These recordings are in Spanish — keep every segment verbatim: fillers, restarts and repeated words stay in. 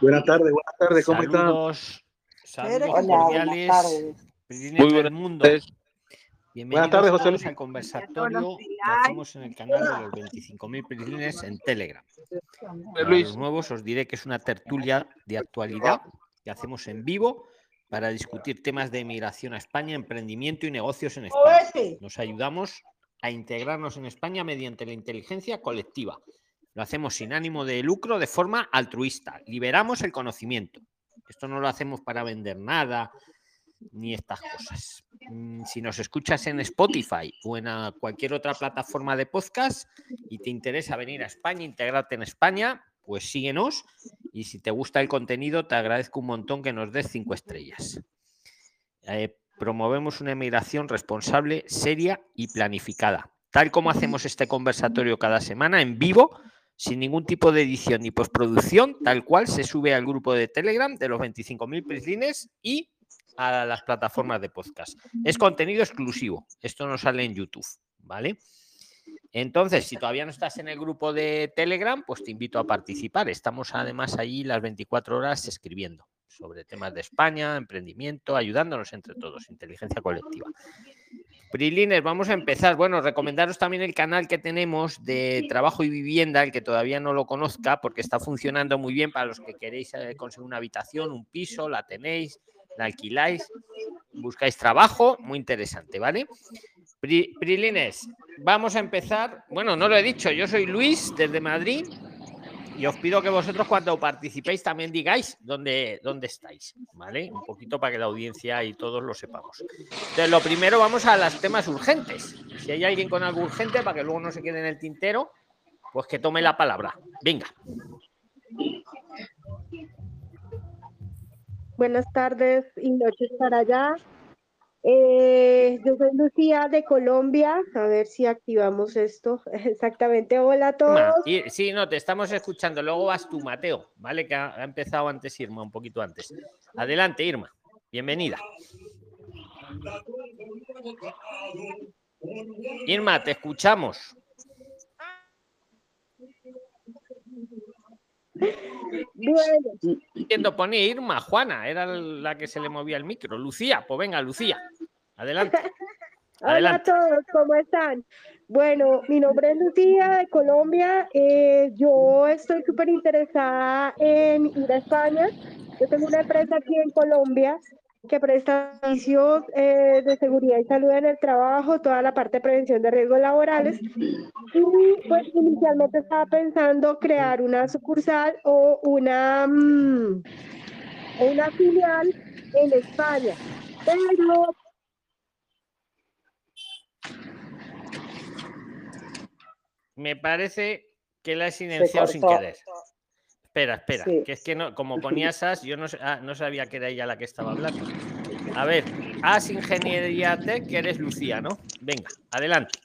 Buenas tardes, buenas tardes, ¿cómo saludos, están? Saludos, hola, cordiales. Buenas tardes. Muy buenas tardes. Bienvenidos buenas tardes, José Luis. Al conversatorio que hacemos en el canal de los veinticinco mil Prislines en Telegram. Para los nuevos os diré que es una tertulia de actualidad que hacemos en vivo para discutir temas de migración a España, emprendimiento y negocios en España. Nos ayudamos a integrarnos en España mediante la inteligencia colectiva. Lo hacemos sin ánimo de lucro, de forma altruista. Liberamos el conocimiento. Esto no lo hacemos para vender nada, ni estas cosas. Si nos escuchas en Spotify o en cualquier otra plataforma de podcast y te interesa venir a España, integrarte en España, pues síguenos. Y si te gusta el contenido, te agradezco un montón que nos des cinco estrellas. Eh, promovemos una emigración responsable, seria y planificada. Tal como hacemos este conversatorio cada semana, en vivo, sin ningún tipo de edición ni postproducción, tal cual se sube al grupo de Telegram de los veinticinco mil Prislines y a las plataformas de podcast. Es contenido exclusivo. Esto no sale en YouTube, ¿vale? Entonces, si todavía no estás en el grupo de Telegram, pues te invito a participar. Estamos además allí las veinticuatro horas escribiendo sobre temas de España, emprendimiento, ayudándonos entre todos, inteligencia colectiva. Prislines, vamos a empezar. Bueno, recomendaros también el canal que tenemos de trabajo y vivienda, el que todavía no lo conozca, porque está funcionando muy bien para los que queréis conseguir una habitación, un piso, la tenéis, la alquiláis, buscáis trabajo, muy interesante, ¿vale? Prislines, vamos a empezar. Bueno, no lo he dicho, yo soy Luis, desde Madrid, y os pido que vosotros cuando participéis también digáis dónde, dónde estáis, ¿vale? Un poquito para que la audiencia y todos lo sepamos. Entonces, lo primero, vamos a los temas urgentes. Si hay alguien con algo urgente, para que luego no se quede en el tintero, pues que tome la palabra. Venga. Buenas tardes y noches para allá. Eh, yo soy Lucía de Colombia, a ver si activamos esto exactamente. Hola a todos. Sí, no, te estamos escuchando, luego vas tú, Mateo, ¿vale? Que ha empezado antes Irma, un poquito antes. Adelante, Irma, bienvenida. Irma, te escuchamos. Bueno. Entiendo, pone Irma, Juana, era la que se le movía el micro. Lucía, pues venga, Lucía, adelante. adelante. Hola a todos, ¿cómo están? Bueno, mi nombre es Lucía de Colombia, eh, yo estoy súper interesada en ir a España. Yo tengo una empresa aquí en Colombia que presta servicios eh, de seguridad y salud en el trabajo, toda la parte de prevención de riesgos laborales. Y pues inicialmente estaba pensando crear una sucursal o una, mmm, una filial en España. Pero... me parece que la he silenciado sin querer. Espera, espera, sí. Que es que no, como ponía As, yo no, ah, no sabía que era ella la que estaba hablando. A ver, As Ingeniería Tech, que eres Lucía, ¿no? Venga, adelante.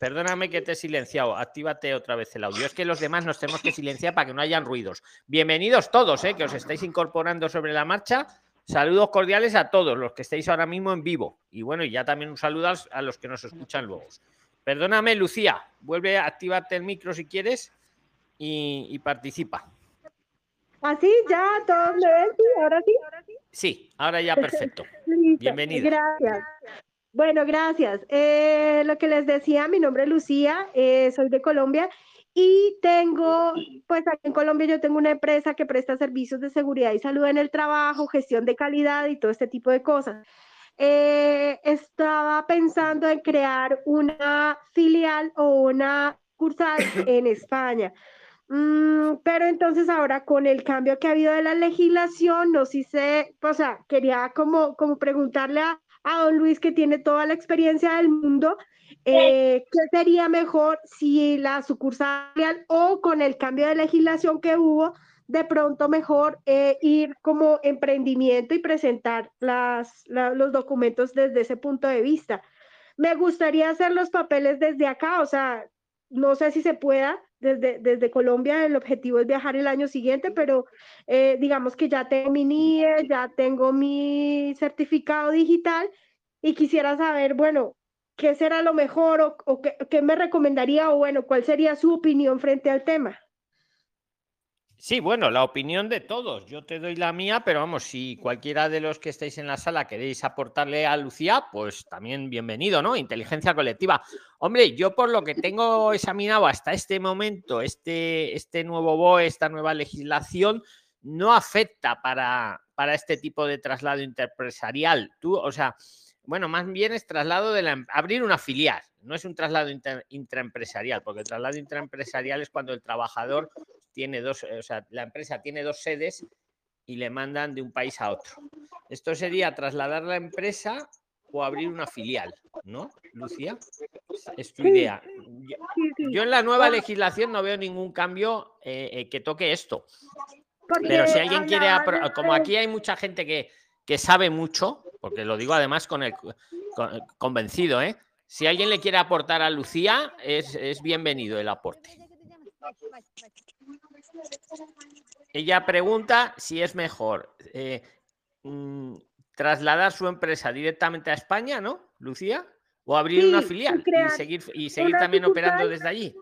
Perdóname que te he silenciado, actívate otra vez el audio. Es que los demás nos tenemos que silenciar para que no hayan ruidos. Bienvenidos todos, eh, que os estáis incorporando sobre la marcha. Saludos cordiales a todos los que estáis ahora mismo en vivo. Y bueno, ya también un saludo a los que nos escuchan luego. Perdóname, Lucía, vuelve a activarte el micro si quieres. Y, y participa. ¿Así? ¿Ya? ¿Todos me ven? ¿Sí? ¿Ahora sí? Sí, ahora ya perfecto. Bienvenida. Gracias. Bueno, gracias. Eh, lo que les decía, mi nombre es Lucía, eh, soy de Colombia y tengo, pues aquí en Colombia yo tengo una empresa que presta servicios de seguridad y salud en el trabajo, gestión de calidad y todo este tipo de cosas. Eh, estaba pensando en crear una filial o una sucursal en España. Pero entonces ahora con el cambio que ha habido de la legislación, no sé si sé, o sea, quería como, como preguntarle a, a don Luis, que tiene toda la experiencia del mundo, eh, ¿qué sería mejor, si la sucursal o con el cambio de legislación que hubo, de pronto mejor eh, ir como emprendimiento y presentar las, la, los documentos desde ese punto de vista? Me gustaría hacer los papeles desde acá, o sea, no sé si se pueda. Desde, desde Colombia el objetivo es viajar el año siguiente, pero eh, digamos que ya tengo mi N I E, ya tengo mi certificado digital y quisiera saber, bueno, qué será lo mejor o, o qué, qué me recomendaría o, bueno, cuál sería su opinión frente al tema. Sí, bueno, la opinión de todos. Yo te doy la mía, pero vamos, si cualquiera de los que estáis en la sala queréis aportarle a Lucía, pues también bienvenido, ¿no? Inteligencia colectiva. Hombre, yo por lo que tengo examinado hasta este momento, este, este nuevo B O E, esta nueva legislación, no afecta para, para este tipo de traslado interempresarial. Tú, o sea, bueno, más bien es traslado de la, abrir una filial. No es un traslado inter, intraempresarial, porque el traslado intraempresarial es cuando el trabajador tiene dos, o sea, la empresa tiene dos sedes y le mandan de un país a otro. Esto sería trasladar la empresa o abrir una filial, ¿no, Lucía? Es tu idea. Yo, yo en la nueva legislación no veo ningún cambio eh, eh, que toque esto. Porque pero si alguien quiere, como aquí hay mucha gente que, que sabe mucho, porque lo digo además con el, con el convencido, ¿eh? Si alguien le quiere aportar a Lucía, es, es bienvenido el aporte. Ella pregunta si es mejor eh, mm, trasladar su empresa directamente a España, ¿no, Lucía? O abrir sí, una filial y seguir, y seguir también operando desde allí.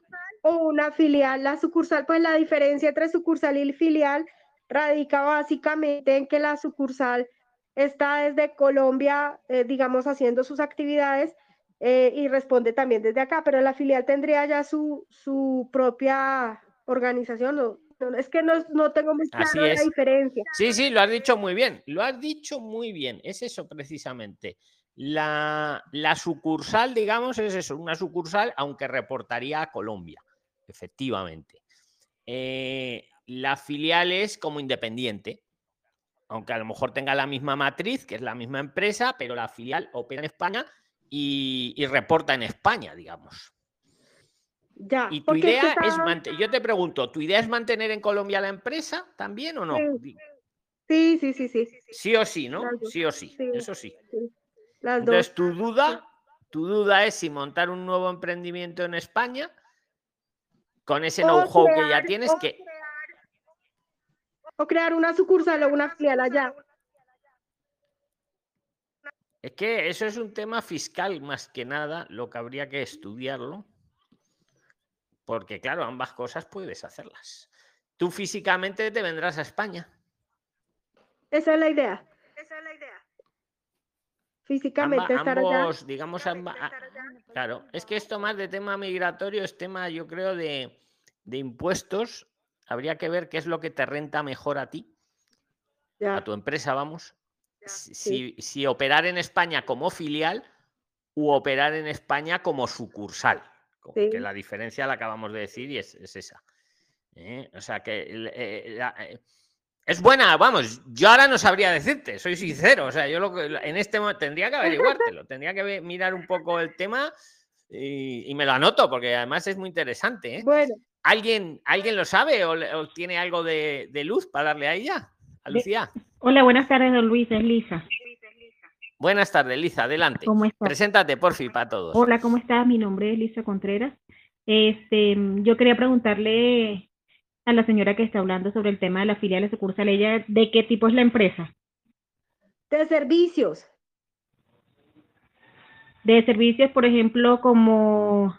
O una filial, la sucursal, pues la diferencia entre sucursal y filial radica básicamente en que la sucursal está desde Colombia, eh, digamos, haciendo sus actividades eh, y responde también desde acá, pero la filial tendría ya su, su propia organización, ¿no? Es que no, no tengo muy claro la diferencia. Sí, sí, lo has dicho muy bien, lo has dicho muy bien, es eso precisamente. La, la sucursal, digamos, es eso, una sucursal, aunque reportaría a Colombia, efectivamente. Eh, la filial es como independiente, aunque a lo mejor tenga la misma matriz, que es la misma empresa, pero la filial opera en España y, y reporta en España, digamos. Ya, y tu idea es, está... es yo te pregunto, ¿tu idea es mantener en Colombia la empresa también o no? Sí, sí, sí, sí. Sí, sí o sí, ¿no? Sí o sí, sí eso sí. sí. Las Entonces, dos. tu duda, tu duda es si montar un nuevo emprendimiento en España con ese know-how que ya tienes o que... Crear, o crear una sucursal o una filial allá. Es que eso es un tema fiscal más que nada, lo que habría que estudiarlo. Porque, claro, ambas cosas puedes hacerlas. Tú físicamente te vendrás a España. Esa es la idea. Esa es la idea. Físicamente estar allá. Digamos, amba, a, claro, es que esto más de tema migratorio es tema, yo creo, de, de impuestos. Habría que ver qué es lo que te renta mejor a ti, ya. a tu empresa, vamos. Ya, si, sí. si operar en España como filial u operar en España como sucursal. Sí. Que la diferencia la acabamos de decir y es, es esa. ¿Eh? O sea que eh, la, eh, es buena, vamos, yo ahora no sabría decirte, soy sincero. O sea, yo lo que en este momento tendría que averiguártelo, tendría que mirar un poco el tema y, y me lo anoto, porque además es muy interesante. ¿eh? Bueno. ¿Alguien, ¿Alguien lo sabe o, o tiene algo de, de luz para darle a ella? A Lucía. Hola, buenas tardes, don Luis, es Lisa. Buenas tardes, Lisa, adelante. ¿Cómo estás? Preséntate, porfi, para todos. Hola, ¿cómo estás? Mi nombre es Lisa Contreras. Este, yo quería preguntarle a la señora que está hablando sobre el tema de la filial de sucursal, ella, ¿de qué tipo es la empresa? De servicios. De servicios, por ejemplo, como,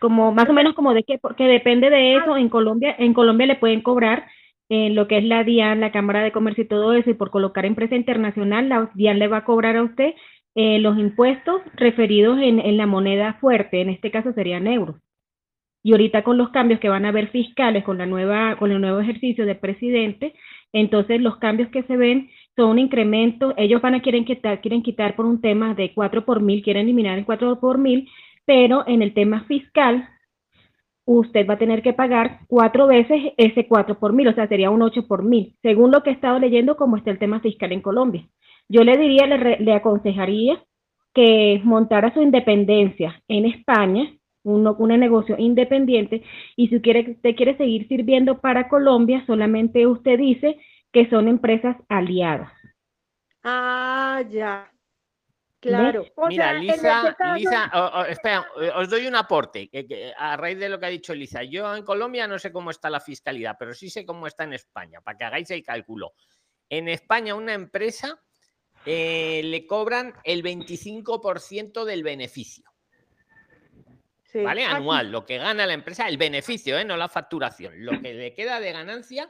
como más o menos como de qué, porque depende de eso. En Colombia, en Colombia le pueden cobrar en lo que es la D I A N, la Cámara de Comercio y todo eso, y por colocar empresa internacional, la D I A N le va a cobrar a usted eh, los impuestos referidos en, en la moneda fuerte, en este caso serían euros. Y ahorita con los cambios que van a haber fiscales, con la nueva con el nuevo ejercicio del presidente, entonces los cambios que se ven son un incremento, ellos van a quieren quitar, quieren quitar por un tema de cuatro por mil, quieren eliminar el cuatro por mil, pero en el tema fiscal, usted va a tener que pagar cuatro veces ese cuatro por mil, o sea, sería un ocho por mil, según lo que he estado leyendo, como está el tema fiscal en Colombia. Yo le diría, le, le aconsejaría que montara su independencia en España, uno, un negocio independiente, y si quiere, usted quiere seguir sirviendo para Colombia, solamente usted dice que son empresas aliadas. Ah, ya. Claro. O Mira, sea, Lisa, caso... Lisa o, o, espera, os doy un aporte que, que, a raíz de lo que ha dicho Lisa. Yo en Colombia no sé cómo está la fiscalidad, pero sí sé cómo está en España, para que hagáis el cálculo. En España una empresa eh, le cobran el veinticinco por ciento del beneficio. Sí. ¿Vale? Anual, aquí. Lo que gana la empresa, el beneficio, ¿eh? No la facturación. Lo que le queda de ganancia,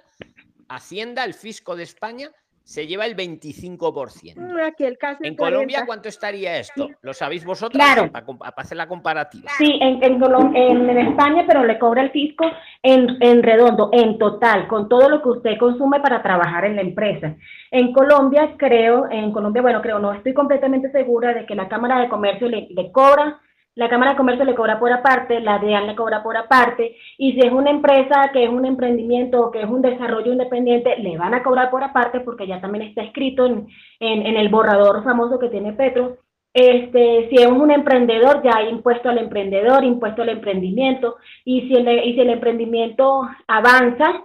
Hacienda, el fisco de España, se lleva el veinticinco por ciento. Aquí el caso en Colombia, ¿cuánto estaría esto? ¿Lo sabéis vosotros? Claro. Para, para hacer la comparativa. Sí, en, en, en, en España, pero le cobra el fisco en, en redondo, en total, con todo lo que usted consume para trabajar en la empresa. En Colombia, creo, en Colombia, bueno, creo, no estoy completamente segura de que la Cámara de Comercio le, le cobra. La Cámara de Comercio le cobra por aparte, la DIAN le cobra por aparte, y si es una empresa que es un emprendimiento o que es un desarrollo independiente, le van a cobrar por aparte porque ya también está escrito en, en, en el borrador famoso que tiene Petro. Este, si es un emprendedor, ya hay impuesto al emprendedor, impuesto al emprendimiento, y si el, y si el emprendimiento avanza,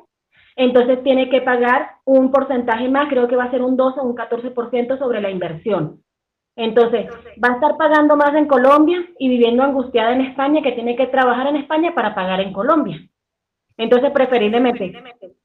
entonces tiene que pagar un porcentaje más, creo que va a ser un doce o un catorce por ciento sobre la inversión. Entonces, va a estar pagando más en Colombia y viviendo angustiada en España, que tiene que trabajar en España para pagar en Colombia. Entonces, preferiblemente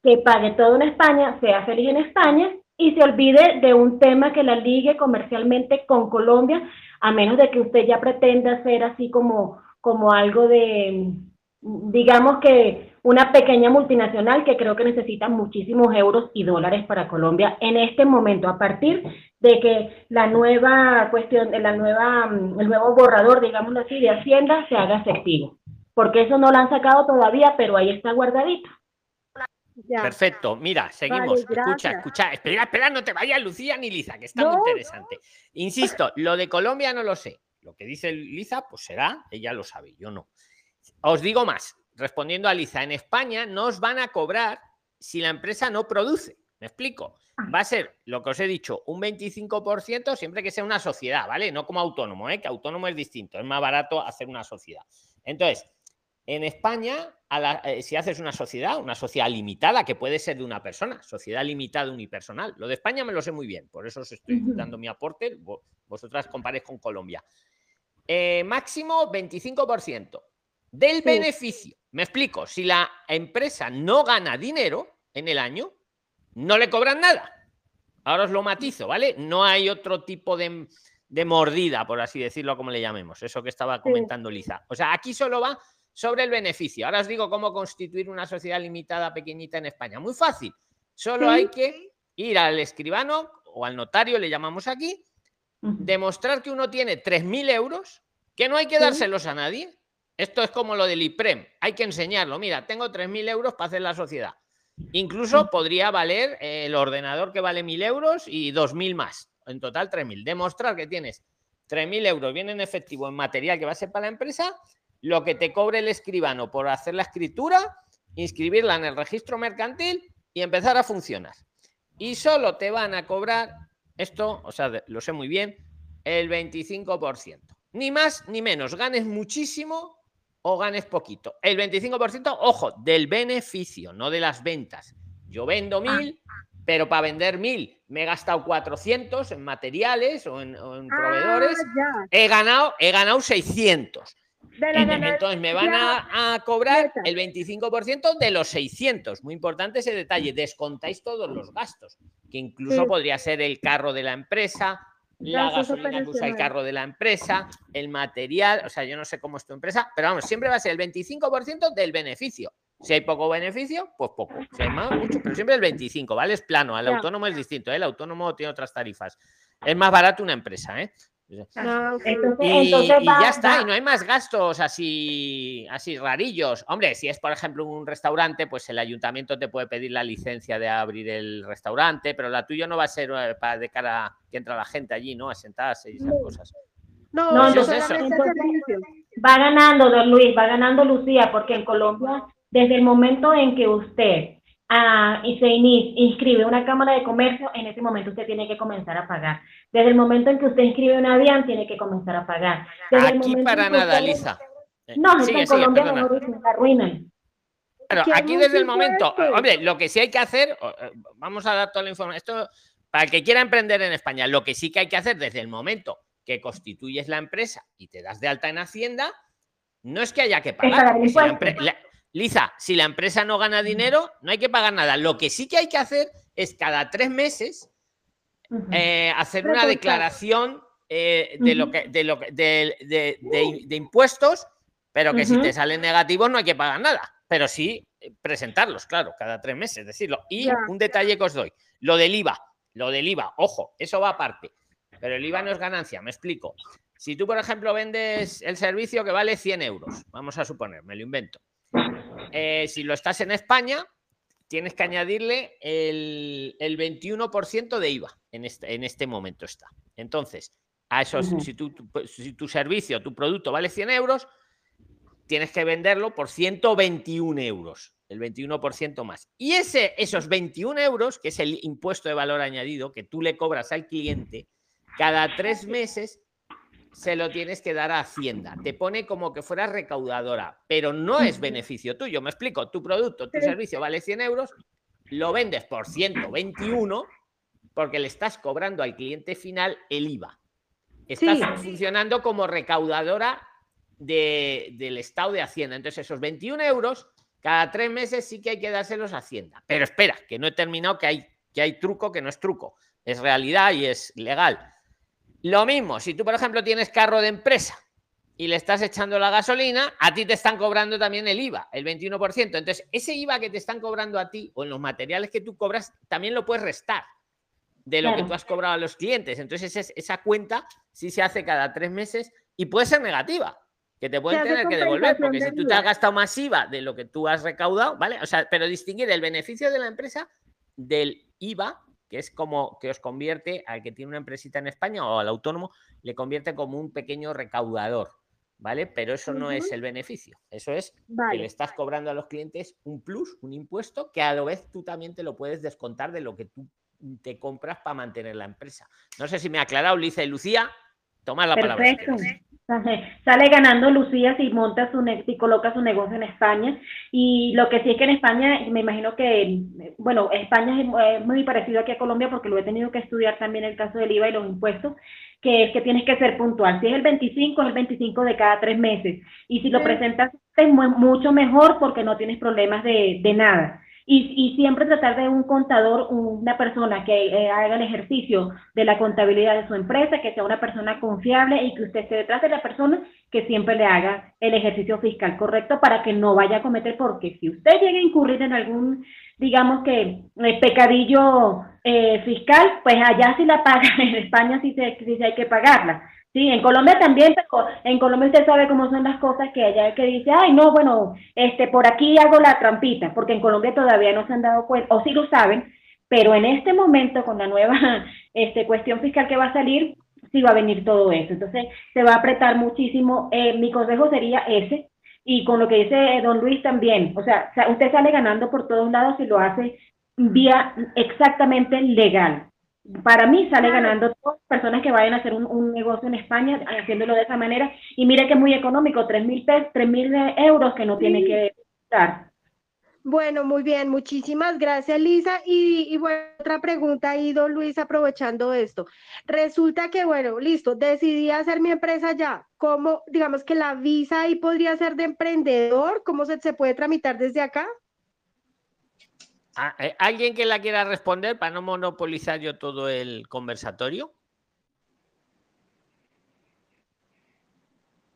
que pague todo en España, sea feliz en España y se olvide de un tema que la ligue comercialmente con Colombia, a menos de que usted ya pretenda hacer así como, como algo de, digamos que una pequeña multinacional, que creo que necesita muchísimos euros y dólares para Colombia en este momento, a partir de que la nueva cuestión, la nueva, el nuevo borrador, digámoslo así, de Hacienda se haga efectivo, porque eso no lo han sacado todavía, pero ahí está guardadito. Ya. Perfecto, mira, seguimos. Vale, escucha, escucha, espera, espera, no te vayas, Lucía ni Liza, que está no, muy interesante. No. Insisto, lo de Colombia no lo sé. Lo que dice Liza, pues será, ella lo sabe, yo no. Os digo más, respondiendo a Liza, en España no os van a cobrar si la empresa no produce. ¿Me explico? Va a ser, lo que os he dicho, un veinticinco por ciento siempre que sea una sociedad, ¿vale? No como autónomo, ¿eh? Que autónomo es distinto, es más barato hacer una sociedad. Entonces, en España, a la, eh, si haces una sociedad, una sociedad limitada, que puede ser de una persona, sociedad limitada unipersonal. Lo de España me lo sé muy bien, por eso os estoy dando mi aporte, vos, vosotras comparéis con Colombia. Eh, máximo veinticinco por ciento del sí. beneficio. Me explico, si la empresa no gana dinero en el año, no le cobran nada. Ahora os lo matizo, ¿vale? No hay otro tipo de, de mordida, por así decirlo, como le llamemos. Eso que estaba comentando sí. Liza. O sea, aquí solo va sobre el beneficio. Ahora os digo cómo constituir una sociedad limitada pequeñita en España. Muy fácil. Solo sí. hay que ir al escribano o al notario, le llamamos aquí, uh-huh. demostrar que uno tiene tres mil euros, que no hay que dárselos sí. a nadie. Esto es como lo del I P R E M. Hay que enseñarlo. Mira, tengo tres mil euros para hacer la sociedad. Incluso podría valer el ordenador que vale mil euros y dos mil más. En total, tres mil. Demostrar que tienes tres mil euros bien en efectivo en material que va a ser para la empresa, lo que te cobre el escribano por hacer la escritura, inscribirla en el registro mercantil y empezar a funcionar. Y solo te van a cobrar esto, o sea, lo sé muy bien, el veinticinco por ciento. Ni más ni menos. Ganes muchísimo o ganes poquito. El veinticinco por ciento, ojo, del beneficio, no de las ventas. Yo vendo mil, pero para vender mil me he gastado cuatrocientos en materiales o en, o en proveedores. Ah, he ganado, he ganado seiscientos. De la, de la, Entonces me van a, a cobrar el veinticinco por ciento de los seiscientos. Muy importante ese detalle. Descontáis todos los gastos, que incluso sí. podría ser el carro de la empresa, la gasolina que usa el carro de la empresa, el material, o sea, yo no sé cómo es tu empresa, pero vamos, siempre va a ser el veinticinco por ciento del beneficio. Si hay poco beneficio, pues poco. Si hay más, mucho, pero siempre el veinticinco, ¿vale? Es plano, el autónomo es distinto, ¿eh? El autónomo tiene otras tarifas. Es más barato una empresa, ¿eh? No, y, entonces y ya está, y no hay más gastos así, así rarillos. Hombre, si es, por ejemplo, un restaurante, pues el ayuntamiento te puede pedir la licencia de abrir el restaurante, pero la tuya no va a ser para de cara a que entra la gente allí, ¿no? A sentarse y esas cosas. No, no, no, es va ganando, don Luis, va ganando Lucía, porque en Colombia, desde el momento en que usted Ah, y se inicia, inscribe una Cámara de Comercio, en ese momento usted tiene que comenzar a pagar. Desde el momento en que usted inscribe una DIAN, tiene que comenzar a pagar. Desde aquí para nada, usted... Liza. No, sigue, está en sigue, Colombia mejor, arruinan. Claro, aquí desde el momento, hombre, lo que sí hay que hacer, vamos a dar toda la información, esto para el que quiera emprender en España, lo que sí que hay que hacer desde el momento que constituyes la empresa y te das de alta en Hacienda, no es que haya que pagar. Liza, si la empresa no gana dinero, no hay que pagar nada. Lo que sí que hay que hacer es cada tres meses uh-huh. eh, hacer una declaración eh, de, uh-huh. lo que, de, lo que, de, de, de, de impuestos Pero que uh-huh. si te salen negativos no hay que pagar nada, pero sí presentarlos, claro, cada tres meses, decirlo. Y yeah. un detalle que os doy, lo del I V A, lo del I V A, ojo, eso va aparte, pero el I V A no es ganancia, me explico. Si tú, por ejemplo, vendes el servicio que vale cien euros, vamos a suponer, me lo invento. Eh, si lo estás en España, tienes que añadirle el, el veintiuno por ciento de I V A en este, en este momento está. Entonces, a esos, uh-huh. si, tu, tu, si tu servicio, tu producto vale cien euros, tienes que venderlo por ciento veintiún euros, el veintiuno por ciento más. Y ese, esos veintiún euros, que es el impuesto de valor añadido que tú le cobras al cliente, cada tres meses se lo tienes que dar a Hacienda. Te pone como que fueras recaudadora, pero no es beneficio tuyo. Me explico, tu producto, tu servicio vale cien euros, lo vendes por ciento veintiuno porque le estás cobrando al cliente final el I V A. Estás sí. funcionando como recaudadora de, del Estado de Hacienda. Entonces, esos veintiún euros, cada tres meses sí que hay que dárselos a Hacienda. Pero espera, que no he terminado, que hay, que hay truco que no es truco. Es realidad y es legal. Lo mismo, si tú, por ejemplo, tienes carro de empresa y le estás echando la gasolina, a ti te están cobrando también el I V A, el veintiuno por ciento. Entonces, ese I V A que te están cobrando a ti o en los materiales que tú cobras, también lo puedes restar de lo claro. que tú has cobrado a los clientes. Entonces, esa, esa cuenta sí se hace cada tres meses y puede ser negativa, que te pueden tener que devolver, porque si tú te has gastado más I V A de lo que tú has recaudado, ¿vale? O sea, pero distinguir el beneficio de la empresa del I V A, que es como que os convierte al que tiene una empresita en España o al autónomo, le convierte como un pequeño recaudador, ¿vale? Pero eso no uh-huh. es el beneficio, eso es vale. que le estás cobrando a los clientes un plus, un impuesto, que a la vez tú también te lo puedes descontar de lo que tú te compras para mantener la empresa. No sé si me ha aclarado, Liza y Lucía, tomad la Perfecto. palabra. Perfecto. Sale ganando Lucía si monta su ne si coloca su negocio en España. Y lo que sí es que en España, me imagino que, bueno, España es muy parecido aquí a Colombia, porque lo he tenido que estudiar también el caso del I V A y los impuestos, que es que tienes que ser puntual. Si es el veinticinco, es el veinticinco de cada tres meses. Y si lo presentas, es muy, mucho mejor, porque no tienes problemas de, de nada. Y, y siempre tratar de un contador, una persona que eh, haga el ejercicio de la contabilidad de su empresa, que sea una persona confiable y que usted esté detrás de la persona que siempre le haga el ejercicio fiscal correcto, para que no vaya a cometer, porque si usted llega a incurrir en algún, digamos que, pecadillo eh, fiscal, pues allá sí la paga, en España sí se, sí se hay que pagarla. Sí, en Colombia también, pero en Colombia usted sabe cómo son las cosas, que allá el que dice, ay, no, bueno, este por aquí hago la trampita, porque en Colombia todavía no se han dado cuenta, o sí lo saben, pero en este momento, con la nueva este, cuestión fiscal que va a salir, sí va a venir todo eso. Entonces, se va a apretar muchísimo. Eh, mi consejo sería ese, y con lo que dice don Luis también, o sea, usted sale ganando por todos lados si lo hace vía exactamente legal. Para mí sale ganando todas las personas que vayan a hacer un, un negocio en España haciéndolo de esa manera. Y mira que es muy económico, tres mil euros que no tiene sí. que dar. Bueno, muy bien, muchísimas gracias, Liza. Y, y bueno, otra pregunta ahí, don Luis, aprovechando esto. Resulta que, bueno, listo, decidí hacer mi empresa ya. ¿Cómo, digamos que la visa ahí podría ser de emprendedor? ¿Cómo se, se puede tramitar desde acá? ¿Alguien que la quiera responder para no monopolizar yo todo el conversatorio?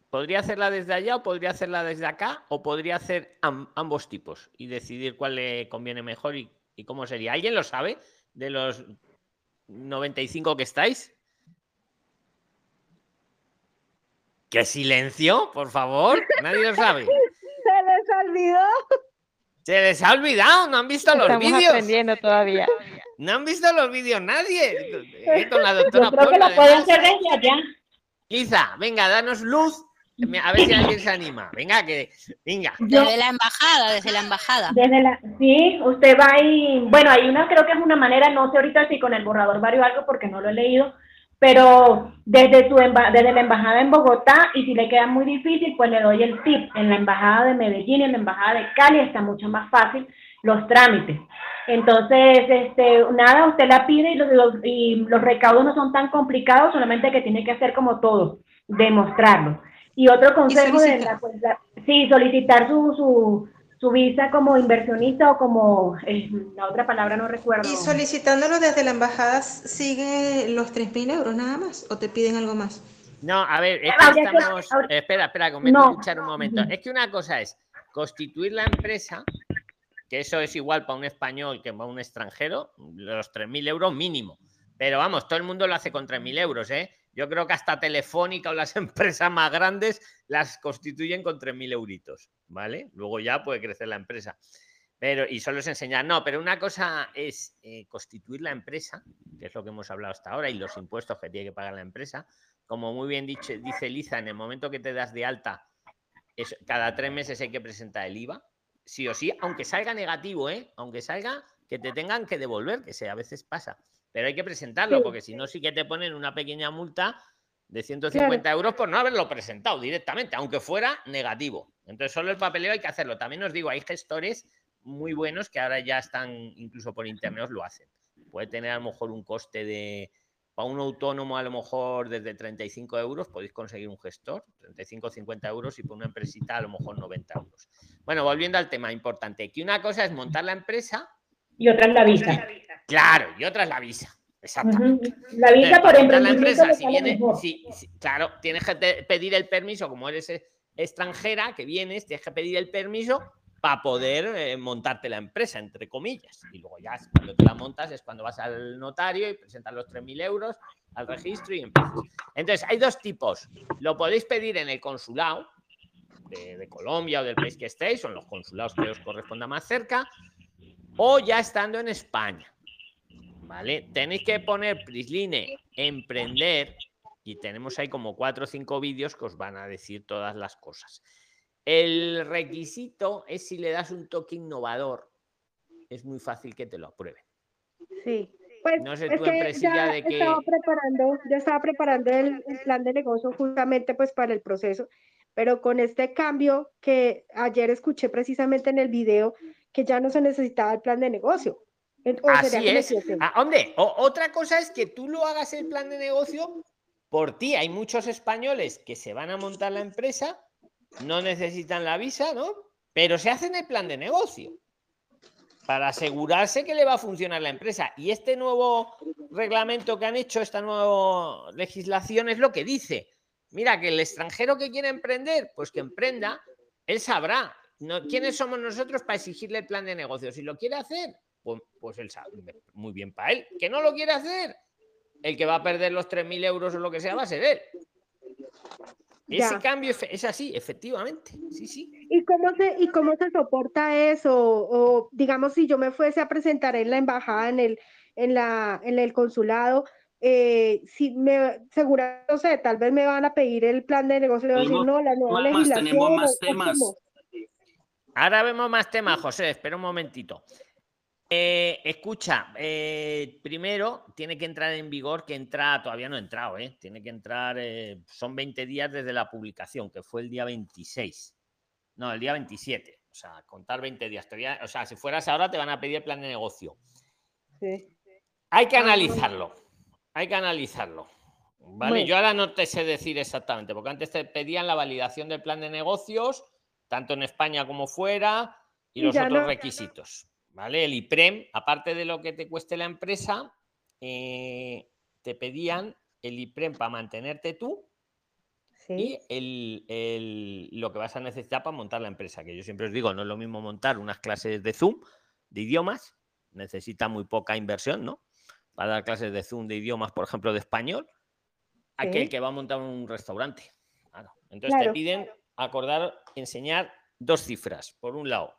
¿Podría hacerla desde allá o podría hacerla desde acá? ¿O podría hacer am ambos tipos y decidir cuál le conviene mejor y, y cómo sería? ¿Alguien lo sabe de los noventa y cinco que estáis? ¿Qué silencio, por favor? Nadie lo sabe. Se les olvidó. Se les ha olvidado, no han visto Estamos los vídeos. Estamos aprendiendo todavía. No han visto los vídeos nadie. Con la doctora Yo creo Paula, que lo pueden hacer desde allá. Liza, venga, danos luz. A ver si alguien se anima. Venga, que venga. Desde Yo, la embajada, desde la embajada. Desde la, sí, usted va y... Bueno, hay una, creo que es una manera, no sé ahorita si con el borrador vario algo, porque no lo he leído, pero desde, su, desde la embajada en Bogotá, y si le queda muy difícil, pues le doy el tip, en la embajada de Medellín, en la embajada de Cali, está mucho más fácil los trámites. Entonces, este, nada, usted la pide y los, los, y los recaudos no son tan complicados, solamente que tiene que hacer como todo, demostrarlo. Y otro consejo, ¿Y de la, pues, la, sí, solicitar su... su su visa como inversionista o como, eh, la otra palabra no recuerdo. Y solicitándolo desde la embajada, ¿siguen los tres mil euros nada más o te piden algo más? No, a ver, es que estamos... Que... Espera, espera, que me voy a escuchar un momento. Es que una cosa es constituir la empresa, que eso es igual para un español que para un extranjero, los tres mil euros mínimo. Pero vamos, todo el mundo lo hace con tres mil euros, ¿eh? Yo creo que hasta Telefónica o las empresas más grandes las constituyen con tres mil euritos, ¿vale? Luego ya puede crecer la empresa. Pero, y solo es enseñar. No, pero una cosa es eh, constituir la empresa, que es lo que hemos hablado hasta ahora, y los impuestos que tiene que pagar la empresa. Como muy bien dicho, dice Liza, en el momento que te das de alta, es, cada tres meses hay que presentar el I V A, sí o sí, aunque salga negativo, ¿eh? Aunque salga que te tengan que devolver, que sea, a veces pasa. Pero hay que presentarlo, sí, porque si no, sí que te ponen una pequeña multa de ciento cincuenta claro. euros por no haberlo presentado directamente, aunque fuera negativo. Entonces, solo el papeleo hay que hacerlo. También os digo, hay gestores muy buenos que ahora ya están, incluso por internet, os lo hacen. Puede tener a lo mejor un coste de, para un autónomo, a lo mejor desde treinta y cinco euros, podéis conseguir un gestor, treinta y cinco, cincuenta euros, y por una empresita a lo mejor noventa euros. Bueno, volviendo al tema importante, que una cosa es montar la empresa. Y otra es la visa. Claro, y otra es la visa. Exactamente. Uh-huh. La visa por empresa. Si viene, si, si, claro, tienes que pedir el permiso, como eres extranjera que vienes, tienes que pedir el permiso para poder eh, montarte la empresa, entre comillas. Y luego ya cuando te la montas es cuando vas al notario y presentas los tres mil euros al registro y empiezas. Entonces, hay dos tipos. Lo podéis pedir en el consulado de, de Colombia o del país que estéis, o en los consulados que os corresponda más cerca, o ya estando en España. ¿Vale? Tenéis que poner Prisline emprender y tenemos ahí como cuatro o cinco vídeos que os van a decir todas las cosas. El requisito es si le das un toque innovador, es muy fácil que te lo aprueben. Sí. Pues, no sé, tu empresilla de que... Estaba preparando, yo estaba preparando el, el plan de negocio justamente pues para el proceso, pero con este cambio que ayer escuché precisamente en el video, que ya no se necesitaba el plan de negocio. Entonces, así es. Ah, hombre, o, otra cosa es que tú lo hagas el plan de negocio por ti. Hay muchos españoles que se van a montar la empresa, no necesitan la visa, ¿no? Pero se hacen el plan de negocio para asegurarse que le va a funcionar la empresa. Y este nuevo reglamento que han hecho, esta nueva legislación, es lo que dice. Mira, que el extranjero que quiere emprender, pues que emprenda, él sabrá. No, ¿quiénes somos nosotros para exigirle el plan de negocio? Si lo quiere hacer, pues, pues él sabe, muy bien para él. Que no lo quiere hacer, el que va a perder los tres mil euros o lo que sea va a ser él. Ese ya. Cambio es así, efectivamente. Sí, sí. ¿Y cómo se, y cómo se soporta eso? O, digamos, si yo me fuese a presentar en la embajada, en el, en la, en el consulado, eh, si me, seguramente, no sé, tal vez me van a pedir el plan de negocio, le voy a decir, no, la nueva legislación. Tenemos más temas. Ahora vemos más temas, José, espera un momentito. Eh, escucha, eh, primero tiene que entrar en vigor, que entra, todavía no ha entrado, eh, tiene que entrar, eh, son veinte días desde la publicación, que fue el día veintiséis, no, el día veintisiete, o sea, contar veinte días, todavía, o sea, si fueras ahora te van a pedir el plan de negocio. Sí. Hay que analizarlo, hay que analizarlo, ¿vale? Bueno. Yo ahora no te sé decir exactamente, porque antes te pedían la validación del plan de negocios, tanto en España como fuera, y, y los otros no, requisitos. ¿Vale? El I P R E M, aparte de lo que te cueste la empresa, eh, te pedían el I P R E M para mantenerte tú, sí, y el, el, lo que vas a necesitar para montar la empresa, que yo siempre os digo, no es lo mismo montar unas clases de Zoom, de idiomas, necesita muy poca inversión, ¿no? Para dar clases de Zoom, de idiomas, por ejemplo, de español, sí, aquel que va a montar un restaurante. Claro. Entonces claro, te piden claro. acordar, enseñar dos cifras. Por un lado,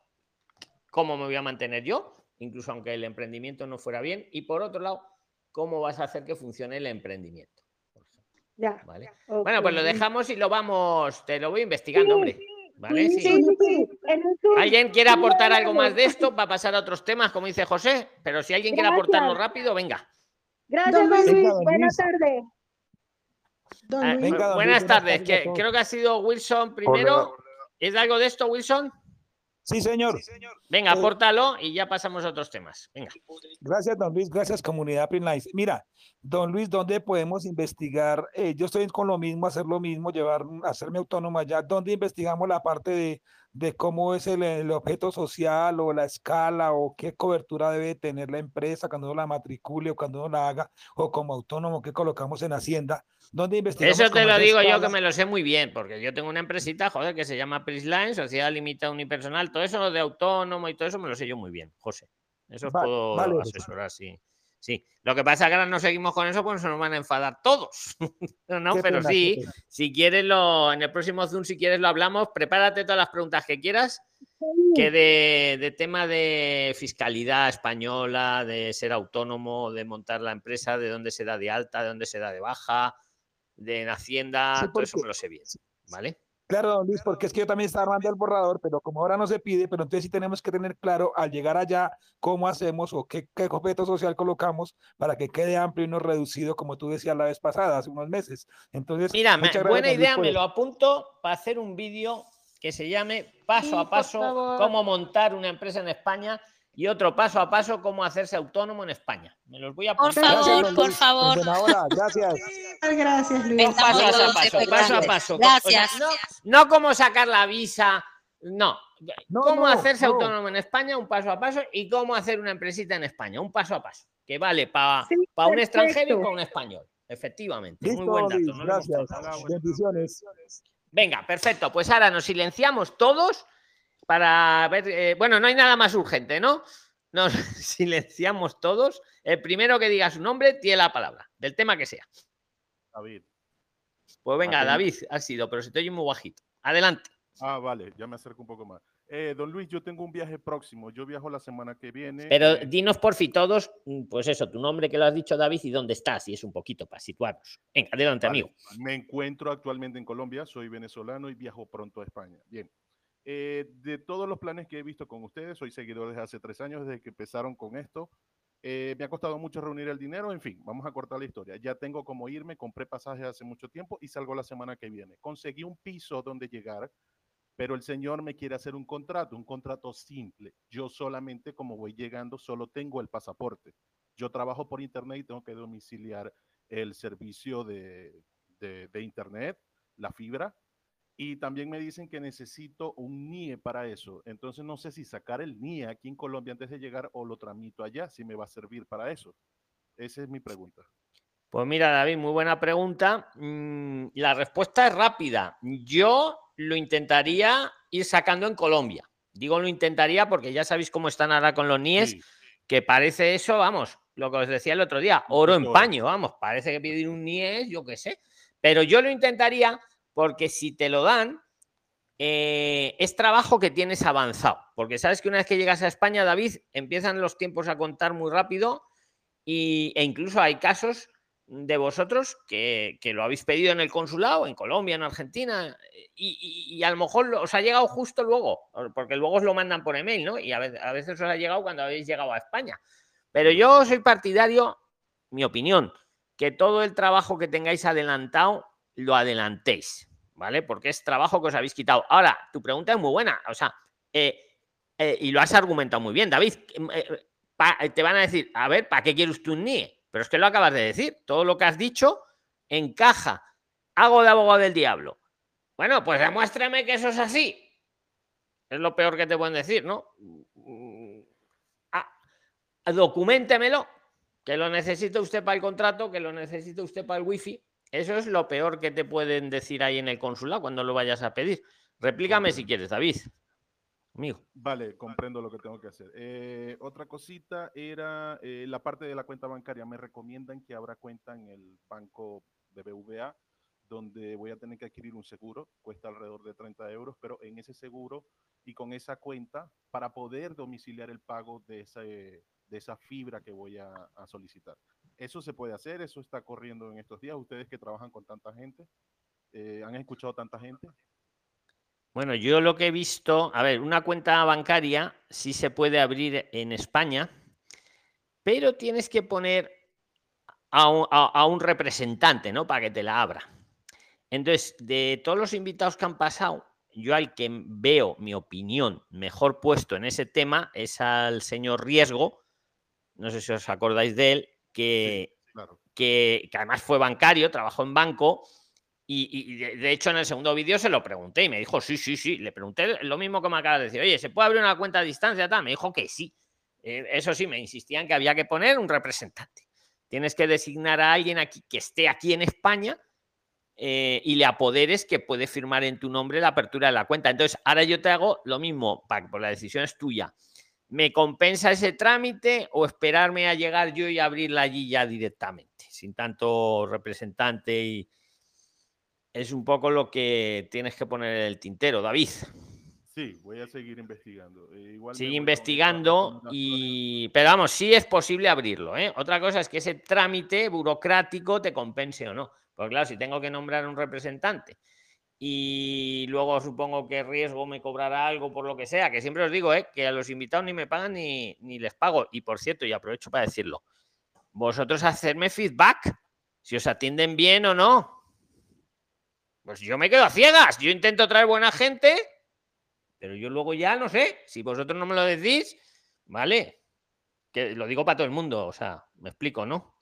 ¿cómo me voy a mantener yo? Incluso aunque el emprendimiento no fuera bien. Y por otro lado, ¿cómo vas a hacer que funcione el emprendimiento? Ya, ¿vale? Ya, okay. Bueno, pues lo dejamos y lo vamos... Te lo voy investigando, sí, hombre. ¿Vale? Sí, sí, sí, sí. ¿Alguien quiere aportar algo más de esto para pasar a otros temas, como dice José? Pero si alguien Gracias. quiere aportarlo rápido, venga. Gracias, Luis. Buenas tardes. Eh, venga, buenas tardes. Que, creo que ha sido Wilson primero. Hola. ¿Es algo de esto, Wilson? Sí, señor. Sí, señor. Venga, eh, apórtalo y ya pasamos a otros temas. Venga. Gracias, don Luis. Gracias, comunidad Prisline. Mira, don Luis, ¿dónde podemos investigar? Eh, yo estoy con lo mismo, hacer lo mismo, llevar, hacerme autónoma ya. ¿Dónde investigamos la parte de, de cómo es el, el objeto social o la escala o qué cobertura debe tener la empresa cuando uno la matricule o cuando uno la haga o como autónomo que colocamos en Hacienda? donde investigamos. Eso te lo digo yo, que me lo sé muy bien, porque yo tengo una empresita, joder, que se llama Prisline, Sociedad Limitada Unipersonal, todo eso de autónomo y todo eso me lo sé yo muy bien, José. Eso os vale, puedo vale, asesorar, vale. sí. Sí, lo que pasa es que ahora no seguimos con eso porque se nos van a enfadar todos. no, qué pero pena, sí, si quieres, lo, en el próximo Zoom, si quieres, lo hablamos. Prepárate todas las preguntas que quieras, que de, de tema de fiscalidad española, de ser autónomo, de montar la empresa, de dónde se da de alta, de dónde se da de baja, de en Hacienda, sí, todo eso me lo sé bien, ¿vale? Claro, don Luis, porque es que yo también estaba armando el borrador, pero como ahora no se pide, pero entonces sí tenemos que tener claro al llegar allá cómo hacemos o qué, qué objeto social colocamos para que quede amplio y no reducido, como tú decías la vez pasada, hace unos meses. Entonces, mira, buena idea, me lo apunto para hacer un vídeo que se llame Paso a Paso, cómo montar una empresa en España y otro paso a paso, cómo hacerse autónomo en España. Me los voy a apuntar. Por favor, gracias, por favor. Ahora, gracias. Gracias, Luis. Paso a paso, paso a paso. Gracias. O sea, no, no cómo sacar la visa, no. no cómo no, hacerse no. autónomo en España, un paso a paso, y cómo hacer una empresita en España, un paso a paso. Que vale para sí, pa un extranjero y para un español. Efectivamente. Listo, muy buen dato. No gracias. Bendiciones. Venga, perfecto. Pues ahora nos silenciamos todos. Para ver, eh, bueno, no hay nada más urgente, ¿no? Nos silenciamos todos. El primero que diga su nombre tiene la palabra, del tema que sea. David. Pues venga, David, David ha sido, pero se te oye muy bajito. Adelante. Ah, vale, ya me acerco un poco más. Eh, don Luis, yo tengo un viaje próximo. Yo viajo la semana que viene. Pero eh... dinos por fin todos, pues eso, tu nombre que lo has dicho, David, y dónde estás. Y es un poquito para situarnos. Venga, adelante, vale, amigo. Me encuentro actualmente en Colombia, soy venezolano y viajo pronto a España. Bien. Eh, de todos los planes que he visto con ustedes, soy seguidor desde hace tres años, desde que empezaron con esto, eh, me ha costado mucho reunir el dinero, en fin, vamos a cortar la historia, ya tengo como irme, compré pasajes hace mucho tiempo y salgo la semana que viene, conseguí un piso donde llegar, pero el señor me quiere hacer un contrato, un contrato simple, yo solamente como voy llegando solo tengo el pasaporte, yo trabajo por internet y tengo que domiciliar el servicio de, de, de internet, la fibra. Y también me dicen que necesito un N I E para eso. Entonces no sé si sacar el N I E aquí en Colombia antes de llegar o lo tramito allá, si me va a servir para eso. Esa es mi pregunta. Pues mira, David, muy buena pregunta. La respuesta es rápida. Yo lo intentaría ir sacando en Colombia. Digo lo intentaría porque ya sabéis cómo están ahora con los N I Es, sí. que parece eso, vamos, lo que os decía el otro día, oro en paño, vamos, parece que pedir un N I E, yo qué sé. Pero yo lo intentaría... Porque si te lo dan, eh, es trabajo que tienes avanzado. Porque sabes que una vez que llegas a España, David, empiezan los tiempos a contar muy rápido y, e incluso hay casos de vosotros que, que lo habéis pedido en el consulado, en Colombia, en Argentina, y, y, y a lo mejor os ha llegado justo luego, porque luego os lo mandan por email, ¿no? Y a veces, a veces os ha llegado cuando habéis llegado a España. Pero yo soy partidario, mi opinión, que todo el trabajo que tengáis adelantado, lo adelantéis, ¿vale? Porque es trabajo que os habéis quitado. Ahora, tu pregunta es muy buena, o sea, eh, eh, y lo has argumentado muy bien, David. Eh, pa, te van a decir, a ver, ¿para qué quieres tú un N I E? Pero es que lo acabas de decir, todo lo que has dicho encaja. Hago de abogado del diablo. Bueno, pues demuéstrame que eso es así. Es lo peor que te pueden decir, ¿no? Ah, documentémelo, que lo necesita usted para el contrato, que lo necesita usted para el wifi. Eso es lo peor que te pueden decir ahí en el consulado cuando lo vayas a pedir. Replícame si quieres, David. Amigo. Vale, comprendo lo que tengo que hacer. Eh, otra cosita era eh, la parte de la cuenta bancaria. Me recomiendan que abra cuenta en el banco B B V A, donde voy a tener que adquirir un seguro. Cuesta alrededor de treinta euros, pero en ese seguro y con esa cuenta para poder domiciliar el pago de, ese, de esa fibra que voy a, a solicitar. Eso se puede hacer, eso está corriendo en estos días. Ustedes que trabajan con tanta gente, eh, ¿han escuchado tanta gente? Bueno, yo lo que he visto, a ver, una cuenta bancaria sí se puede abrir en España, pero tienes que poner a un, a, a un representante, ¿no? Para que te la abra. Entonces, de todos los invitados que han pasado, yo al que veo, mi opinión, mejor puesto en ese tema es al señor Riesgo, no sé si os acordáis de él, Que, sí, claro. que, que además fue bancario, trabajó en banco y, y de, de hecho en el segundo vídeo se lo pregunté y me dijo sí, sí, sí, le pregunté lo mismo que me acabas de decir, oye, ¿se puede abrir una cuenta a distancia? Tal? Me dijo que sí, eh, eso sí, me insistían que había que poner un representante, tienes que designar a alguien aquí que esté aquí en España eh, y le apoderes que puede firmar en tu nombre la apertura de la cuenta. Entonces, ahora yo te hago lo mismo, Pac, porque la decisión es tuya. ¿Me compensa ese trámite o esperarme a llegar yo y abrirla allí ya directamente, sin tanto representante? Y es un poco lo que tienes que poner en el tintero, David. Sí, voy a seguir investigando. Eh, igual Sigue investigando y... Pero vamos, sí es posible abrirlo, ¿eh? Otra cosa es que ese trámite burocrático te compense o no. Porque claro, si tengo que nombrar un representante y luego supongo que riesgo me cobrará algo por lo que sea, que siempre os digo, ¿eh? Que a los invitados ni me pagan ni, ni les pago. Y por cierto, y aprovecho para decirlo, vosotros hacedme feedback, si os atienden bien o no. Pues yo me quedo a ciegas. Yo intento traer buena gente... Pero yo luego ya no sé, si vosotros no me lo decís, ¿vale? Que lo digo para todo el mundo, o sea, me explico, ¿no?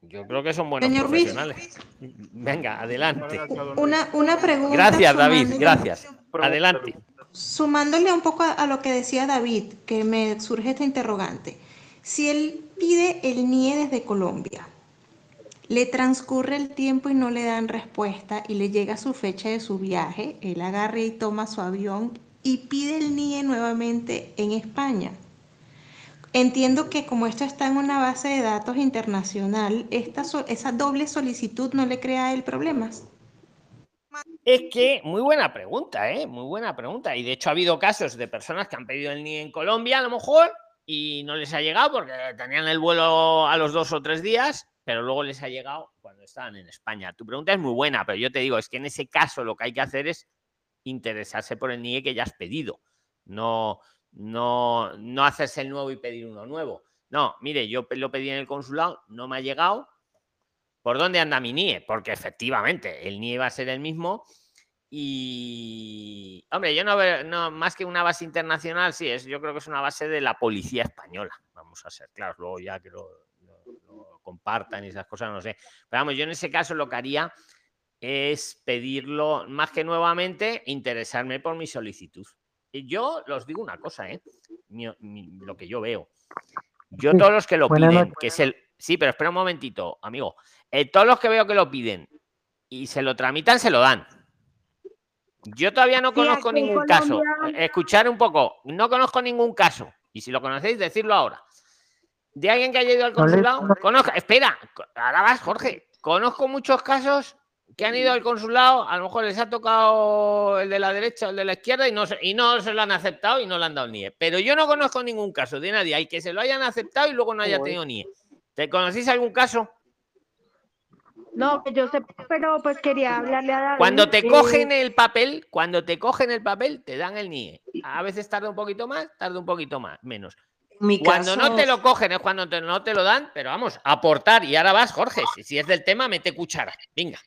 Yo creo que son buenos Señor profesionales. Luis. Venga, adelante. Una, una pregunta. Gracias, David, gracias. Adelante. Sumándole un poco a, a lo que decía David, que me surge este interrogante. Si él pide el N I E desde Colombia, le transcurre el tiempo y no le dan respuesta y le llega su fecha de su viaje, él agarra y toma su avión y pide el N I E nuevamente en España. Entiendo que como esto está en una base de datos internacional, esta, esa doble solicitud no le crea el problema. Es que, muy buena pregunta, ¿eh? Muy buena pregunta. Y de hecho ha habido casos de personas que han pedido el N I E en Colombia, a lo mejor, y no les ha llegado porque tenían el vuelo a los dos o tres días, pero luego les ha llegado cuando estaban en España. Tu pregunta es muy buena, pero yo te digo, es que en ese caso lo que hay que hacer es interesarse por el N I E que ya has pedido. No, no, no hacerse el nuevo y pedir uno nuevo. No, mire, yo lo pedí en el consulado, no me ha llegado. ¿Por dónde anda mi N I E? Porque efectivamente el N I E va a ser el mismo. Y, hombre, yo no veo, no, más que una base internacional, sí, es, yo creo que es una base de la policía española. Vamos a ser claros, luego ya que lo, lo, lo compartan y esas cosas, no sé. Pero vamos, yo en ese caso lo que haría es pedirlo, más que nuevamente, interesarme por mi solicitud. Y yo los digo una cosa, ¿eh? Mi, mi, lo que yo veo. Yo todos los que lo piden, bueno, no, que es el... Sí, pero espera un momentito, amigo. Eh, todos los que veo que lo piden y se lo tramitan, se lo dan. Yo todavía no conozco sí, ningún Colombia... caso. Escuchar un poco. No conozco ningún caso. Y si lo conocéis, decirlo ahora. De alguien que haya ido al consulado, conozco, espera, ahora vas, Jorge, conozco muchos casos que han ido al consulado, a lo mejor les ha tocado el de la derecha o el de la izquierda y no, y no se lo han aceptado y no lo han dado N I E. Pero yo no conozco ningún caso de nadie, hay que se lo hayan aceptado y luego no haya tenido N I E. ¿Te conocéis algún caso? No, que yo sé, pero pues quería hablarle a David. Cuando te cogen el papel, cuando te cogen el papel, te dan el N I E. A veces tarda un poquito más, tarda un poquito más, menos. Mi cuando caso... no te lo cogen es cuando te, no te lo dan, pero vamos, aportar. Y ahora vas, Jorge, si, si es del tema, mete cuchara. Venga.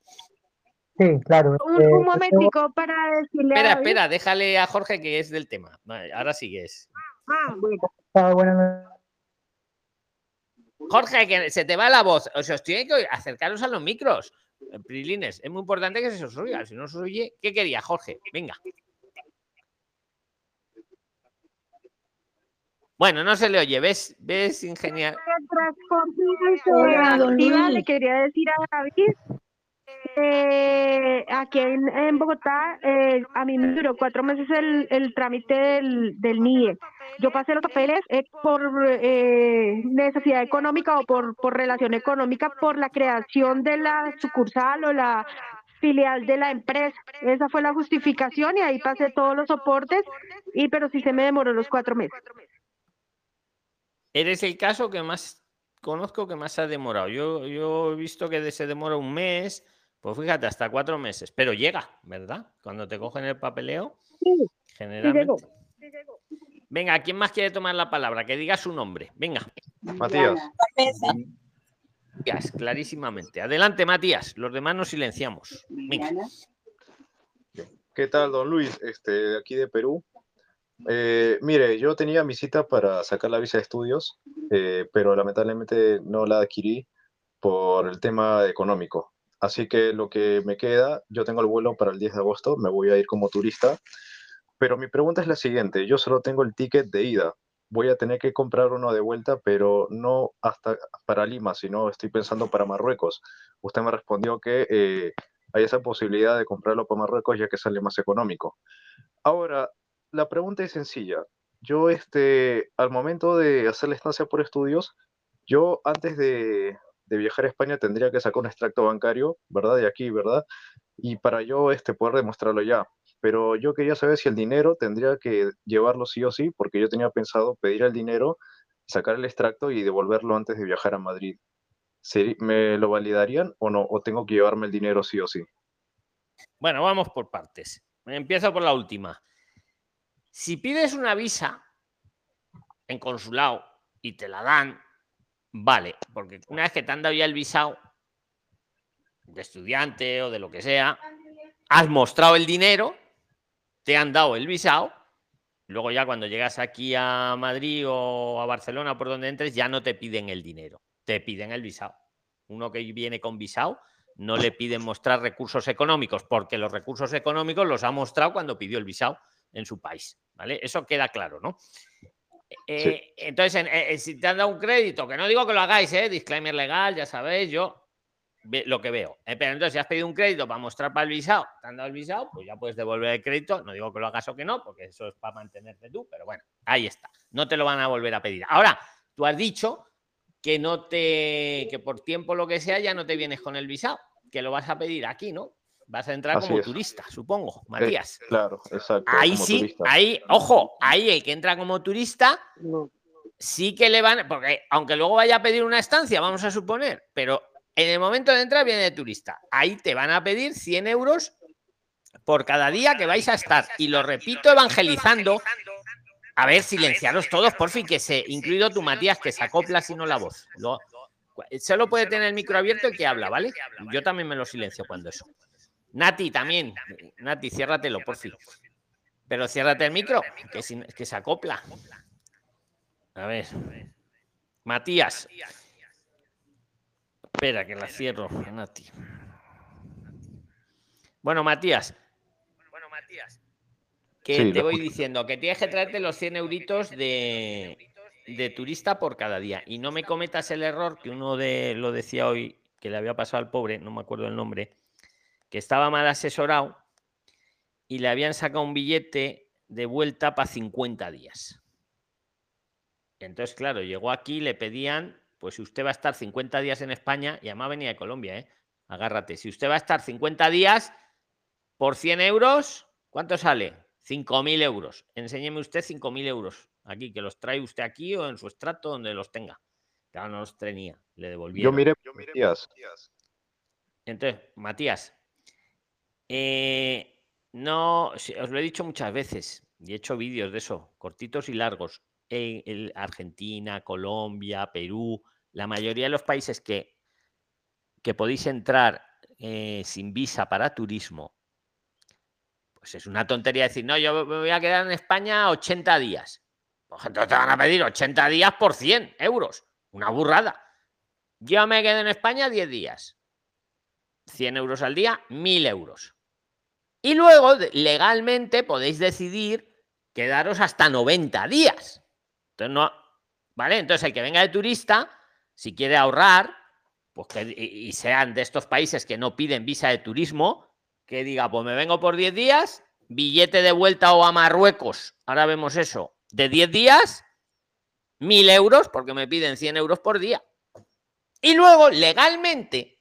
Sí, claro. Un, eh, un momentico tengo... para decirle... Espera, espera, déjale a Jorge que es del tema. Vale, ahora sigues. Ah, ah, bueno. Jorge, que se te va la voz. O sea, os tiene que acercaros a los micros. Prilines, es muy importante que se os oiga. Si no se os oye, ¿qué quería, Jorge? Venga. Bueno, no se le oye, ¿ves? ¿Ves, ingeniero? Le quería decir a David, eh, aquí en, en Bogotá, eh, a mí me duró cuatro meses el, el trámite del, del N I E. Yo pasé los papeles eh, por eh, necesidad económica o por, por relación económica, por la creación de la sucursal o la filial de la empresa. Esa fue la justificación y ahí pasé todos los soportes, y pero sí se me demoró los cuatro meses. Eres el caso que más conozco que más se ha demorado. Yo, yo he visto que se demora un mes, pues fíjate, hasta cuatro meses. Pero llega, ¿verdad? Cuando te cogen el papeleo, sí, generalmente. Sí llegó, sí llegó. Venga, ¿quién más quiere tomar la palabra? Que diga su nombre. Venga. Matías. Matías, clarísimamente. Adelante, Matías. Los demás nos silenciamos. Venga. ¿Qué tal, don Luis? Este, aquí de Perú. Eh, mire, yo tenía mi cita para sacar la visa de estudios, eh, pero lamentablemente no la adquirí por el tema económico. Así que lo que me queda, yo tengo el vuelo para el diez de agosto, me voy a ir como turista, pero mi pregunta es la siguiente, yo solo tengo el ticket de ida, voy a tener que comprar uno de vuelta, pero no hasta para Lima, sino estoy pensando para Marruecos. Usted me respondió que eh, hay esa posibilidad de comprarlo para Marruecos ya que sale más económico. Ahora, la pregunta es sencilla. Yo, este, al momento de hacer la estancia por estudios, yo antes de, de viajar a España tendría que sacar un extracto bancario, ¿verdad? De aquí, ¿verdad? Y para yo este, poder demostrarlo ya. Pero yo quería saber si el dinero tendría que llevarlo sí o sí, porque yo tenía pensado pedir el dinero, sacar el extracto y devolverlo antes de viajar a Madrid. ¿Me lo validarían o no? ¿O tengo que llevarme el dinero sí o sí? Bueno, vamos por partes. Empiezo por la última. Si pides una visa en consulado y te la dan, vale, porque una vez que te han dado ya el visado de estudiante o de lo que sea, has mostrado el dinero, te han dado el visado, luego ya cuando llegas aquí a Madrid o a Barcelona, por donde entres, ya no te piden el dinero, te piden el visado. Uno que viene con visado no le piden mostrar recursos económicos, porque los recursos económicos los ha mostrado cuando pidió el visado en su país, ¿vale? Eso queda claro, ¿no? Eh, sí. Entonces, eh, si te han dado un crédito, que no digo que lo hagáis, ¿eh? Disclaimer legal, ya sabéis, yo ve, lo que veo. Eh, pero entonces, si has pedido un crédito para mostrar para el visado, te han dado el visado, pues ya puedes devolver el crédito. No digo que lo hagas o que no, porque eso es para mantenerte tú, pero bueno, ahí está. No te lo van a volver a pedir. Ahora, tú has dicho que no te, que por tiempo lo que sea ya no te vienes con el visado, que lo vas a pedir aquí, ¿no? Vas a entrar Así como es. turista, supongo, Matías. Eh, claro, exacto. Ahí sí, turista. ahí, ojo, ahí el que entra como turista, no. sí que le van, porque aunque luego vaya a pedir una estancia, vamos a suponer, pero en el momento de entrar viene de turista. Ahí te van a pedir cien euros por cada día que vais a estar. Y lo repito evangelizando, a ver, silenciaros todos, por fin, que se, incluido tu Matías, que se acopla sino la voz. Lo, solo puede tener el micro abierto y que habla, ¿vale? Yo también me lo silencio cuando eso. Nati también, Nati, ciérratelo, por fin. Pero ciérrate el micro, que, si, que se acopla. A ver, Matías. Espera, que la cierro, Nati. Bueno, Matías. Bueno, Matías. Que sí, te voy escucho. diciendo que tienes que traerte los cien euritos de, de turista por cada día. Y no me cometas el error que uno de lo decía hoy, que le había pasado al pobre, no me acuerdo el nombre, que estaba mal asesorado y le habían sacado un billete de vuelta para cincuenta días. Entonces, claro, llegó aquí, le pedían, pues si usted va a estar cincuenta días en España, y además venía de Colombia, ¿eh? Agárrate. Si usted va a estar cincuenta días por cien euros, ¿cuánto sale? cinco mil euros. Enséñeme usted cinco mil euros aquí, que los trae usted aquí o en su estrato, donde los tenga. Claro, no los tenía, le devolvieron. Yo miré, yo miré Matías. Matías. Entonces, Matías, Eh, no, os lo he dicho muchas veces y he hecho vídeos de eso, cortitos y largos. En, en Argentina, Colombia, Perú, la mayoría de los países que, que podéis entrar eh, sin visa para turismo, pues es una tontería decir, no, yo me voy a quedar en España ochenta días. Pues entonces te van a pedir ochenta días por cien euros, una burrada. Yo me quedo en España diez días. cien euros al día, mil euros. Y luego, legalmente, podéis decidir quedaros hasta noventa días. Entonces, no, ¿vale? Entonces, el que venga de turista, si quiere ahorrar, pues que, y sean de estos países que no piden visa de turismo, que diga, pues me vengo por diez días, billete de vuelta o a Marruecos, ahora vemos eso, de diez días, mil euros, porque me piden cien euros por día. Y luego, legalmente,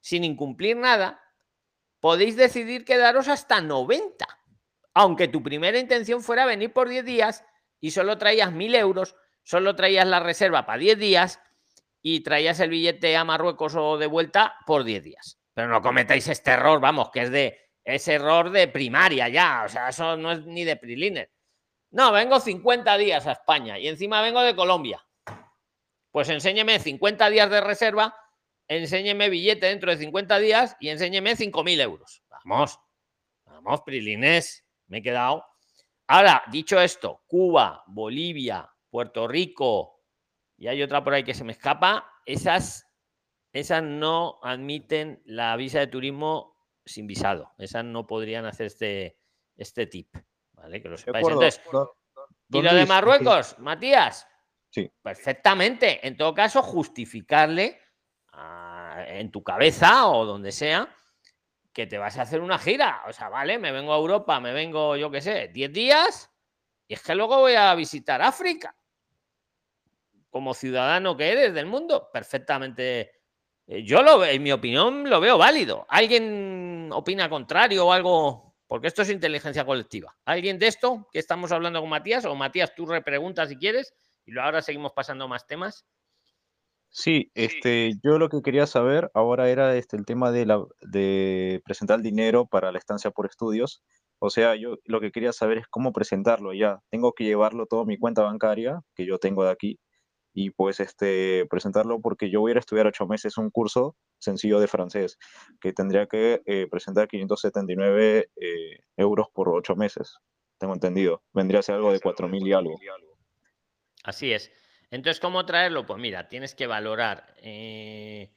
sin incumplir nada, podéis decidir quedaros hasta noventa, aunque tu primera intención fuera venir por diez días y solo traías mil euros, solo traías la reserva para diez días y traías el billete a Marruecos o de vuelta por diez días. Pero no cometáis este error, vamos, que es de ese error de primaria ya, o sea, eso no es ni de Prisline. No, vengo cincuenta días a España y encima vengo de Colombia. Pues enséñeme cincuenta días de reserva, enséñeme billete dentro de cincuenta días y enséñeme cinco mil euros. Vamos, vamos, Prislines, me he quedado. Ahora, dicho esto, Cuba, Bolivia, Puerto Rico, y hay otra por ahí que se me escapa, esas, esas no admiten la visa de turismo sin visado. Esas no podrían hacer este, este tip, ¿vale? Que lo sepáis. Entonces, ¿Y lo de Marruecos, es? Matías? Sí. Perfectamente. En todo caso, justificarle a, en tu cabeza o donde sea que te vas a hacer una gira. O sea, vale, me vengo a Europa, me vengo, yo qué sé, diez días y es que luego voy a visitar África. Como ciudadano que eres del mundo, perfectamente. Yo, lo, en mi opinión, lo veo válido. ¿Alguien opina contrario o algo? Porque esto es inteligencia colectiva. ¿Alguien de esto que estamos hablando con Matías? O Matías, tú repreguntas si quieres y ahora seguimos pasando más temas. Sí, este, yo lo que quería saber ahora era este, el tema de, la, de presentar el dinero para la estancia por estudios. O sea, yo lo que quería saber es cómo presentarlo ya. Tengo que llevarlo todo a mi cuenta bancaria, que yo tengo de aquí. Y pues este, presentarlo porque yo voy a ir a estudiar ocho meses un curso sencillo de francés que tendría que eh, presentar quinientos setenta y nueve eh, euros por ocho meses, tengo entendido. Vendría a ser algo de cuatro mil y algo. Así es. Entonces, ¿cómo traerlo? Pues mira, tienes que valorar. Eh,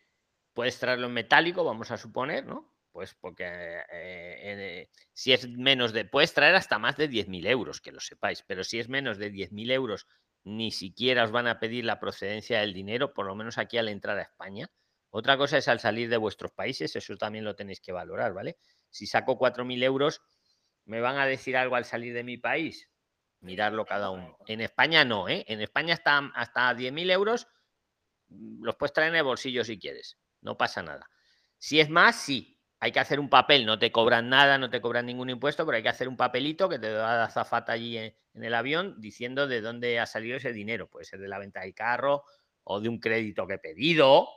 puedes traerlo en metálico, vamos a suponer, ¿no? Pues porque eh, eh, si es menos de... Puedes traer hasta más de diez mil euros, que lo sepáis, pero si es menos de diez mil euros... ni siquiera os van a pedir la procedencia del dinero, por lo menos aquí al entrar a España. Otra cosa es al salir de vuestros países, eso también lo tenéis que valorar, ¿vale? Si saco cuatro mil euros, ¿me van a decir algo al salir de mi país? Mirarlo cada uno. En España no, ¿eh? En España hasta, hasta diez mil euros los puedes traer en el bolsillo si quieres, no pasa nada. Si es más, sí, hay que hacer un papel, no te cobran nada, no te cobran ningún impuesto, pero hay que hacer un papelito que te da la azafata allí en, en el avión diciendo de dónde ha salido ese dinero. Puede ser de la venta del carro o de un crédito que he pedido.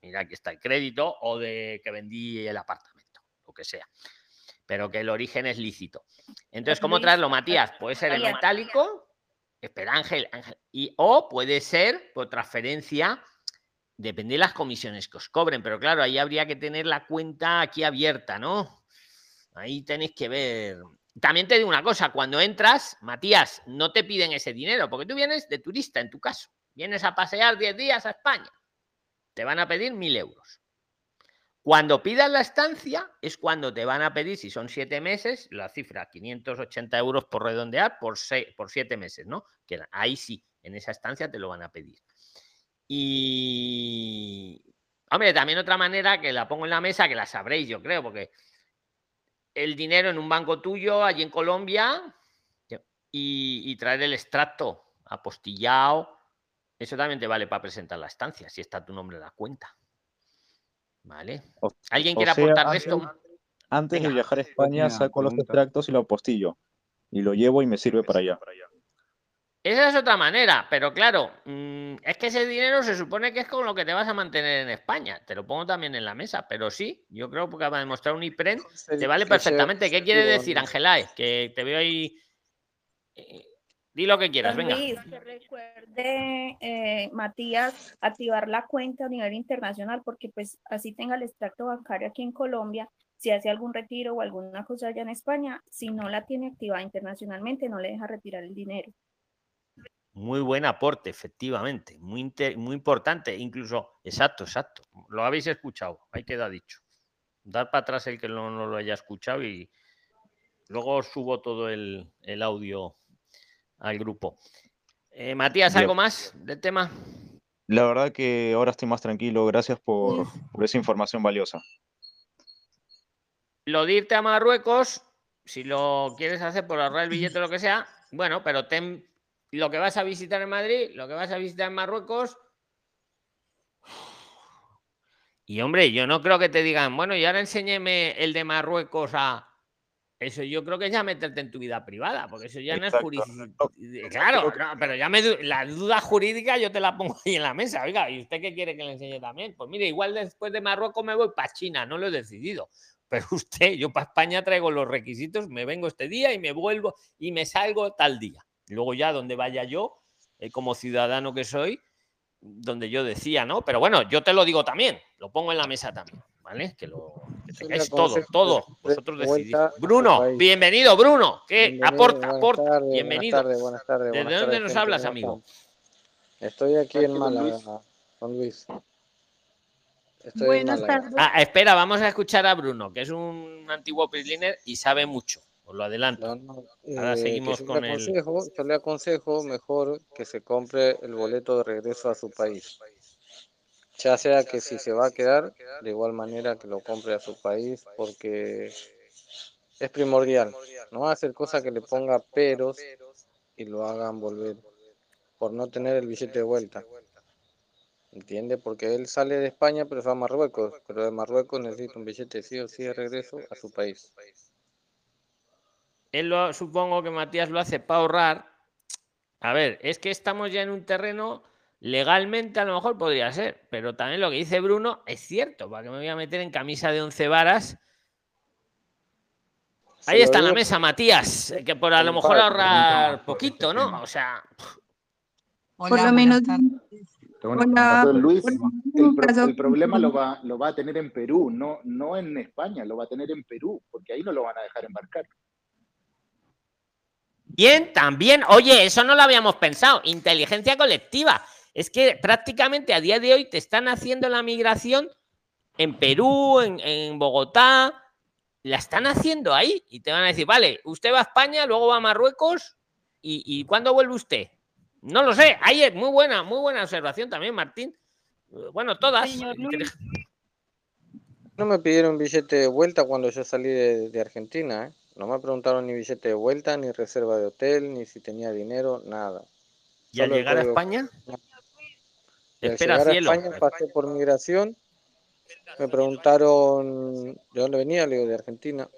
Mira, aquí está el crédito. O de que vendí el apartamento, lo que sea. Pero que el origen es lícito. Entonces, ¿cómo traerlo, Matías? Puede ser el metálico. Espera, Ángel. Ángel. Y, o puede ser por transferencia... Depende de las comisiones que os cobren, pero claro, ahí habría que tener la cuenta aquí abierta, ¿no? Ahí tenéis que ver. También te digo una cosa, cuando entras, Matías, no te piden ese dinero, porque tú vienes de turista, en tu caso. Vienes a pasear diez días a España. Te van a pedir mil euros. Cuando pidas la estancia, es cuando te van a pedir, si son siete meses, la cifra, quinientos ochenta euros por redondear, por, seis, por siete meses, ¿no? Que ahí sí, en esa estancia te lo van a pedir. Y, hombre, también otra manera que la pongo en la mesa, que la sabréis, yo creo, porque el dinero en un banco tuyo, allí en Colombia, y, y traer el extracto apostillado, eso también te vale para presentar la estancia, si está tu nombre en la cuenta. ¿Vale? O, ¿Alguien quiere sea, aportar de esto? Antes Venga. de viajar a España, saco los extractos y lo apostillo, y lo llevo y me sirve para allá. Esa es otra manera, pero claro, es que ese dinero se supone que es con lo que te vas a mantener en España. Te lo pongo también en la mesa, pero sí, yo creo que para demostrar un I P R E M te vale perfectamente. ¿Qué quiere decir, Ángela? Que te veo ahí. Eh, di lo que quieras, venga. Luis, que recuerde, eh, Matías, activar la cuenta a nivel internacional, porque pues así tenga el extracto bancario aquí en Colombia. Si hace algún retiro o alguna cosa allá en España, si no la tiene activada internacionalmente, no le deja retirar el dinero. Muy buen aporte, efectivamente, muy, inter, muy importante, incluso, exacto, exacto, lo habéis escuchado, ahí queda dicho. Dar para atrás el que no, no lo haya escuchado y luego subo todo el, el audio al grupo. Eh, Matías, ¿algo Yo, más del tema? La verdad que ahora estoy más tranquilo, gracias por, por esa información valiosa. Lo de irte a Marruecos, si lo quieres hacer por ahorrar el billete o lo que sea, bueno, pero ten... Lo que vas a visitar en Madrid, lo que vas a visitar en Marruecos. Y, hombre, yo no creo que te digan, bueno, y ahora enséñeme el de Marruecos a... Eso yo creo que es ya meterte en tu vida privada, porque eso ya Exacto. no es jurisdicción. Claro, no, pero ya me... La duda jurídica yo te la pongo ahí en la mesa. Oiga, ¿y usted qué quiere que le enseñe también? Pues mire, igual después de Marruecos me voy para China, no lo he decidido. Pero usted, yo para España traigo los requisitos, me vengo este día y me vuelvo y me salgo tal día. Luego ya donde vaya yo, eh, como ciudadano que soy, donde yo decía, ¿no? Pero bueno, yo te lo digo también, lo pongo en la mesa también, ¿vale? Que lo que tengáis todo, todo, vosotros decidís. Bruno, bienvenido, Bruno, ¿qué aporta? Aporta, bienvenido. Buenas tardes, buenas tardes. ¿Desde dónde nos hablas, amigo? Estoy aquí en Málaga, con Luis. Buenas tardes. Ah, espera, vamos a escuchar a Bruno, que es un antiguo Prisliner y sabe mucho. Os lo adelanto. No, no. Ahora eh, seguimos yo con le aconsejo, el... Yo le aconsejo mejor que se compre el boleto de regreso a su país. Ya sea que si se va a quedar, de igual manera que lo compre a su país, porque es primordial. No va a hacer cosa que le ponga peros y lo hagan volver por no tener el billete de vuelta. ¿Entiende? Porque él sale de España pero se va a Marruecos, pero de Marruecos necesita un billete sí o sí de regreso a su país. Él lo, supongo que Matías lo hace para ahorrar. A ver, es que estamos ya en un terreno, legalmente a lo mejor podría ser, pero también lo que dice Bruno es cierto, para que me voy a meter en camisa de once varas. Ahí está en la mesa, Matías, que por a lo mejor ahorrar poquito, ¿no? O sea... Hola, por lo menos... Hola. Luis, el, pro, el problema lo va, lo va a tener en Perú, no, no en España, lo va a tener en Perú, porque ahí no lo van a dejar embarcar. Bien, también. Oye, eso no lo habíamos pensado. Inteligencia colectiva. Es que prácticamente a día de hoy te están haciendo la migración en Perú, en, en Bogotá... La están haciendo ahí y te van a decir, vale, usted va a España, luego va a Marruecos y, y ¿cuándo vuelve usted? No lo sé. Ahí es muy buena, muy buena observación también, Martín. Bueno, todas. No me pidieron billete de vuelta cuando yo salí de, de Argentina, ¿eh? No me preguntaron ni billete de vuelta, ni reserva de hotel, ni si tenía dinero, nada. ¿Y al llegar a España? Te espera cielo. Al llegar a España pasé por migración. Me preguntaron de dónde venía, le digo de Argentina.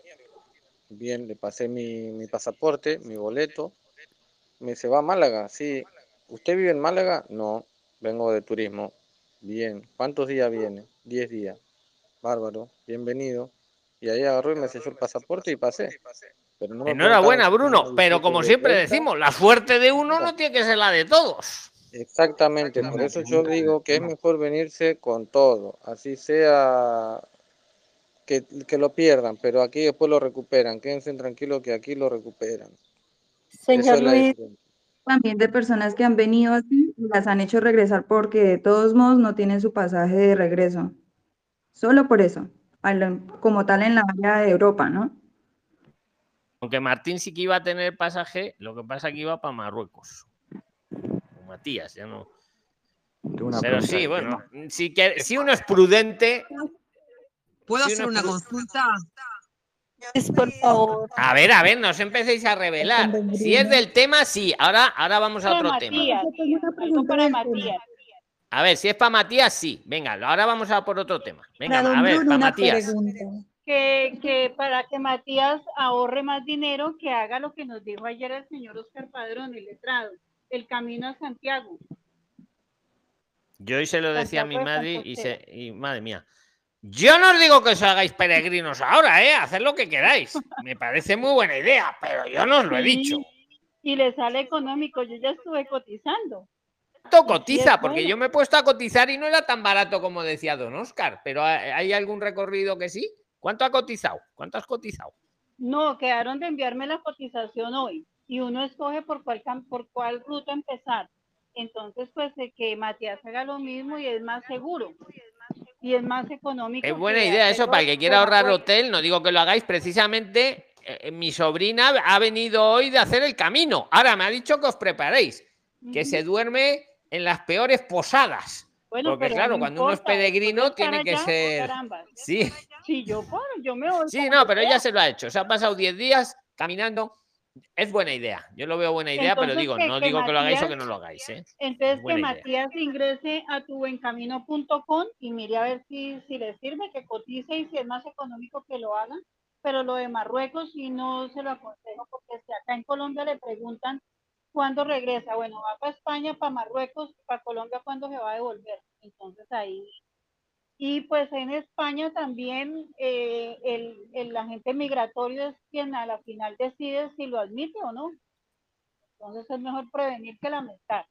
Bien, le pasé mi, mi pasaporte, mi boleto. Me dice, ¿va a Málaga? Sí. ¿Usted vive en Málaga? No, vengo de turismo. Bien. ¿Cuántos días viene? Diez días. Bárbaro, bienvenido. Y ahí agarró y me selló el pasaporte y pasé. Pero no enhorabuena, Bruno, pero como siempre decimos, la suerte de uno no tiene que ser la de todos. Exactamente, por eso yo digo que es mejor venirse con todo, así sea que, que lo pierdan, pero aquí después lo recuperan, quédense tranquilos que aquí lo recuperan. Señor Luis, también de personas que han venido aquí, las han hecho regresar porque de todos modos no tienen su pasaje de regreso, solo por eso, como tal en la área de Europa, ¿no? Aunque Martín sí que iba a tener pasaje, lo que pasa es que iba para Marruecos. Matías, ya no. Pero sí, bueno, si, que, si uno es prudente. ¿Puedo si hacer una prudente? consulta? Es por favor. A ver, a ver, no os empecéis a revelar. Si es del tema, sí. Ahora, ahora vamos a otro Matías, tema. Para Matías. A ver, si es para Matías, sí. Venga, ahora vamos a por otro tema. Venga, a ver, para Matías. Que, que para que Matías ahorre más dinero, que haga lo que nos dijo ayer el señor Oscar Padrón, el letrado. El camino a Santiago. Yo hoy se lo decía Santiago a mi madre y, se, y madre mía, yo no os digo que os hagáis peregrinos ahora, ¿eh? Haced lo que queráis. Me parece muy buena idea, pero yo no os lo he dicho. Y, y le sale económico, yo ya estuve cotizando. ¿Cuánto cotiza? Porque yo me he puesto a cotizar y no era tan barato como decía don Oscar, pero ¿hay algún recorrido que sí? ¿Cuánto ha cotizado? ¿Cuánto has cotizado? No, quedaron de enviarme la cotización hoy. Y uno escoge por cuál, por cuál ruta empezar. Entonces, pues, que Matías haga lo mismo y es más seguro. Y es más económico. Es buena idea eso, para el que quiera ahorrar hotel, no digo que lo hagáis. Precisamente, eh, mi sobrina ha venido hoy de hacer el camino. Ahora me ha dicho que os preparéis, que uh-huh. se duerme en las peores posadas. Bueno, porque claro, no cuando importa, uno es peregrino tiene que allá, ser... Caramba, sí, sí, yo, bueno, yo me voy sí no, pero ella se lo ha hecho. Se ha pasado diez días caminando. Es buena idea, yo lo veo buena idea, entonces, pero digo, que, no que digo Matías, que lo hagáis o que no lo hagáis. ¿eh? Entonces buena que Matías idea. Ingrese a tu buen camino punto com y mire a ver si, si le sirve, que cotice y si es más económico que lo hagan, pero lo de Marruecos sí no se lo aconsejo, porque si acá en Colombia le preguntan cuándo regresa, bueno, va para España, para Marruecos, para Colombia, cuándo se va a devolver, entonces ahí... Y pues en España también eh, el, el agente migratorio es quien a la final decide si lo admite o no. Entonces es mejor prevenir que lamentar.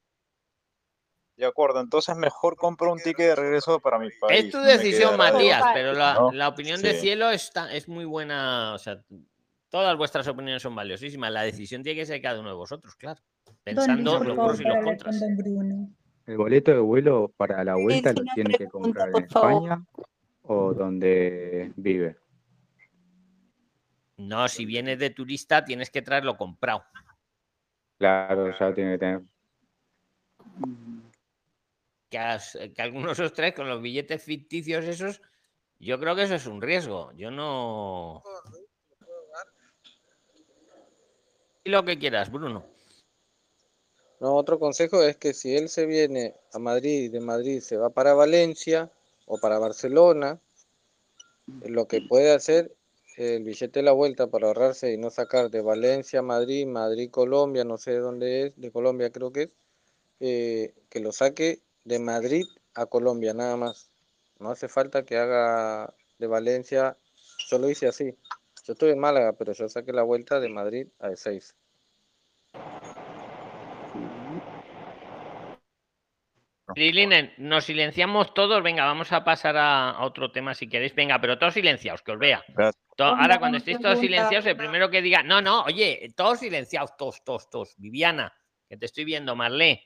De acuerdo, entonces mejor compro un ticket de regreso para mi país. Es tu decisión, Matías, pero la, ¿no? la opinión sí. de Cielo está, es muy buena. O sea, todas vuestras opiniones son valiosísimas. La decisión tiene que ser cada uno de vosotros, claro. Pensando Luis, los pros y los contras. El boleto de vuelo para la vuelta lo tiene que comprar en España o donde vive. No, si vienes de turista tienes que traerlo comprado. Claro, o sea, tiene que tener. Que, as, que algunos os traen con los billetes ficticios esos, yo creo que eso es un riesgo. Yo no... Y lo que quieras, Bruno. No, otro consejo es que si él se viene a Madrid y de Madrid se va para Valencia o para Barcelona, lo que puede hacer el billete de la vuelta para ahorrarse y no sacar de Valencia a Madrid, Madrid, Colombia, no sé dónde es, de Colombia creo que es, eh, que lo saque de Madrid a Colombia nada más. No hace falta que haga de Valencia, yo lo hice así. Yo estuve en Málaga, pero yo saqué la vuelta de Madrid a E seis. Prisline, nos silenciamos todos. Venga, vamos a pasar a otro tema si queréis. Venga, pero todos silenciados, que os vea. Todo, ahora, cuando estéis todos silenciados, el primero que diga... No, no, oye, todos silenciados, todos, todos, todos. Viviana, que te estoy viendo, Marlé.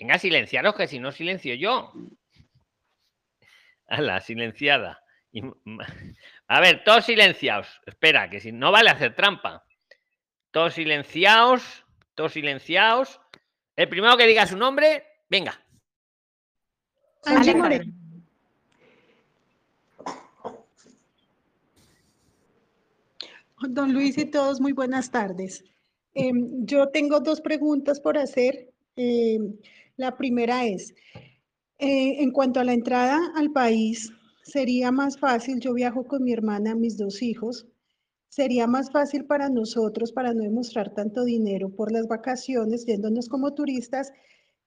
Venga, silenciaros, que si no silencio yo. Hala, silenciada. A ver, todos silenciados. Espera, que si no vale hacer trampa. Todos silenciados, todos silenciados. El primero que diga su nombre, venga. Angie Moreno. Don Luis y todos, muy buenas tardes. Eh, yo tengo dos preguntas por hacer. Eh, la primera es, eh, en cuanto a la entrada al país, sería más fácil, yo viajo con mi hermana, mis dos hijos, sería más fácil para nosotros, para no demostrar tanto dinero por las vacaciones, yéndonos como turistas,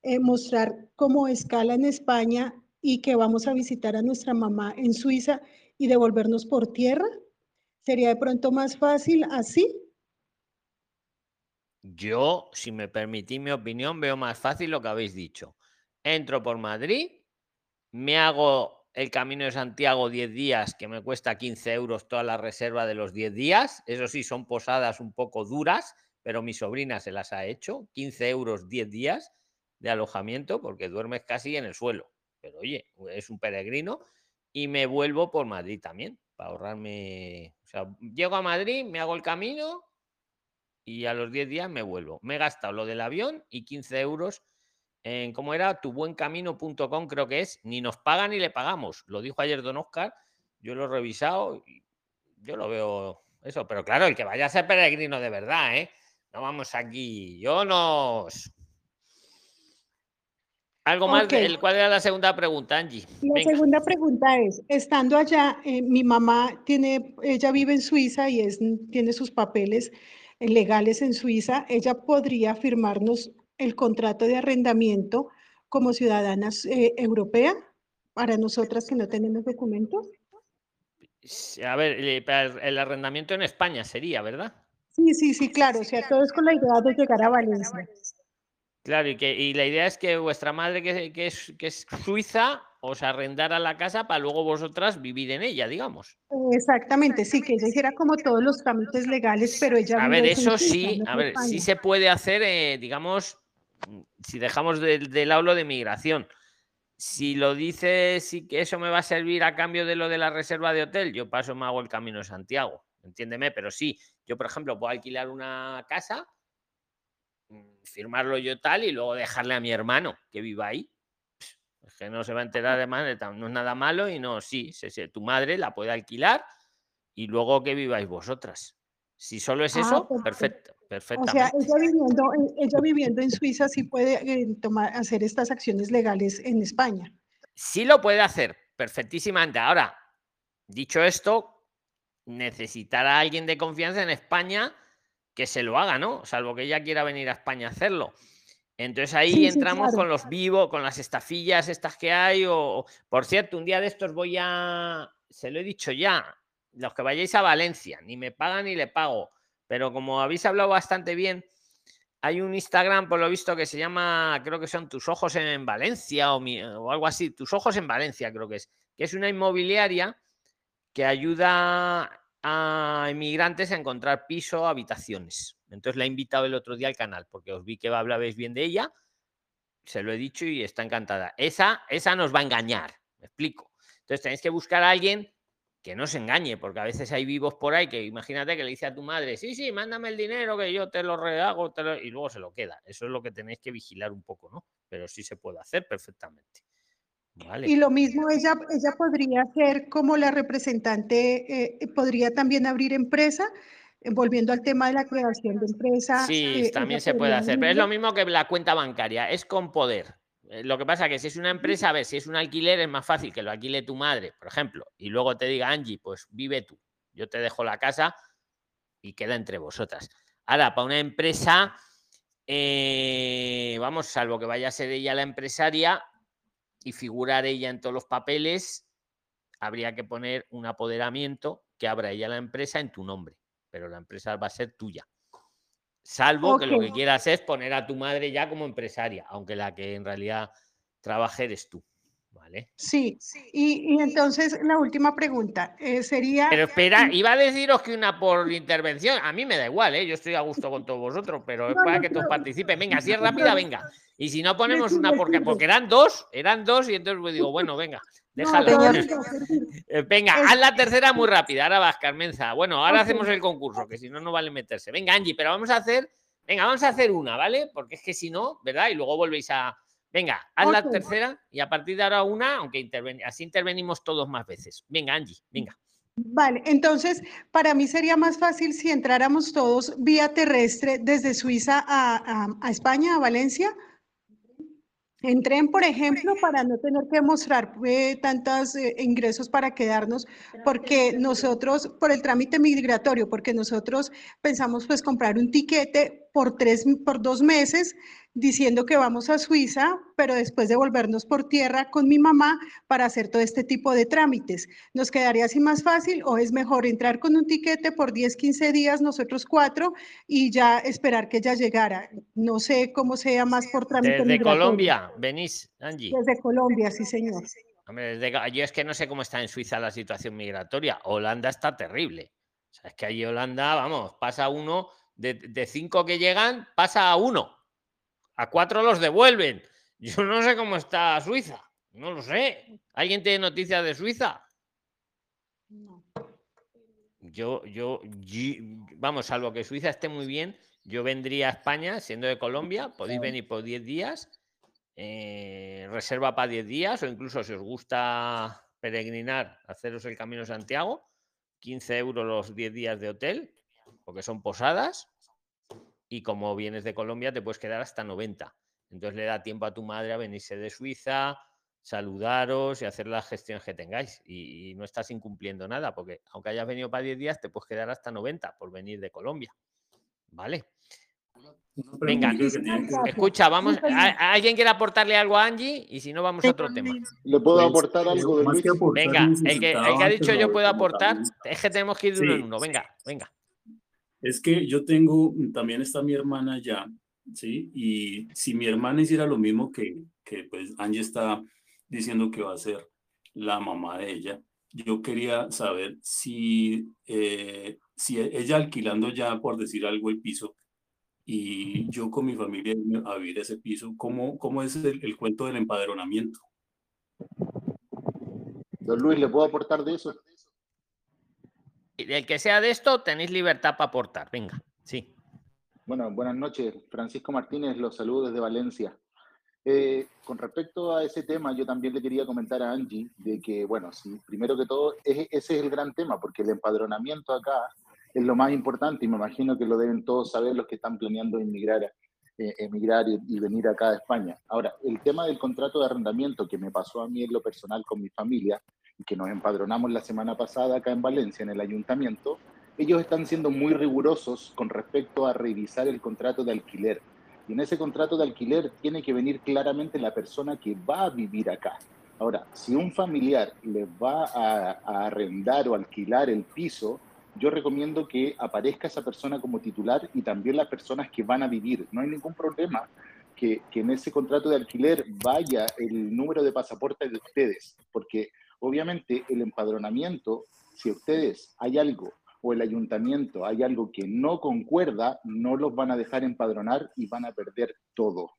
Eh, mostrar cómo escala en España y que vamos a visitar a nuestra mamá en Suiza y devolvernos por tierra. ¿Sería de pronto más fácil así? Yo, si me permitís mi opinión, veo más fácil lo que habéis dicho. Entro por Madrid, me hago el Camino de Santiago diez días, que me cuesta quince euros toda la reserva de los diez días. Eso sí, son posadas un poco duras, pero mi sobrina se las ha hecho. quince euros diez días. De alojamiento, porque duermes casi en el suelo, pero oye, es un peregrino, y me vuelvo por Madrid también, para ahorrarme, o sea, llego a Madrid, me hago el camino, y a los diez días me vuelvo. Me he gastado lo del avión y quince euros en, ¿cómo era? tu buen camino punto com creo que es, ni nos pagan ni le pagamos, lo dijo ayer don Oscar, yo lo he revisado, y yo lo veo eso, pero claro, el que vaya a ser peregrino de verdad, ¿eh? No vamos aquí, yo nos... Algo más, okay. ¿Cuál era la segunda pregunta, Angie? La Venga. segunda pregunta es, estando allá, eh, mi mamá tiene, ella vive en Suiza y es, tiene sus papeles legales en Suiza, ella podría firmarnos el contrato de arrendamiento como ciudadana eh, europea para nosotras que no tenemos documentos. A ver, el arrendamiento en España sería, ¿verdad? Sí, sí, sí, claro, o sea, todo es con la idea de llegar a Valencia. Claro, y, que, y la idea es que vuestra madre, que, que, es, que es suiza, os arrendara la casa para luego vosotras vivir en ella, digamos. Exactamente, sí, que ella hiciera como todos los trámites legales, pero ella... A ver, eso sí, a ver, sí se puede hacer, eh, digamos, si dejamos de, de lado lo de migración. Si lo dice, sí que eso me va a servir a cambio de lo de la reserva de hotel, yo paso, me hago el Camino de Santiago, entiéndeme, pero sí, yo por ejemplo puedo alquilar una casa... firmarlo yo tal y luego dejarle a mi hermano que viva ahí, es que no se va a enterar de manera, no es nada malo y no, sí, se, se, tu madre la puede alquilar y luego que viváis vosotras, si solo es ah, eso, perfecto, perfecto. O sea, ella viviendo, ella viviendo en Suiza sí puede eh, tomar, hacer estas acciones legales en España. Sí lo puede hacer, perfectísimamente. Ahora, dicho esto, necesitará a alguien de confianza en España que se lo haga, ¿no? Salvo que ella quiera venir a España a hacerlo. Entonces ahí sí, entramos sí, claro. con los vivos, con las estafillas estas que hay. O, o, por cierto, un día de estos voy a... Se lo he dicho ya. Los que vayáis a Valencia, ni me pagan ni le pago. Pero como habéis hablado bastante bien, hay un Instagram, por lo visto, que se llama... Creo que son Tus Ojos en Valencia o, mi, o algo así. Tus Ojos en Valencia, creo que es. Que es una inmobiliaria que ayuda... a inmigrantes a encontrar piso, habitaciones. Entonces la he invitado el otro día al canal porque os vi que hablabais bien de ella, se lo he dicho y está encantada. Esa, esa nos va a engañar, me explico. Entonces tenéis que buscar a alguien que no se engañe, porque a veces hay vivos por ahí que imagínate que le dice a tu madre, sí, sí, mándame el dinero que yo te lo rehago, te lo... y luego se lo queda. Eso es lo que tenéis que vigilar un poco, ¿no? Pero sí se puede hacer perfectamente. Vale. Y lo mismo, ella, ella podría ser como la representante, eh, podría también abrir empresa, eh, volviendo al tema de la creación de empresas. Sí, eh, también se puede hacer, pero es lo mismo que la cuenta bancaria, es con poder. Lo que pasa es que si es una empresa, a ver, si es un alquiler es más fácil que lo alquile tu madre, por ejemplo, y luego te diga, Angie, pues vive tú, yo te dejo la casa y queda entre vosotras. Ahora, para una empresa, eh, vamos, salvo que vaya a ser ella la empresaria y figurar ella en todos los papeles, habría que poner un apoderamiento que abra ella la empresa en tu nombre, pero la empresa va a ser tuya. Salvo okay. que lo que quieras es poner a tu madre ya como empresaria, aunque la que en realidad trabaja eres tú, ¿vale? Sí, y, y entonces la última pregunta eh, sería... Pero espera, iba a deciros que una por intervención, a mí me da igual, ¿eh? Yo estoy a gusto con todos vosotros, pero es no, para no, que todos no, participen. Venga, si es rápida, venga. Y si no ponemos una, porque, porque eran dos, eran dos, y entonces pues digo, bueno, venga, déjalo. No, venga, haz la tercera muy rápida, ahora vas, Carmenza. Bueno, ahora hacemos el concurso, que si no, no vale meterse. Venga, Angie, pero vamos a hacer, venga, vamos a hacer una, ¿vale? Porque es que si no, ¿verdad? Y luego volvéis a... Venga, haz okay. la tercera y a partir de ahora una, aunque interven... así intervenimos todos más veces. Venga, Angie, venga. Vale, entonces, para mí sería más fácil si entráramos todos vía terrestre desde Suiza a, a, a España, a Valencia. En tren, por ejemplo, para no tener que mostrar eh, tantos eh, ingresos para quedarnos, porque nosotros, por el trámite migratorio, porque nosotros pensamos pues comprar un tiquete por tres, por dos meses, diciendo que vamos a Suiza, pero después de volvernos por tierra con mi mamá para hacer todo este tipo de trámites. ¿Nos quedaría así más fácil o es mejor entrar con un tiquete por diez, quince días, nosotros cuatro, y ya esperar que ella llegara? No sé cómo sea más por trámite. Desde migratorio. Colombia. ¿Venís, Angie? Desde Colombia, sí, señor. Hombre, desde, yo es que no sé cómo está en Suiza la situación migratoria. Holanda está terrible. O sea, es que allí Holanda, vamos, pasa uno, de, de cinco que llegan, pasa a uno. A cuatro los devuelven. Yo no sé cómo está Suiza. No lo sé. ¿Alguien tiene noticias de Suiza? No. Yo, yo, yo, vamos, salvo que Suiza esté muy bien, yo vendría a España, siendo de Colombia, podéis venir por diez días. Eh, reserva para diez días o incluso si os gusta peregrinar, haceros el Camino de Santiago, quince euros los diez días de hotel, porque son posadas, y como vienes de Colombia te puedes quedar hasta noventa. Entonces le da tiempo a tu madre a venirse de Suiza, saludaros y hacer las gestiones que tengáis, y, y no estás incumpliendo nada, porque aunque hayas venido para diez días te puedes quedar hasta noventa por venir de Colombia, ¿vale? Venga, escucha, vamos. ¿Alguien quiere aportarle algo a Angie? Y si no, vamos a otro tema. ¿Le puedo aportar algo de Luis? Venga, el que, el que ha dicho yo puedo aportar, es que tenemos que ir de uno en uno. Venga, venga. Es que yo tengo, también está mi hermana allá, ¿sí? Y si mi hermana hiciera lo mismo que, que pues Angie está diciendo que va a ser la mamá de ella, yo quería saber si, eh, si ella alquilando ya, por decir algo, el piso, y yo con mi familia a vivir ese piso, ¿cómo, cómo es el, el cuento del empadronamiento? Don Luis, ¿le puedo aportar de eso? El que sea de esto, tenéis libertad para aportar. Venga, sí. Bueno, buenas noches. Francisco Martínez, los saludos desde Valencia. Eh, con respecto a ese tema, yo también le quería comentar a Angie de que, bueno, sí, primero que todo, ese es el gran tema, porque el empadronamiento acá es lo más importante, y me imagino que lo deben todos saber los que están planeando emigrar, eh, emigrar y, y venir acá a España. Ahora, el tema del contrato de arrendamiento que me pasó a mí en lo personal con mi familia, que nos empadronamos la semana pasada acá en Valencia, en el ayuntamiento, ellos están siendo muy rigurosos con respecto a revisar el contrato de alquiler. Y en ese contrato de alquiler tiene que venir claramente la persona que va a vivir acá. Ahora, si un familiar les va a, a arrendar o alquilar el piso, yo recomiendo que aparezca esa persona como titular y también las personas que van a vivir. No hay ningún problema que, que en ese contrato de alquiler vaya el número de pasaporte de ustedes, porque obviamente el empadronamiento, si ustedes hay algo o el ayuntamiento hay algo que no concuerda, no los van a dejar empadronar y van a perder todo.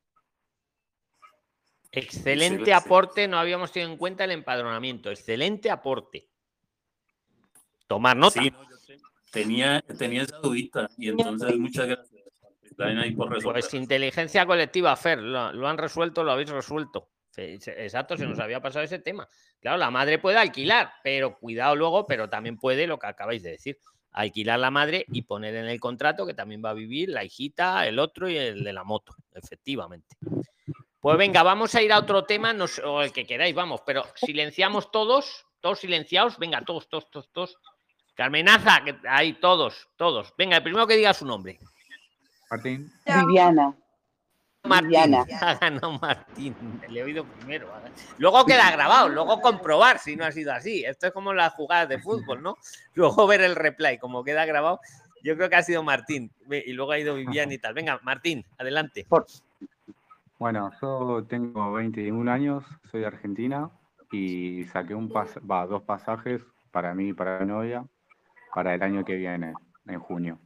Excelente aporte, no habíamos tenido en cuenta el empadronamiento. Excelente aporte. tomar nota. Sí, no, yo sé. Tenía, tenía esa dudita y entonces muchas gracias. Están ahí por resolver. Pues inteligencia colectiva, Fer, lo, lo han resuelto, lo habéis resuelto. Exacto, se nos había pasado ese tema. Claro, la madre puede alquilar, pero cuidado luego, pero también puede lo que acabáis de decir, alquilar la madre y poner en el contrato que también va a vivir la hijita, el otro y el de la moto, efectivamente. Pues venga, vamos a ir a otro tema, no sé, o el que queráis, vamos, pero silenciamos todos, todos silenciados, venga, todos, todos, todos, todos. Carmenaza, que ahí todos, todos. Venga, el primero que diga su nombre. Martín. Viviana. Martín, ha ganado Martín, le he oído primero. Luego queda grabado, luego comprobar si no ha sido así. Esto es como las jugadas de fútbol, ¿no? Luego ver el replay, como queda grabado. Yo creo que ha sido Martín y luego ha ido Viviana y tal. Venga, Martín, adelante. Bueno, yo tengo veintiún años, soy de Argentina y saqué un pas va, dos pasajes para mí y para mi novia para el año que viene, en junio.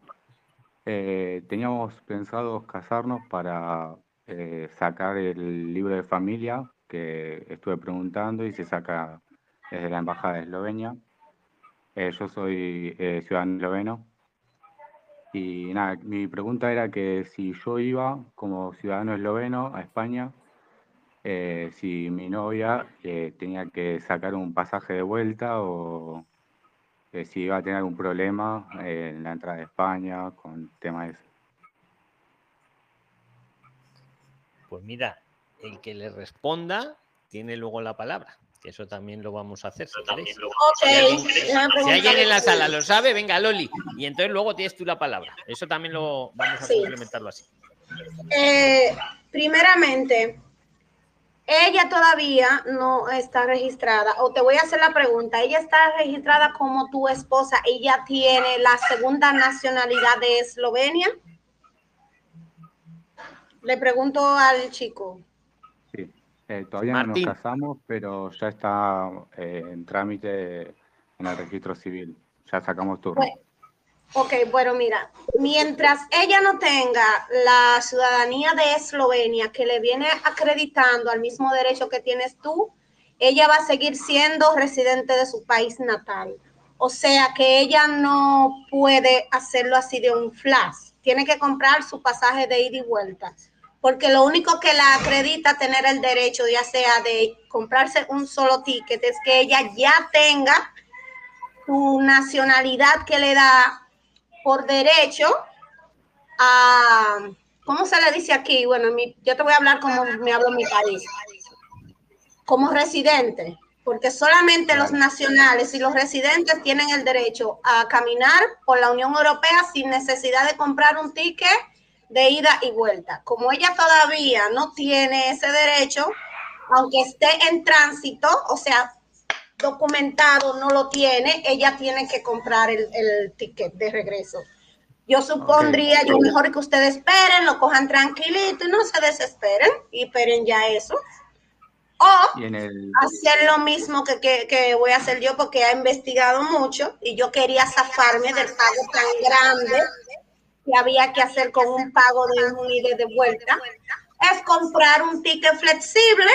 Eh, teníamos pensado casarnos para Eh, sacar el libro de familia que estuve preguntando y se saca desde la embajada de Eslovenia. Eh, yo soy eh, ciudadano esloveno y nada, mi pregunta era que si yo iba como ciudadano esloveno a España, eh, si mi novia eh, tenía que sacar un pasaje de vuelta o eh, si iba a tener algún problema eh, en la entrada de España con temas de eso. Pues mira, el que le responda tiene luego la palabra, que eso también lo vamos a hacer. Si, okay. si alguien en la sala lo sabe, venga, Loli, y entonces luego tienes tú la palabra. Eso también lo vamos a sí. complementarlo así. Eh, primeramente, ella todavía no está registrada, o te voy a hacer la pregunta, ella está registrada como tu esposa, ella tiene la segunda nacionalidad de Eslovenia. Le pregunto al chico. Sí, eh, todavía Martín. no nos casamos, pero ya está eh, en trámite en el registro civil. Ya sacamos turno. Bueno, ok, bueno, mira. Mientras ella no tenga la ciudadanía de Eslovenia que le viene acreditando al mismo derecho que tienes tú, ella va a seguir siendo residente de su país natal. O sea que ella no puede hacerlo así de un flash. Tiene que comprar su pasaje de ida y vuelta, porque lo único que la acredita tener el derecho, ya sea de comprarse un solo ticket, es que ella ya tenga su nacionalidad que le da por derecho a, ¿cómo se le dice aquí? Bueno, mi, yo te voy a hablar como me hablo en mi país, como residente, porque solamente los nacionales y los residentes tienen el derecho a caminar por la Unión Europea sin necesidad de comprar un ticket de ida y vuelta. Como ella todavía no tiene ese derecho, aunque esté en tránsito, o sea, documentado no lo tiene, ella tiene que comprar el, el ticket de regreso. Yo supondría, okay. yo mejor que ustedes esperen, lo cojan tranquilito y no se desesperen y esperen ya eso. O el... hacer lo mismo que, que, que voy a hacer yo porque he investigado mucho y yo quería zafarme del pago tan grande que había que hacer con un pago de un ida de vuelta. Es comprar un ticket flexible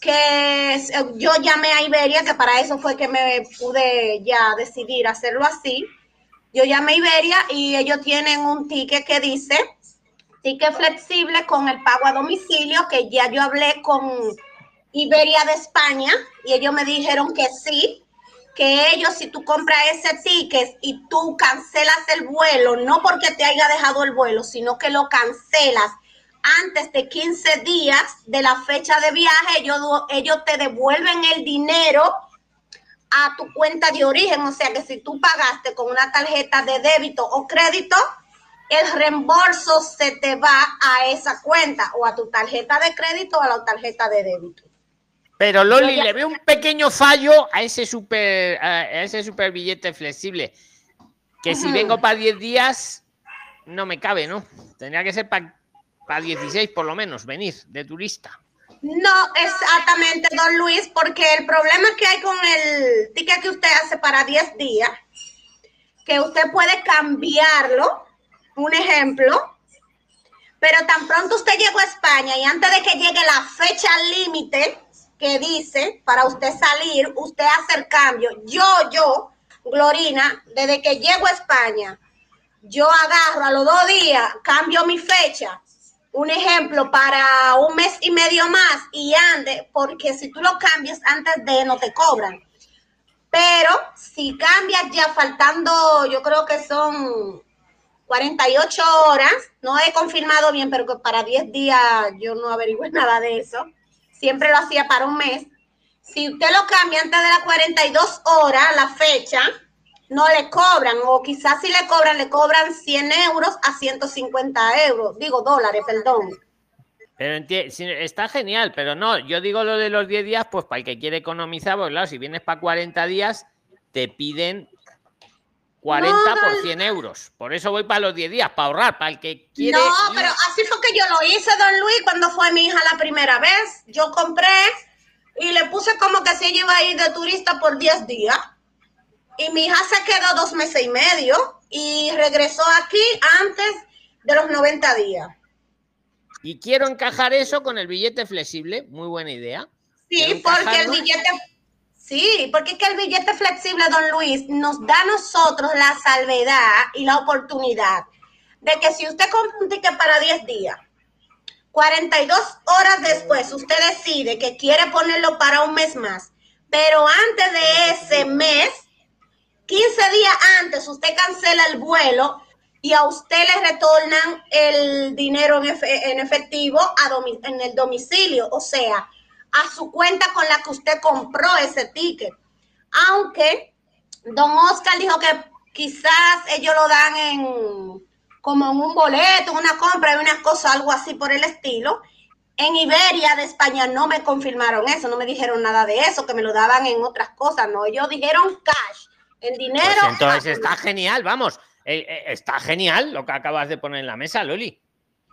que yo llamé a Iberia, que para eso fue que me pude ya decidir hacerlo así. Yo llamé a Iberia y ellos tienen un ticket que dice ticket flexible con el pago a domicilio, que ya yo hablé con Iberia de España y ellos me dijeron que sí, que ellos si tú compras ese ticket y tú cancelas el vuelo, no porque te haya dejado el vuelo, sino que lo cancelas antes de quince días de la fecha de viaje, ellos, ellos te devuelven el dinero a tu cuenta de origen. O sea que si tú pagaste con una tarjeta de débito o crédito, el reembolso se te va a esa cuenta o a tu tarjeta de crédito o a la tarjeta de débito. Pero Loli, le veo un pequeño fallo a ese super, a ese super billete flexible. Que si vengo para diez días, no me cabe, ¿no? Tendría que ser para pa dieciséis por lo menos, venir de turista. No, exactamente, don Luis, porque el problema que hay con el ticket que usted hace para diez días, que usted puede cambiarlo, un ejemplo, pero tan pronto usted llegó a España y antes de que llegue la fecha límite, que dice, para usted salir, usted hace el cambio. Yo, yo, Glorina, desde que llego a España, yo agarro a los dos días, cambio mi fecha, un ejemplo, para un mes y medio más y ande, porque si tú lo cambias antes de, no te cobran. Pero si cambias ya faltando, yo creo que son cuarenta y ocho horas, no he confirmado bien, pero que para diez días yo no averigüé nada de eso. Siempre lo hacía para un mes. Si usted lo cambia antes de las cuarenta y dos horas, la fecha, no le cobran, o quizás si le cobran, le cobran cien euros a ciento cincuenta euros, digo dólares, perdón. Pero está genial, pero no, yo digo lo de los diez días, pues para el que quiere economizar, pues claro, si vienes para cuarenta días, te piden cuarenta no, por cien euros. Por eso voy para los diez días, para ahorrar, para el que quiere. No, ir. Pero así fue que yo lo hice, don Luis, cuando fue mi hija la primera vez. Yo compré y le puse como que si ella iba a ir de turista por diez días. Y mi hija se quedó dos meses y medio y regresó aquí antes de los noventa días. Y quiero encajar eso con el billete flexible. Muy buena idea. Sí, porque el billete, sí, porque es que el billete flexible, don Luis, nos da a nosotros la salvedad y la oportunidad de que si usted compra un ticket para diez días, cuarenta y dos horas después usted decide que quiere ponerlo para un mes más, pero antes de ese mes, quince días antes, usted cancela el vuelo y a usted le retornan el dinero en efectivo a en el domicilio, o sea, a su cuenta con la que usted compró ese ticket. Aunque don Oscar dijo que quizás ellos lo dan en como en un boleto, en una compra, en una cosa, algo así por el estilo. En Iberia de España no me confirmaron eso, no me dijeron nada de eso, que me lo daban en otras cosas, no, ellos dijeron cash. El dinero. Pues entonces es está genial, vamos. Eh, eh, está genial lo que acabas de poner en la mesa, Loli.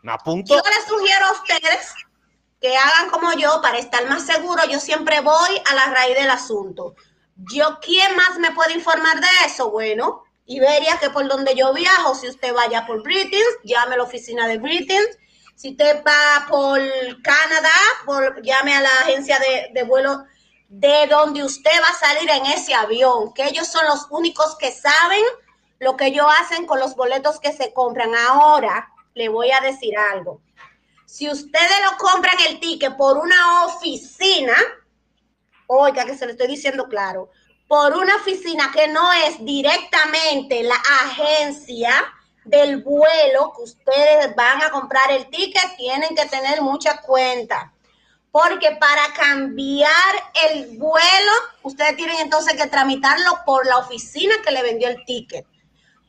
Me apunto. Yo les sugiero a ustedes que hagan como yo para estar más seguro. Yo siempre voy a la raíz del asunto. Yo, ¿quién más me puede informar de eso? Bueno, Iberia, que por donde yo viajo, si usted vaya por British, llame a la oficina de British. Si usted va por Canadá, por, llame a la agencia de, de vuelo de donde usted va a salir en ese avión, que ellos son los únicos que saben lo que ellos hacen con los boletos que se compran. Ahora, le voy a decir algo. Si ustedes lo compran el ticket por una oficina, oiga que se lo estoy diciendo claro, por una oficina que no es directamente la agencia del vuelo que ustedes van a comprar el ticket, tienen que tener mucha cuenta. Porque para cambiar el vuelo, ustedes tienen entonces que tramitarlo por la oficina que le vendió el ticket.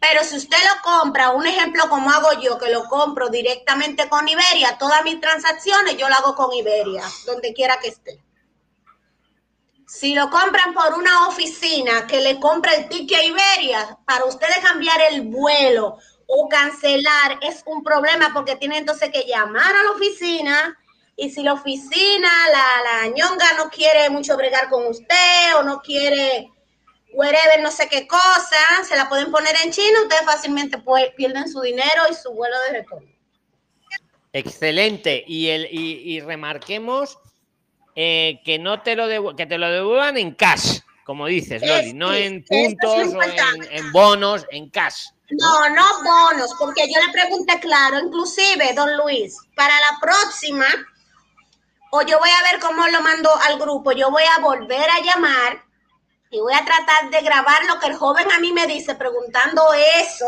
Pero si usted lo compra, un ejemplo como hago yo, que lo compro directamente con Iberia, todas mis transacciones yo lo hago con Iberia, donde quiera que esté. Si lo compran por una oficina que le compra el ticket a Iberia, para ustedes cambiar el vuelo o cancelar es un problema, porque tienen entonces que llamar a la oficina. Y si la oficina, la, la ñonga no quiere mucho bregar con usted o no quiere wherever, no sé qué cosa, se la pueden poner en China, ustedes fácilmente pierden su dinero y su vuelo de retorno. Excelente. Y, el, y, y remarquemos eh, que, no te lo devu- que te lo devuelvan en cash, como dices, Loli, es, no es, en puntos, es o en, en bonos, en cash. No, no bonos, porque yo le pregunté claro, inclusive, don Luis, para la próxima... O yo voy a ver cómo lo mando al grupo. Yo voy a volver a llamar y voy a tratar de grabar lo que el joven a mí me dice preguntando eso.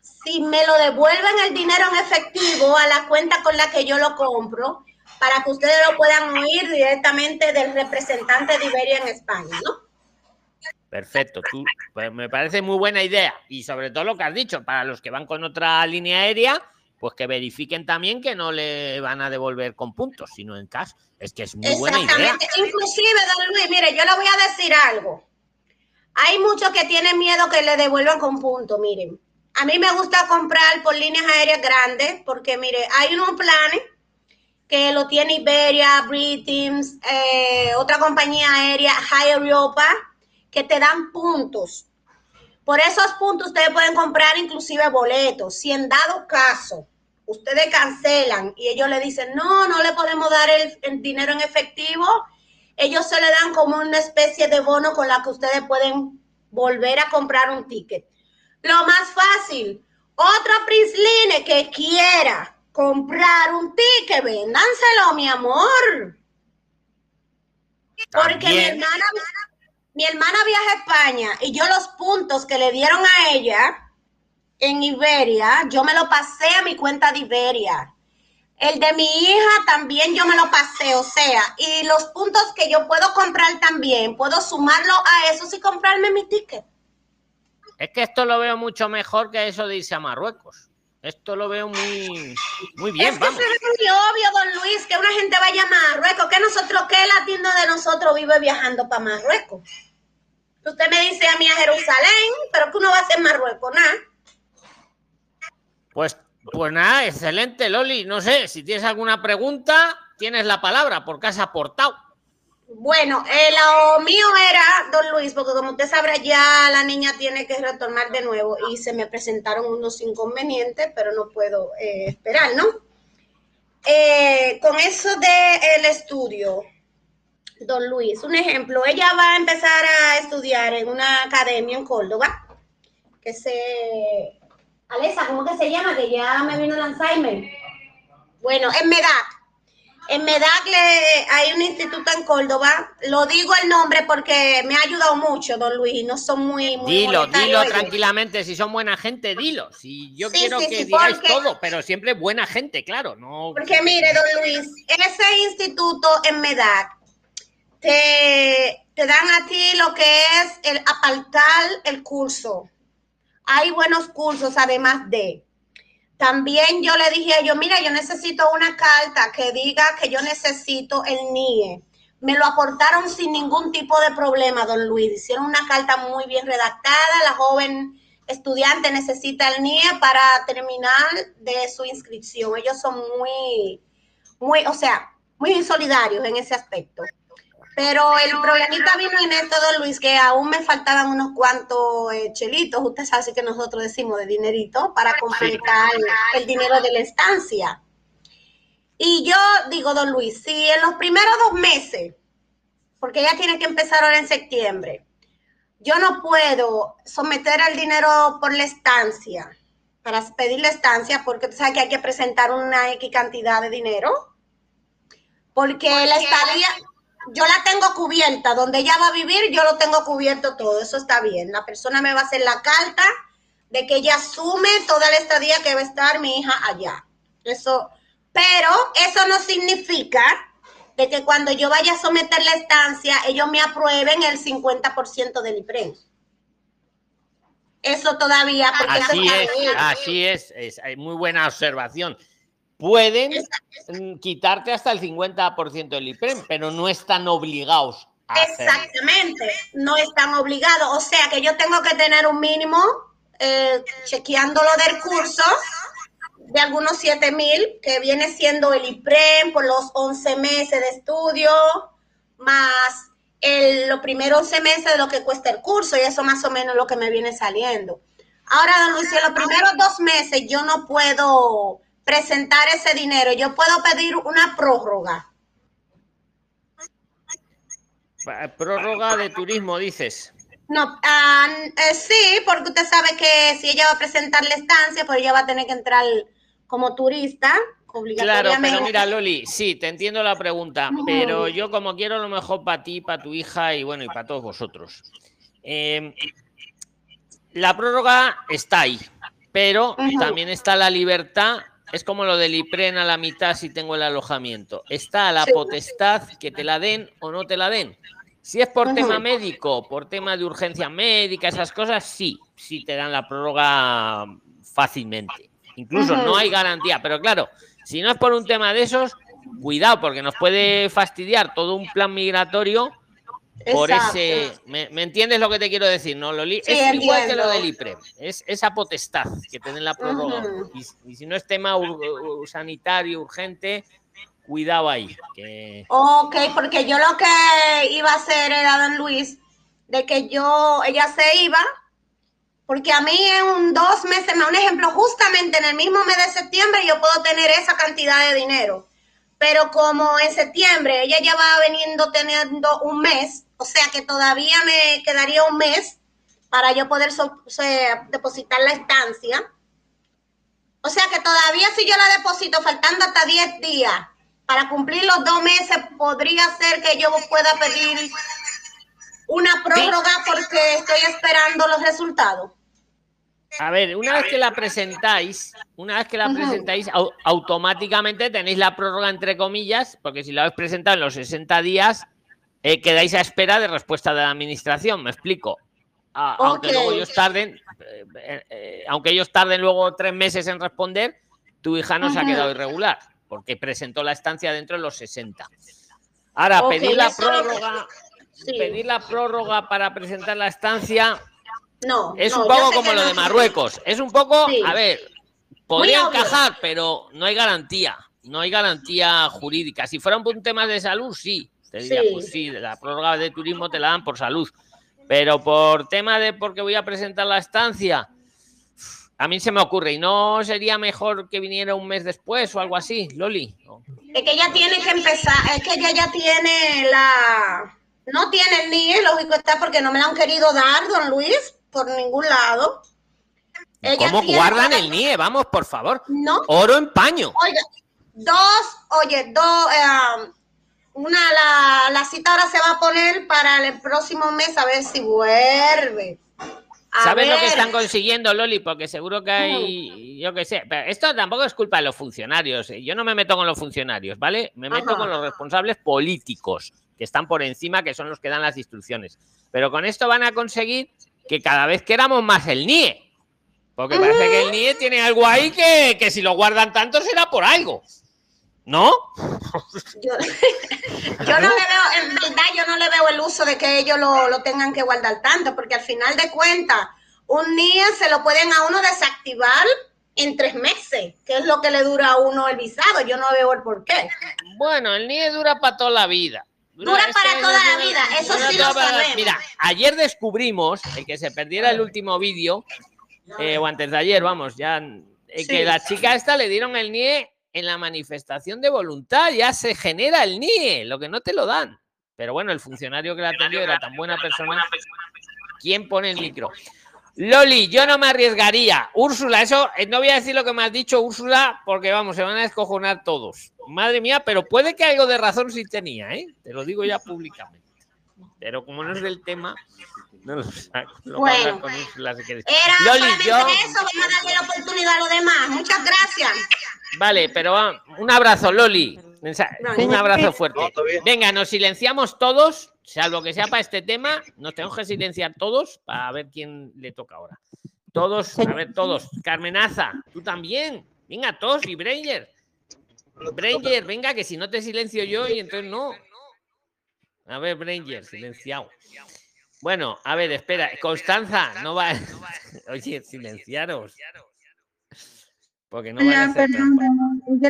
Si me lo devuelven el dinero en efectivo a la cuenta con la que yo lo compro, para que ustedes lo puedan oír directamente del representante de Iberia en España, ¿no? Perfecto. Tú, pues me parece muy buena idea. Y sobre todo lo que has dicho, para los que van con otra línea aérea, pues que verifiquen también que no le van a devolver con puntos, sino en cash. Es que es muy buena idea. Exactamente. Inclusive, don Luis, mire, yo le voy a decir algo. Hay muchos que tienen miedo que le devuelvan con puntos, miren. A mí me gusta comprar por líneas aéreas grandes porque, mire, hay unos planes que lo tiene Iberia, British, eh, otra compañía aérea, Air Europa, que te dan puntos. Por esos puntos ustedes pueden comprar inclusive boletos. Si en dado caso ustedes cancelan y ellos le dicen, no, no le podemos dar el, el dinero en efectivo, ellos se le dan como una especie de bono con la que ustedes pueden volver a comprar un ticket. Lo más fácil, otra Prisline que quiera comprar un ticket, véndanselo, mi amor. También. Porque mi hermana, mi hermana viaja a España y yo los puntos que le dieron a ella en Iberia, yo me lo pasé a mi cuenta de Iberia. El de mi hija también yo me lo pasé, o sea, y los puntos que yo puedo comprar también, puedo sumarlo a esos y comprarme mi ticket. Es que esto lo veo mucho mejor que eso de irse a Marruecos. Esto lo veo muy, muy bien, es que vamos. Es muy obvio, don Luis, que una gente vaya a Marruecos, que nosotros, que la tienda de nosotros vive viajando para Marruecos. Usted me dice a mí a Jerusalén, pero que uno va a hacer Marruecos, ¿no? Pues... Pues nada, excelente, Loli. No sé, si tienes alguna pregunta, tienes la palabra, porque has aportado. Bueno, eh, lo mío era, don Luis, porque como usted sabrá, ya la niña tiene que retornar de nuevo y se me presentaron unos inconvenientes, pero no puedo eh, esperar, ¿no? Eh, con eso del estudio, don Luis, un ejemplo, ella va a empezar a estudiar en una academia en Córdoba, que se... Alesa, ¿cómo que se llama? Que ya me vino el Alzheimer. Bueno, en MEDAC. En MEDAC le, hay un instituto en Córdoba. Lo digo el nombre porque me ha ayudado mucho, don Luis. Y no son muy... muy dilo, dilo tranquilamente. Si son buena gente, dilo. Si yo sí, quiero sí, que sí, digáis porque, todo, pero siempre buena gente, claro. No. Porque mire, don Luis, ese instituto en MEDAC te, te dan a ti lo que es el apartar el curso. Hay buenos cursos, además de... También yo le dije a ellos, mira, yo necesito una carta que diga que yo necesito el N I E. Me lo aportaron sin ningún tipo de problema, don Luis. Hicieron una carta muy bien redactada. La joven estudiante necesita el N I E para terminar de su inscripción. Ellos son muy, muy, o sea, muy solidarios en ese aspecto. Pero el problemita vino en esto, don Luis, que aún me faltaban unos cuantos eh, chelitos, usted sabe así que nosotros decimos de dinerito, para completar el dinero de la estancia. Y yo digo, don Luis, si en los primeros dos meses, porque ella tiene que empezar ahora en septiembre, yo no puedo someter el dinero por la estancia, para pedir la estancia, porque tú sabes que hay que presentar una X cantidad de dinero, porque ¿Por la estadía... Yo la tengo cubierta, donde ella va a vivir, yo lo tengo cubierto todo, eso está bien. La persona me va a hacer la carta de que ella asume toda la estadía que va a estar mi hija allá. Eso, pero eso no significa de que cuando yo vaya a someter la estancia, ellos me aprueben el cincuenta por ciento del IPREM. Eso todavía... Porque así es, así es, es, hay muy buena observación. Pueden quitarte hasta el cincuenta por ciento del IPREM, pero no están obligados a Exactamente, hacer. No están obligados. O sea que yo tengo que tener un mínimo, eh, chequeándolo del curso, de algunos siete mil, que viene siendo el IPREM por los once meses de estudio, más el, los primeros once meses de lo que cuesta el curso, y eso más o menos es lo que me viene saliendo. Ahora, don Luis, en los primeros dos meses yo no puedo... presentar ese dinero. Yo puedo pedir una prórroga. Prórroga de turismo, dices. No, uh, eh, sí, porque usted sabe que si ella va a presentar la estancia, pues ella va a tener que entrar como turista, obligatoriamente. Claro, pero mira, Loli, sí, te entiendo la pregunta, uh-huh. pero yo como quiero lo mejor para ti, para tu hija y bueno, y para todos vosotros. Eh, la prórroga está ahí, pero uh-huh. también está la libertad. Es como lo del IPREM a la mitad si tengo el alojamiento. Está la potestad que te la den o no te la den. Si es por uh-huh. tema médico, por tema de urgencia médica, esas cosas, sí. Sí te dan la prórroga fácilmente. Incluso uh-huh. no hay garantía. Pero claro, si no es por un tema de esos, cuidado, porque nos puede fastidiar todo un plan migratorio por Exacto. ese... ¿Me, ¿Me entiendes lo que te quiero decir? ¿No, Loli? Sí, es entiendo. Igual que lo del IPREM. Es esa potestad que te den la prórroga. Uh-huh. y, y si no es tema ur, ur, sanitario, urgente, cuidado ahí. Que... Ok, porque yo lo que iba a hacer era, don Luis, de que yo... Ella se iba, porque a mí en un dos meses, un ejemplo, justamente en el mismo mes de septiembre yo puedo tener esa cantidad de dinero. Pero como en septiembre ella ya va veniendo teniendo un mes, o sea que todavía me quedaría un mes para yo poder so, so, depositar la estancia. O sea que todavía si yo la deposito faltando hasta diez días, para cumplir los dos meses, podría ser que yo pueda pedir una prórroga porque estoy esperando los resultados. A ver, una vez que la presentáis, una vez que la presentáis, au- automáticamente tenéis la prórroga entre comillas, porque si la habéis presentado en los sesenta días, eh, quedáis a espera de respuesta de la administración, ¿me explico? Ah, okay. Aunque luego ellos tarden, eh, eh, eh, aunque ellos tarden luego tres meses en responder, tu hija no se ha quedado irregular, porque presentó la estancia dentro de los sesenta. Ahora, okay, pedir la prórroga, sí. pedir la prórroga para presentar la estancia. No, es no, un poco como lo no. de Marruecos. Es un poco, sí. a ver, podría encajar, pero no hay garantía. No hay garantía jurídica. Si fuera un tema de salud, sí. Te diría, sí. pues sí, la prórroga de turismo te la dan por salud. Pero por tema de porque voy a presentar la estancia, a mí se me ocurre. ¿Y no sería mejor que viniera un mes después o algo así, Loli? No. Es que ella tiene que empezar, es que ella ya tiene la... No tiene el N I E, lógico está, porque no me la han querido dar, don Luis. Por ningún lado. Ella ¿Cómo guardan para... el N I E? Vamos, por favor. No. Oro en paño. Oiga, dos, oye, dos, eh, una, la, la cita ahora se va a poner para el próximo mes a ver si vuelve. A ¿Sabes ver? Lo que están consiguiendo, Loli? Porque seguro que hay, yo qué sé, pero esto tampoco es culpa de los funcionarios. Yo no me meto con los funcionarios, ¿vale? Me meto Ajá. con los responsables políticos que están por encima, que son los que dan las instrucciones. Pero con esto van a conseguir... que cada vez queramos más el N I E, porque parece que el N I E tiene algo ahí que, que si lo guardan tanto será por algo, ¿no? Yo, yo no le veo, en verdad yo no le veo el uso de que ellos lo, lo tengan que guardar tanto, porque al final de cuentas un N I E se lo pueden a uno desactivar en tres meses, que es lo que le dura a uno el visado, yo no veo el por qué. Bueno, el N I E dura para toda la vida. Dura, dura para toda dura, la vida, eso sí lo sabemos. Mira, ayer descubrimos, el que se perdiera el último vídeo, eh, o antes de ayer, vamos, ya, eh, sí. que la chica esta le dieron el N I E en la manifestación de voluntad, ya se genera el N I E, lo que no te lo dan. Pero bueno, el funcionario que la atendió era tan buena persona. ¿Quién pone el micro? Loli, yo no me arriesgaría. Úrsula, eso, no voy a decir lo que me has dicho, Úrsula, porque vamos, se van a descojonar todos. Madre mía, pero puede que algo de razón sí tenía, ¿eh? Te lo digo ya públicamente. Pero como no es del tema, no lo saco. Lo bueno, con Úrsula, si quieres. Era Loli, yo... eso, vamos a darle la oportunidad a los demás. Muchas gracias. Vale, pero un abrazo, Loli. Un abrazo fuerte. Venga, nos silenciamos todos. Salvo que sea para este tema, nos tenemos que silenciar todos para ver quién le toca ahora. Todos, a ver, todos. Carmenaza, tú también. Venga, todos y Breyer. Breyer, venga, que si no te silencio yo y entonces no. A ver, Breyer, silenciado. Bueno, a ver, espera. Constanza, no va. Oye, silenciaros. Porque no va a hacer trampa.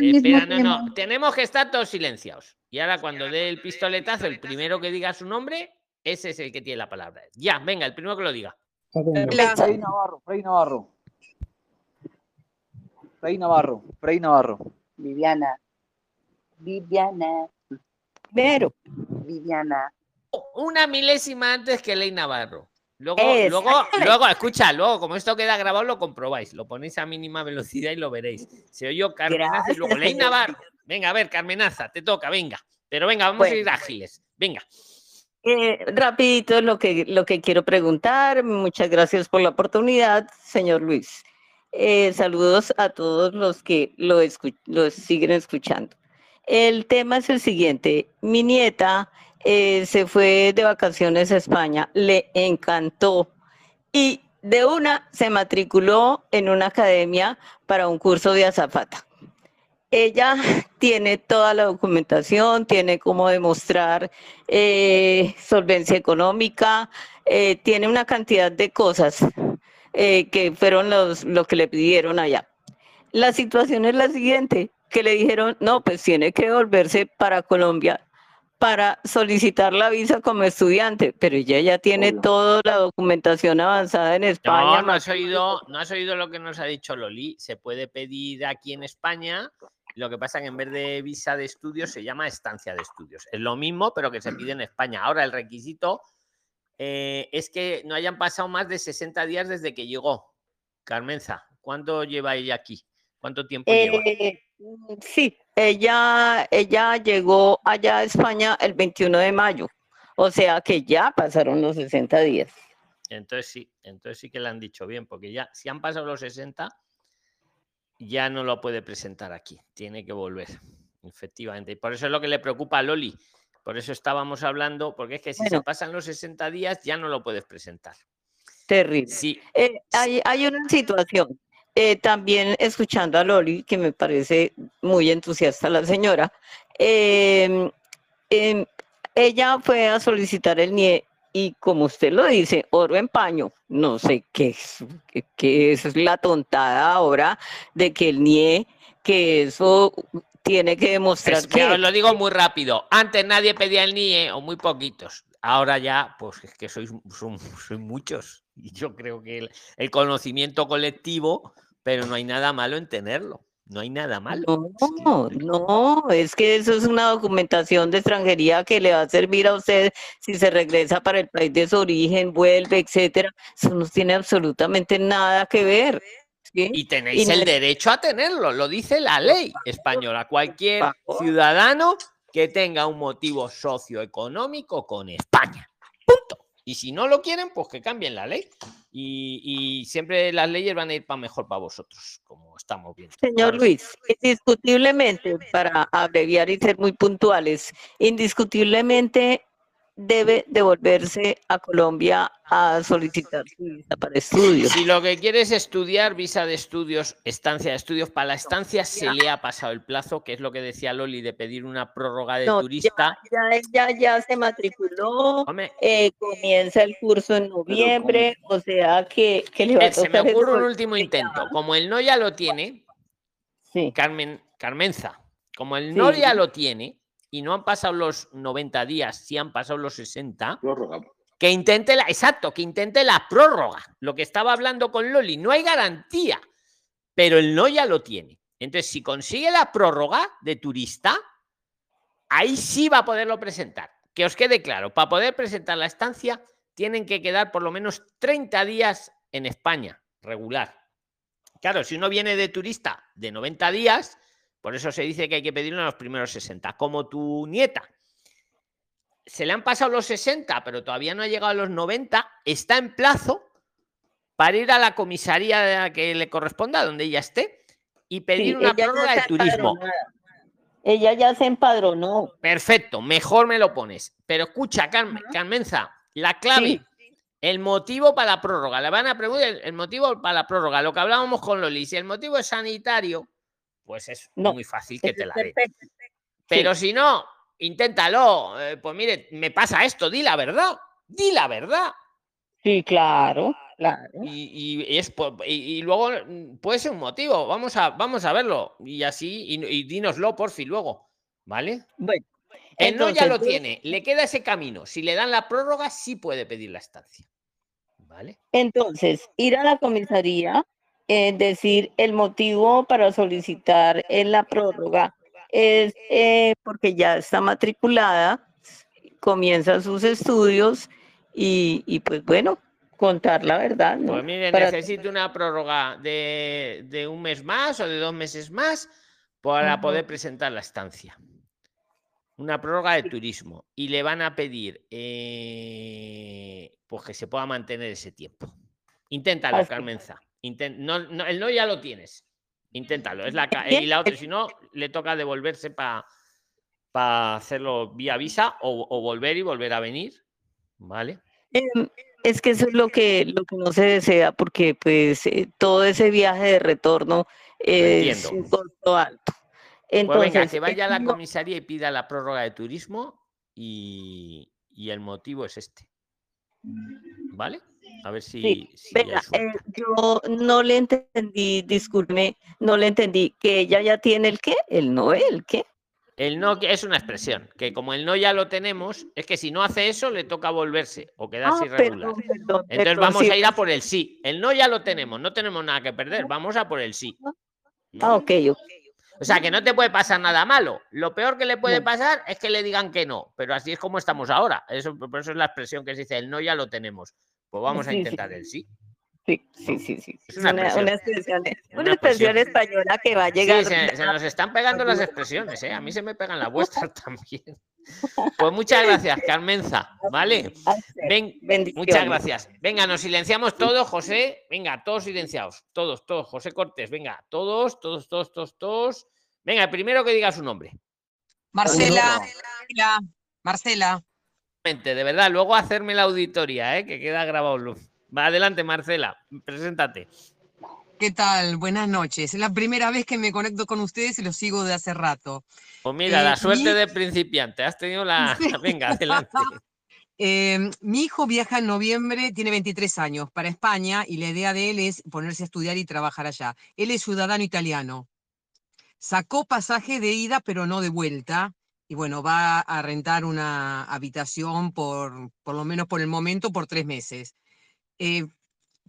Espera, no, no. Tenemos que estar todos silenciados. Y ahora cuando dé el pistoletazo, el primero que diga su nombre, ese es el que tiene la palabra. Ya, venga, el primero que lo diga. Frei Navarro, Frei Navarro. Frei Navarro, Frei Navarro. Viviana. Viviana. Vero. Viviana. Una milésima antes que Ley Navarro. Luego, luego, luego, escucha, luego, como esto queda grabado, lo comprobáis. Lo ponéis a mínima velocidad y lo veréis. Se oyó Carmenaza y luego Ley Navarro. Venga, a ver, Carmenaza, te toca, venga. Pero venga, vamos bueno, a ir ágiles. Venga. Eh, rapidito lo que, lo que quiero preguntar. Muchas gracias por la oportunidad, señor Luis. Eh, saludos a todos los que lo, escuch lo siguen escuchando. El tema es el siguiente. Mi nieta eh, se fue de vacaciones a España. Le encantó. Y de una se matriculó en una academia para un curso de azafata. Ella tiene toda la documentación, tiene cómo demostrar eh, solvencia económica, eh, tiene una cantidad de cosas eh, que fueron los, los que le pidieron allá. La situación es la siguiente, que le dijeron, no, pues tiene que volverse para Colombia para solicitar la visa como estudiante, pero ella ya tiene Hola. toda la documentación avanzada en España. No, no has oído, no has oído lo que nos ha dicho Loli, se puede pedir aquí en España... Lo que pasa es que en vez de visa de estudios se llama estancia de estudios. Es lo mismo, pero que se pide en España. Ahora el requisito eh, es que no hayan pasado más de sesenta días desde que llegó. Carmenza, ¿cuánto lleva ella aquí? ¿Cuánto tiempo eh, lleva? Sí, ella, ella llegó allá a España el veintiuno de mayo, o sea que ya pasaron los sesenta días. Entonces sí, entonces sí que le han dicho bien, porque ya si han pasado los sesenta, ya no lo puede presentar aquí, tiene que volver, efectivamente. Y por eso es lo que le preocupa a Loli, por eso estábamos hablando, porque es que si bueno, se pasan los sesenta días ya no lo puedes presentar. Terrible. Sí. Eh, hay, hay una situación. Eh, también escuchando a Loli, que me parece muy entusiasta la señora, eh, eh, ella fue a solicitar el N I E y como usted lo dice, oro en paño, no sé qué es, qué es la tontada ahora de que el N I E, que eso tiene que demostrar es que... que... Os lo digo muy rápido, antes nadie pedía el N I E o muy poquitos, ahora ya pues es que sois, son, sois muchos y yo creo que el, el conocimiento colectivo... Pero no hay nada malo en tenerlo, no hay nada malo. No, no, es que eso es una documentación de extranjería que le va a servir a usted si se regresa para el país de su origen, vuelve, etcétera. Eso no tiene absolutamente nada que ver. ¿Sí? Y tenéis y el no... derecho a tenerlo, lo dice la ley española. Cualquier ciudadano que tenga un motivo socioeconómico con España. Punto. Y si no lo quieren, pues que cambien la ley. Y, y siempre las leyes van a ir para mejor para vosotros, como estamos viendo. Señor Luis, indiscutiblemente, para abreviar y ser muy puntuales, indiscutiblemente debe devolverse a Colombia a solicitar su visa para estudios. Si lo que quiere es estudiar, visa de estudios, estancia de estudios, para la estancia se le ha pasado el plazo, que es lo que decía Loli, de pedir una prórroga de no, turista. Ya, ya, ya, ya se matriculó, eh, comienza el curso en noviembre, o sea que, que le va a tocar. Se me ocurre un último intento. Como el no ya lo tiene, sí. Carmen, Carmenza, como el no sí. ya lo tiene, y no han pasado los noventa días, si han pasado los sesenta, prórroga. Que intente la, exacto, que intente la prórroga, lo que estaba hablando con Loli, no hay garantía, pero el no ya lo tiene. Entonces, si consigue la prórroga de turista, ahí sí va a poderlo presentar. Que os quede claro, para poder presentar la estancia, tienen que quedar por lo menos treinta días en España, regular. Claro, si uno viene de turista de noventa días... Por eso se dice que hay que pedirlo en los primeros sesenta. Como tu nieta. Se le han pasado los sesenta, pero todavía no ha llegado a los noventa. Está en plazo para ir a la comisaría que le corresponda, donde ella esté, y pedir sí, una prórroga de turismo. Ella ya se empadronó. Perfecto, mejor me lo pones. Pero escucha, Carmen, Carmenza, la clave, sí. el motivo para la prórroga. Le van a preguntar el, el motivo para la prórroga. Lo que hablábamos con Loli, si el motivo es sanitario... Pues es no, muy fácil que te la dé. Pero sí. si no, inténtalo. Eh, pues mire, me pasa esto, di la verdad. Di la verdad. Sí, claro, claro. Y, y, es, y, y luego puede ser un motivo. Vamos a, vamos a verlo. Y así, y, y dínoslo por fin luego. ¿Vale? Bueno, el no ya lo pues... tiene. Le queda ese camino. Si le dan la prórroga, sí puede pedir la estancia. ¿Vale? Entonces, ir a la comisaría... Es eh, decir, el motivo para solicitar en la prórroga es eh, porque ya está matriculada, comienza sus estudios y, y pues bueno, contar la verdad, ¿no? Pues mire, para... necesito una prórroga de, de un mes más o de dos meses más para uh-huh. poder presentar la estancia. Una prórroga de turismo. Y le van a pedir eh, pues que se pueda mantener ese tiempo. Inténtalo, Así. Carmenza. Intent no, no, el no ya lo tienes. Inténtalo. Es la y la otra, si no, le toca devolverse para pa hacerlo vía visa o, o volver y volver a venir. ¿Vale? Es que eso es lo que, lo que no se desea, porque pues eh, todo ese viaje de retorno es un costo alto. Entonces, pues venga, que vaya a la comisaría y pida la prórroga de turismo y, y el motivo es este. ¿Vale? A ver si... Sí. si Venga, eh, yo no le entendí, discúlpeme, no le entendí, que ella ya tiene el qué, el no, el qué. El no que es una expresión, que como el no ya lo tenemos, es que si no hace eso le toca volverse o quedarse ah, irregular. Perdón, perdón, Entonces perdón, vamos sí. a ir a por el sí. El no ya lo tenemos, no tenemos nada que perder, vamos a por el sí. Ah, ok, ok. O sea, que no te puede pasar nada malo. Lo peor que le puede no. pasar es que le digan que no. Pero así es como estamos ahora. Eso, por eso es la expresión que se dice, el no ya lo tenemos. Pues vamos sí, a intentar sí. el sí. Sí, sí, sí, sí. Es una, una, una expresión, una una expresión española que va a llegar. Sí, se, se nos están pegando las expresiones, ¿eh? A mí se me pegan las vuestras también. Pues muchas gracias, Carmenza, ¿vale? Ven, muchas gracias. Venga, nos silenciamos todos, José. Venga, todos silenciados. Todos, todos. José Cortés, venga, todos, todos, todos, todos, todos. Venga, primero que diga su nombre. Marcela, Marcela, Marcela. De verdad, luego hacerme la auditoría, ¿eh? Que queda grabado luz. Va, adelante, Marcela, preséntate. ¿Qué tal? Buenas noches. Es la primera vez que me conecto con ustedes y los sigo de hace rato. Pues mira, eh, la suerte mi... de principiante. Has tenido la... Venga, adelante. eh, mi hijo viaja en noviembre, tiene veintitrés años, para España, y la idea de él es ponerse a estudiar y trabajar allá. Él es ciudadano italiano. Sacó pasaje de ida, pero no de vuelta. Y bueno, va a rentar una habitación, por, por lo menos por el momento, por tres meses. Eh,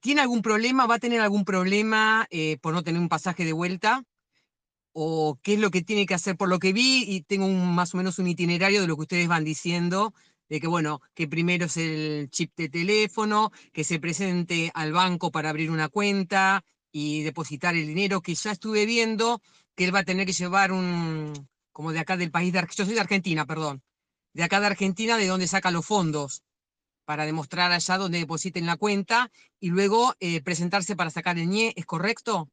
¿Tiene algún problema? ¿Va a tener algún problema eh, por no tener un pasaje de vuelta? ¿O qué es lo que tiene que hacer? Por lo que vi, y tengo un, más o menos un itinerario de lo que ustedes van diciendo, de que bueno, que primero es el chip de teléfono, que se presente al banco para abrir una cuenta y depositar el dinero, que ya estuve viendo que él va a tener que llevar un, como de acá del país, de, yo soy de Argentina, perdón, de acá de Argentina, de donde saca los fondos, para demostrar allá donde depositen la cuenta y luego eh, presentarse para sacar el N I E, ¿es correcto?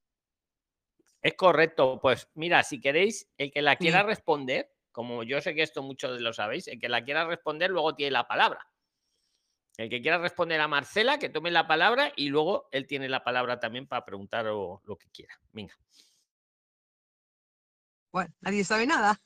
Es correcto, pues mira, si queréis, el que la quiera sí. responder, como yo sé que esto muchos lo sabéis, el que la quiera responder luego tiene la palabra. El que quiera responder a Marcela, que tome la palabra y luego él tiene la palabra también para preguntar o, lo que quiera. Venga. Bueno, nadie sabe nada.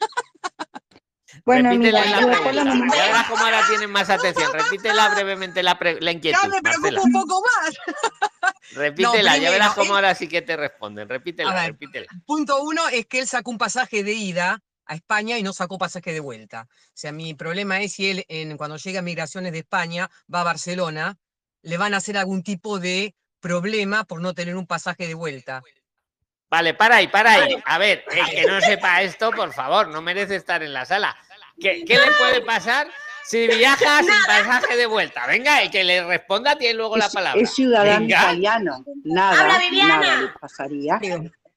Bueno, repítela mira, la pregunta. La y ahora como ahora tienen más atención, repítela brevemente la, pre la inquietud. Ya me preocupo un poco más. Repítela, no, primero, ya verás cómo él... ahora sí que te responden. Repítela, ver, repítela. Punto uno es que él sacó un pasaje de ida a España y no sacó pasaje de vuelta. O sea, mi problema es si él, en, cuando llega a migraciones de España, va a Barcelona, le van a hacer algún tipo de problema por no tener un pasaje de vuelta. Vale, para ahí, para ahí. A ver, el que no sepa esto, por favor, no merece estar en la sala. ¿Qué, qué le puede pasar si viaja sin pasaje de vuelta? Venga, el que le responda tiene luego la palabra. Es, es ciudadano Venga. italiano. Nada, Habla, nada le pasaría.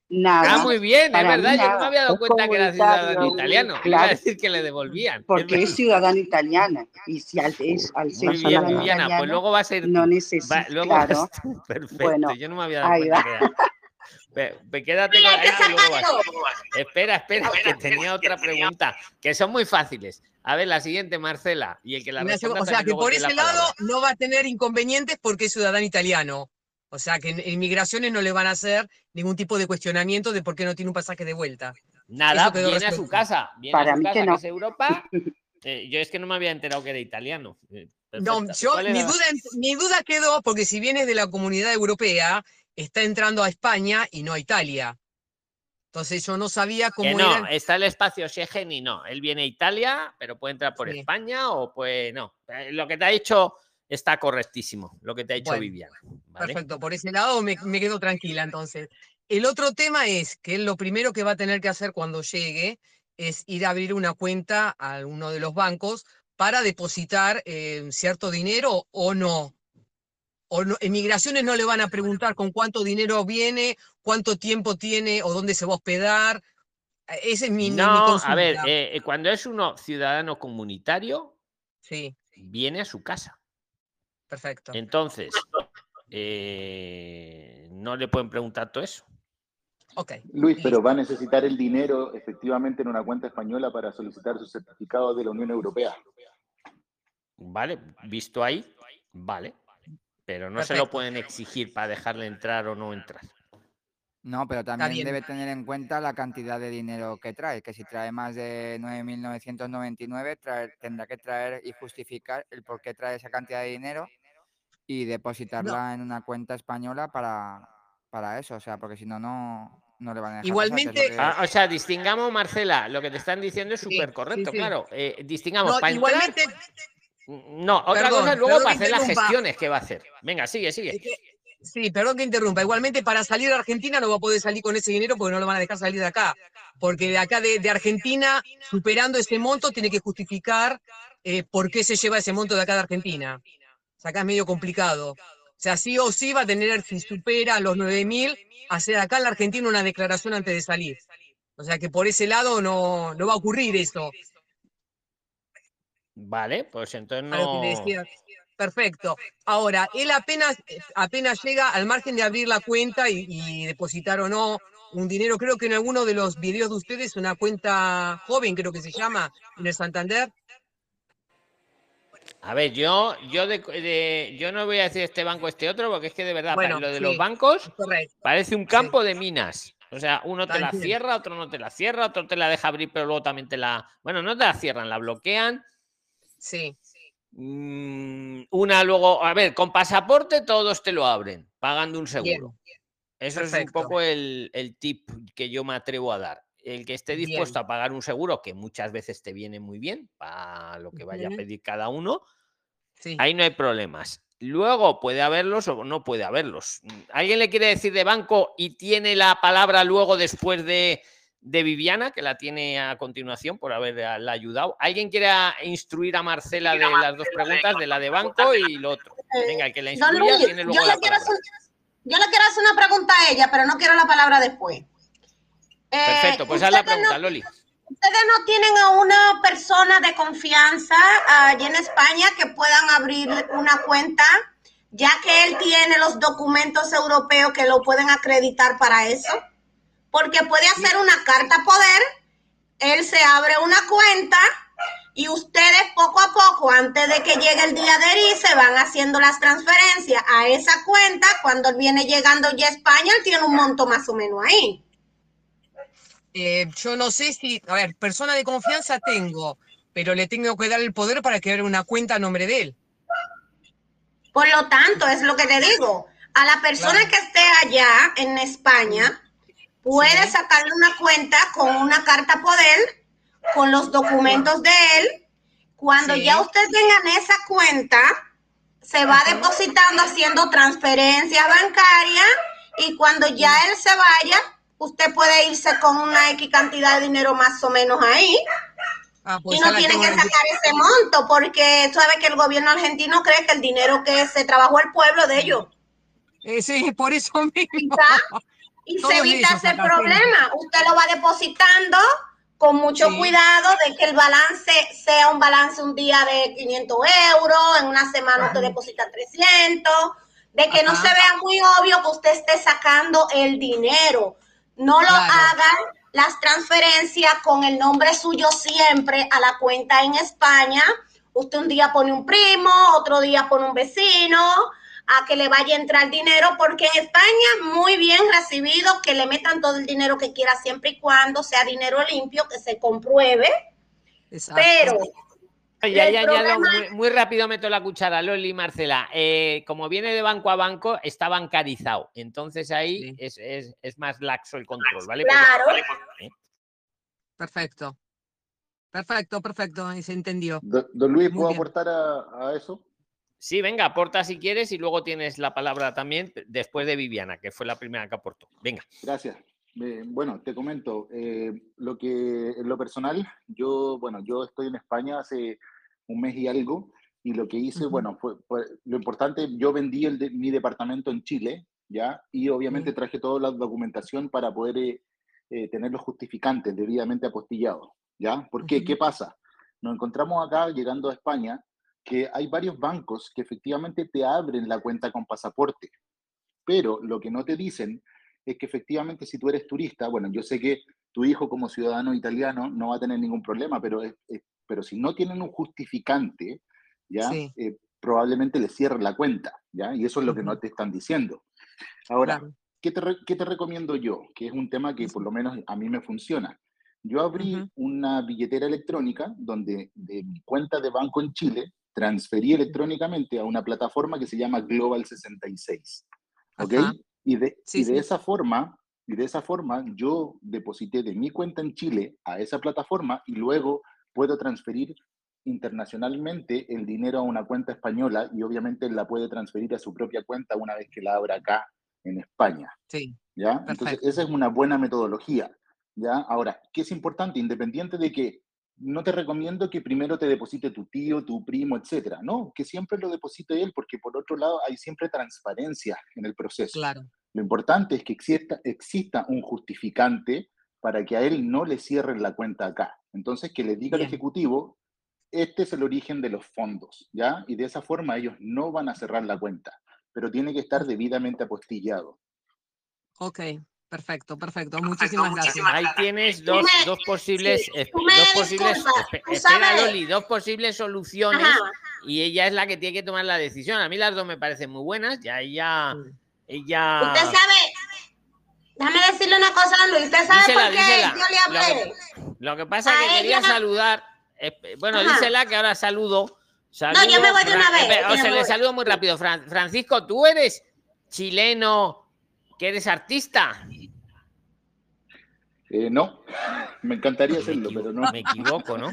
Nada. Ah, muy bien, es verdad. Yo no me había dado cuenta que era ciudadano italiano. Claro, iba a decir que le devolvían. Porque es ciudadano italiano. Y si al, es, al ser muy bien, Viviana, italiano, pues luego va a ser... No necesita, claro. Perfecto, bueno, yo no me había dado cuenta que era... Quédate con la... Espera, espera, que tenía otra pregunta, que son muy fáciles. A ver, la siguiente, Marcela. Y el que la responda, o sea, que por ese lado no va a tener inconvenientes porque es ciudadano italiano. O sea, que en migraciones no le van a hacer ningún tipo de cuestionamiento de por qué no tiene un pasaje de vuelta. Nada, viene a su casa. Para mí que no. Es Europa. Eh, yo es que no me había enterado que era italiano. Perfecto. No, yo, mi duda, mi duda quedó, porque si vienes de la Comunidad Europea... está entrando a España y no a Italia. Entonces yo no sabía cómo... Que no, eran... está el espacio Schengen y no. Él viene a Italia, pero puede entrar por sí. España o pues no. Lo que te ha dicho está correctísimo, lo que te ha dicho bueno, Viviana. ¿Vale? Perfecto, por ese lado me, me quedo tranquila entonces. El otro tema es que él lo primero que va a tener que hacer cuando llegue es ir a abrir una cuenta a uno de los bancos para depositar eh, cierto dinero o no. O no, en migraciones no le van a preguntar con cuánto dinero viene, cuánto tiempo tiene o dónde se va a hospedar. Ese es mi, no, mi consulta. A ver, eh, cuando es uno ciudadano comunitario, sí. viene a su casa. Perfecto. Entonces, eh, no le pueden preguntar todo eso. Okay. Luis, pero va a necesitar el dinero efectivamente en una cuenta española para solicitar su certificado de la Unión Europea. Vale, visto ahí, vale. Pero no Perfecto. se lo pueden exigir para dejarle entrar o no entrar. No, pero también debe tener en cuenta la cantidad de dinero que trae, que si trae más de nueve mil novecientos noventa y nueve tendrá que traer y justificar el por qué trae esa cantidad de dinero y depositarla no. en una cuenta española para, para eso, o sea, porque si no, no... No le van a dejar igualmente pasar, ah, o sea, distingamos, Marcela, lo que te están diciendo es súper sí, correcto, sí, sí. claro. Eh, distingamos no, para igualmente... entrar... No, otra Perdón, cosa es luego para hacer las gestiones que va a hacer. Venga, sigue, sigue. Es que Sí, perdón que interrumpa. Igualmente, para salir de Argentina no va a poder salir con ese dinero porque no lo van a dejar salir de acá. Porque de acá, de, de Argentina, superando ese monto, tiene que justificar eh, por qué se lleva ese monto de acá de Argentina. O sea, acá es medio complicado. O sea, sí o sí va a tener, si supera los nueve mil, hacer acá en la Argentina una declaración antes de salir. O sea, que por ese lado no, no va a ocurrir eso. Vale, pues entonces no... Perfecto. Ahora, él apenas, apenas llega al margen de abrir la cuenta y, y depositar o no un dinero. Creo que en alguno de los videos de ustedes, una cuenta joven, creo que se llama, en el Santander. A ver, yo yo de, de, yo no voy a decir este banco, este otro, porque es que de verdad, bueno, lo de sí, los bancos parece un campo sí. de minas. O sea, uno te También. la cierra, otro no te la cierra, otro te la deja abrir, pero luego también te la... Bueno, no te la cierran, la bloquean. Sí. Una luego, a ver, con pasaporte todos te lo abren, pagando un seguro. Bien, bien. Eso Perfecto. es un poco el, el tip que yo me atrevo a dar. El que esté dispuesto bien. a pagar un seguro, que muchas veces te viene muy bien, para lo que vaya bien. a pedir cada uno, sí. ahí no hay problemas. Luego puede haberlos o no puede haberlos. ¿Alguien le quiere decir de banco y tiene la palabra luego después de, de Viviana, que la tiene a continuación por haberla ayudado? ¿Alguien quiere instruir a Marcela de las dos preguntas, de la de banco y lo otro? Venga, el que la instruya Luis, tiene luego yo la quiero hacer, yo le quiero hacer una pregunta a ella, pero no quiero la palabra después. Eh, Perfecto, pues haz la pregunta, no, Loli. ¿Ustedes no tienen a una persona de confianza allí en España que puedan abrir una cuenta, ya que él tiene los documentos europeos que lo pueden acreditar para eso? Porque puede hacer una carta poder, él se abre una cuenta y ustedes poco a poco, antes de que llegue el día de I R I, se van haciendo las transferencias a esa cuenta. Cuando él viene llegando ya a España, él tiene un monto más o menos ahí. Eh, yo no sé si, a ver, persona de confianza tengo, pero le tengo que dar el poder para que abra una cuenta a nombre de él. Por lo tanto, es lo que te digo, a la persona claro. que esté allá en España, puede sí. sacarle una cuenta con una carta poder, con los documentos de él. Cuando sí. ya ustedes tengan esa cuenta, se va Ajá. depositando, haciendo transferencias bancarias, y cuando ya él se vaya, usted puede irse con una X cantidad de dinero más o menos ahí. Ah, pues y no tiene que sacar el... ese monto, porque sabe que el gobierno argentino cree que el dinero que se trabajó el pueblo de ellos. Eh, sí, por eso mismo. Y se evita ese problema. Usted lo va depositando con mucho sí. cuidado de que el balance sea un balance un día de quinientos euros, en una semana usted deposita trescientos, de que Ajá. no se vea muy obvio que usted esté sacando el dinero. No lo claro. hagan las transferencias con el nombre suyo siempre a la cuenta en España. Usted un día pone un primo, otro día pone un vecino, a que le vaya a entrar dinero, porque en España muy bien recibido que le metan todo el dinero que quiera siempre y cuando sea dinero limpio, que se compruebe. Exacto. Pero... Ya, ya, ya, no, muy, muy rápido meto la cuchara, Loli y Marcela. Eh, como viene de banco a banco, está bancarizado. Entonces ahí sí. es, es, es más laxo el control, ¿vale? Claro. Porque, ¿eh? Perfecto. Perfecto, perfecto. Se entendió. Do, don Luis, ¿puedo aportar a, a eso? Sí, venga, aporta si quieres y luego tienes la palabra también después de Viviana, que fue la primera que aportó. Venga. Gracias. Eh, bueno, te comento, eh, lo que, en lo personal, yo, bueno, yo estoy en España hace un mes y algo, y lo que hice, uh-huh. bueno, fue, fue, lo importante, yo vendí el de, mi departamento en Chile, ¿ya? Y obviamente uh-huh. traje toda la documentación para poder eh, eh, tener los justificantes debidamente apostillados, ¿ya? ¿Por qué? Uh-huh. ¿Qué pasa? Nos encontramos acá, llegando a España, que hay varios bancos que efectivamente te abren la cuenta con pasaporte, pero lo que no te dicen es que efectivamente si tú eres turista, bueno, yo sé que tu hijo como ciudadano italiano no va a tener ningún problema, pero, es, es, pero si no tienen un justificante, ya sí. eh, probablemente le cierren la cuenta, ¿ya? Y eso es lo que uh-huh. no te están diciendo. Ahora, claro. ¿qué, te re, ¿qué te recomiendo yo? Que es un tema que por lo menos a mí me funciona. Yo abrí uh-huh. una billetera electrónica donde de mi cuenta de banco en Chile transferí electrónicamente a una plataforma que se llama Global sesenta y seis, ¿ok? Uh-huh. Y de, sí, y, de sí. esa forma, y de esa forma yo deposité de mi cuenta en Chile a esa plataforma y luego puedo transferir internacionalmente el dinero a una cuenta española y obviamente la puede transferir a su propia cuenta una vez que la abra acá en España. Sí. ¿Ya? Entonces, esa es una buena metodología. ¿Ya? Ahora, ¿qué es importante? Independiente de que no te recomiendo que primero te deposite tu tío, tu primo, etcétera. No, que siempre lo deposite él, porque por otro lado hay siempre transparencia en el proceso. Claro. Lo importante es que exista, exista un justificante para que a él no le cierren la cuenta acá. Entonces, que le diga al ejecutivo, este es el origen de los fondos, ¿ya? Y de esa forma ellos no van a cerrar la cuenta, pero tiene que estar debidamente apostillado. Ok. Perfecto, perfecto. Muchísimas gracias. Ahí tienes dos, dos posibles, sí, dos posibles, espera, Loli, dos posibles soluciones. Ajá. Y ella es la que tiene que tomar la decisión. A mí las dos me parecen muy buenas. Ya ella, ella. Usted sabe. Déjame decirle una cosa, Luis. Usted sabe dísela, por qué dísela. Yo le hablé. Lo que, lo que pasa es que ella... quería saludar. Bueno, ajá, dísela que ahora saludo. saludo no, yo me voy de una vez. O sea, le saludo muy rápido. Fran, Francisco, tú eres chileno, que eres artista. Eh, no, me encantaría hacerlo, me pero no. Me equivoco, ¿no?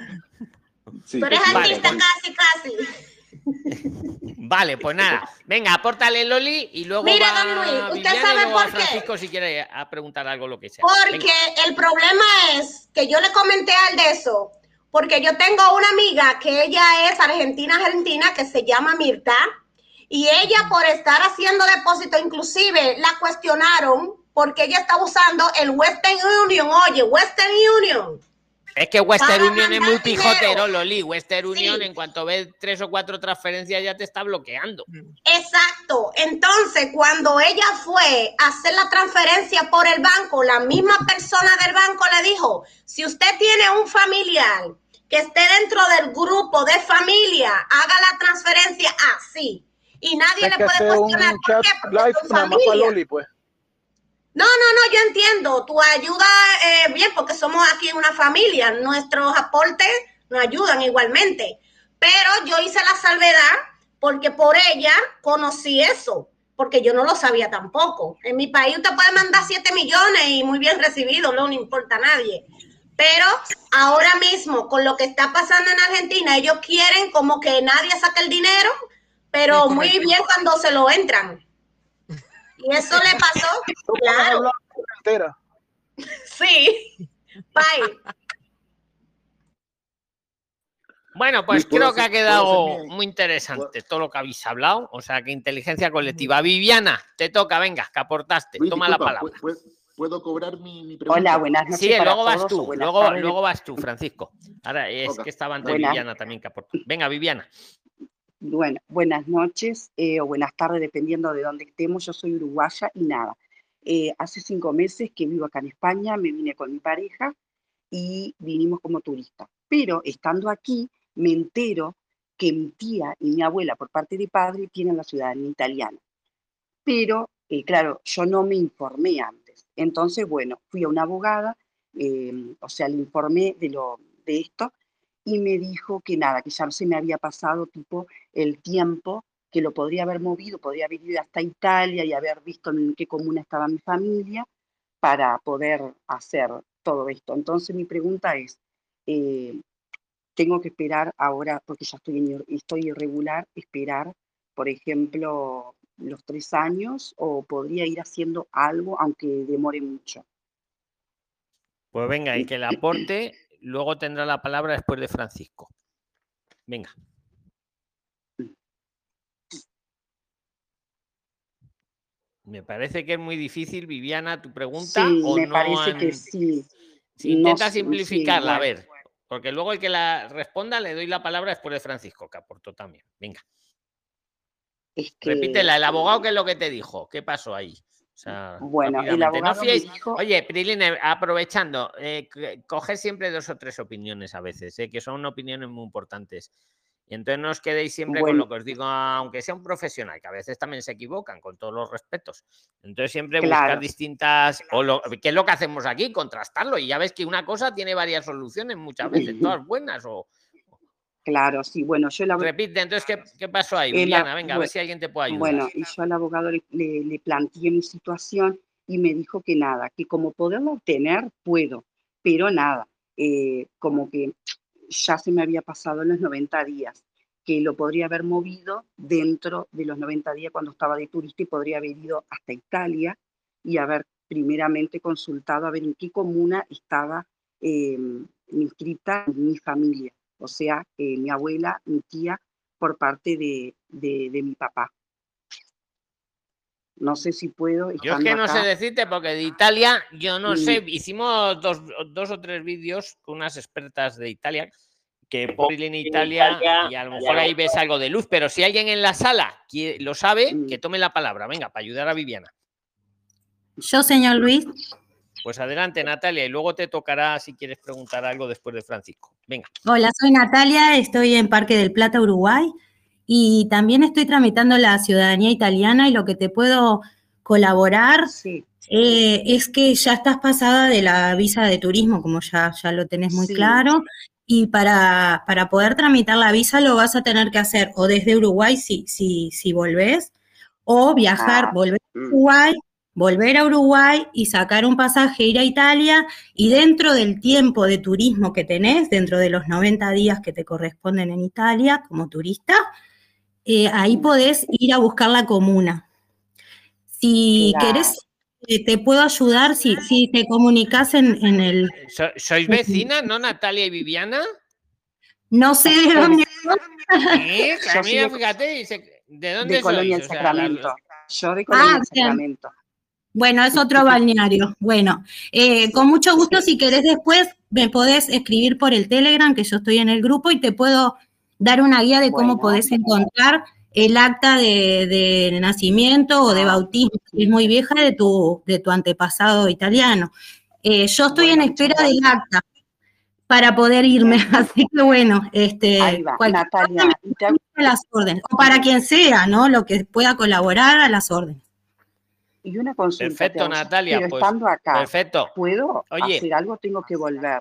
Sí, pero es artista, vale, casi, casi. Vale, pues nada. Venga, apórtale, Loli, y luego mira, va don Luis, usted Viviana, sabe por qué. Francisco, si quiere a preguntar algo, lo que sea. Porque venga, el problema es que yo le comenté al de eso, porque yo tengo una amiga que ella es argentina, argentina, que se llama Mirta, y ella por estar haciendo depósito, inclusive la cuestionaron, porque ella está usando el Western Union, oye, Western Union. Es que Western Union es muy pijotero, Loli. Western Union, en cuanto ves tres o cuatro transferencias, ya te está bloqueando. Exacto. Entonces, cuando ella fue a hacer la transferencia por el banco, la misma persona del banco le dijo, si usted tiene un familiar que esté dentro del grupo de familia, haga la transferencia así. Y nadie le puede cuestionar por qué, porque es una familia. No, no, no, yo entiendo. Tu ayuda, eh, bien, porque somos aquí una familia. Nuestros aportes nos ayudan igualmente. Pero yo hice la salvedad porque por ella conocí eso. Porque yo no lo sabía tampoco. En mi país usted puede mandar siete millones y muy bien recibido, no, no importa a nadie. Pero ahora mismo, con lo que está pasando en Argentina, ellos quieren como que nadie saque el dinero, pero muy bien cuando se lo entran. Y eso le pasó, claro. Sí. Bye. Bueno, pues creo que ha quedado muy interesante todo lo que habéis hablado. O sea, que inteligencia colectiva. Viviana, te toca, venga, que aportaste. Toma la palabra. ¿Puedo cobrar mi, mi pregunta? Hola, buenas noches. Sí, luego vas todos, tú, luego, luego vas tú, Francisco. Ahora es okay, que estaba antes buenas. Viviana también que aportó. Venga, Viviana. Bueno, buenas noches eh, o buenas tardes, dependiendo de dónde estemos. Yo soy uruguaya y nada. Eh, hace cinco meses que vivo acá en España, me vine con mi pareja y vinimos como turistas. Pero estando aquí me entero que mi tía y mi abuela, por parte de padre, tienen la ciudadanía italiana. Pero, eh, claro, yo no me informé antes. Entonces, bueno, fui a una abogada, eh, o sea, le informé de, lo, de esto, y me dijo que nada, que ya se me había pasado tipo el tiempo, que lo podría haber movido, podría haber ido hasta Italia y haber visto en qué comuna estaba mi familia para poder hacer todo esto. Entonces mi pregunta es, eh, tengo que esperar ahora, porque ya estoy, en, estoy irregular, esperar, por ejemplo, los tres años o podría ir haciendo algo aunque demore mucho. Pues venga, y que le aporte... Luego tendrá la palabra después de Francisco. Venga. Me parece que es muy difícil, Viviana, tu pregunta. Sí, o me no parece han... que sí. Si intenta no, simplificarla, sí, a ver. Porque luego el que la responda le doy la palabra después de Francisco, que aportó también. Venga. Es que... Repítela, el abogado, ¿qué es lo que te dijo? ¿Qué pasó ahí? O sea, bueno, el abogado no fiéis... dijo... Oye, Prisline, aprovechando, eh, coger siempre dos o tres opiniones a veces, eh, que son opiniones muy importantes. Y entonces no os quedéis siempre bueno, con lo que os digo, aunque sea un profesional, que a veces también se equivocan, con todos los respetos. Entonces siempre claro, buscar distintas... Claro. O lo, ¿qué es lo que hacemos aquí? Contrastarlo. Y ya ves que una cosa tiene varias soluciones muchas veces, todas buenas o... Claro, sí, bueno, yo... La... Repite, entonces, ¿qué, qué pasó ahí, Viviana? La... Venga, bueno, a ver si alguien te puede ayudar. Bueno, y yo al abogado le, le, le planteé mi situación y me dijo que nada, que como poderlo obtener, puedo, pero nada, eh, como que ya se me había pasado en los noventa días, que lo podría haber movido dentro de los noventa días cuando estaba de turista y podría haber ido hasta Italia y haber primeramente consultado a ver en qué comuna estaba eh, inscrita mi familia, o sea, eh, mi abuela, mi tía, por parte de, de, de mi papá. No sé si puedo. Yo es que no acá. sé decirte, porque de Italia, yo no sí. sé, hicimos dos, dos o tres vídeos con unas expertas de Italia, que Prisline Italia, Italia, y a lo mejor ahí ves algo de luz, pero si alguien en la sala lo sabe, sí. que tome la palabra, venga, para ayudar a Viviana. Yo, señor Luis. Pues adelante, Natalia, y luego te tocará si quieres preguntar algo después de Francisco. Venga. Hola, soy Natalia, estoy en Parque del Plata, Uruguay, y también estoy tramitando la ciudadanía italiana, y lo que te puedo colaborar sí. eh, es que ya estás pasada de la visa de turismo, como ya, ya lo tenés muy sí. claro, y para, para poder tramitar la visa lo vas a tener que hacer o desde Uruguay si, si, si volvés, o viajar, ah. volver a Uruguay, volver a Uruguay y sacar un pasaje, ir a Italia, y dentro del tiempo de turismo que tenés, dentro de los noventa días que te corresponden en Italia como turista, eh, ahí podés ir a buscar la comuna. Si claro. querés, eh, te puedo ayudar si, si te comunicas en, en el... So, ¿Sois vecinas, no, Natalia y Viviana? No sé de dónde... ¿Eh? A mí, fíjate, dice, ¿de dónde de Colonia del Sacramento. O sea, la... Yo de Colonia del ah, Sacramento. Bien. Bueno, es otro balneario. Bueno, eh, con mucho gusto, si querés después, me podés escribir por el Telegram, que yo estoy en el grupo, y te puedo dar una guía de cómo bueno, podés encontrar el acta de, de nacimiento o de bautismo, que es muy vieja, de tu, de tu antepasado italiano. Eh, yo estoy bueno, en espera del acta para poder irme, así que bueno, este, ahí va, Natalia, te... a las órdenes, o para quien sea, ¿no? Lo que pueda colaborar, a las órdenes. Y una consulta. Perfecto, hago, Natalia. Pero pues, estando acá, perfecto. ¿puedo Oye. hacer algo? Tengo que volver.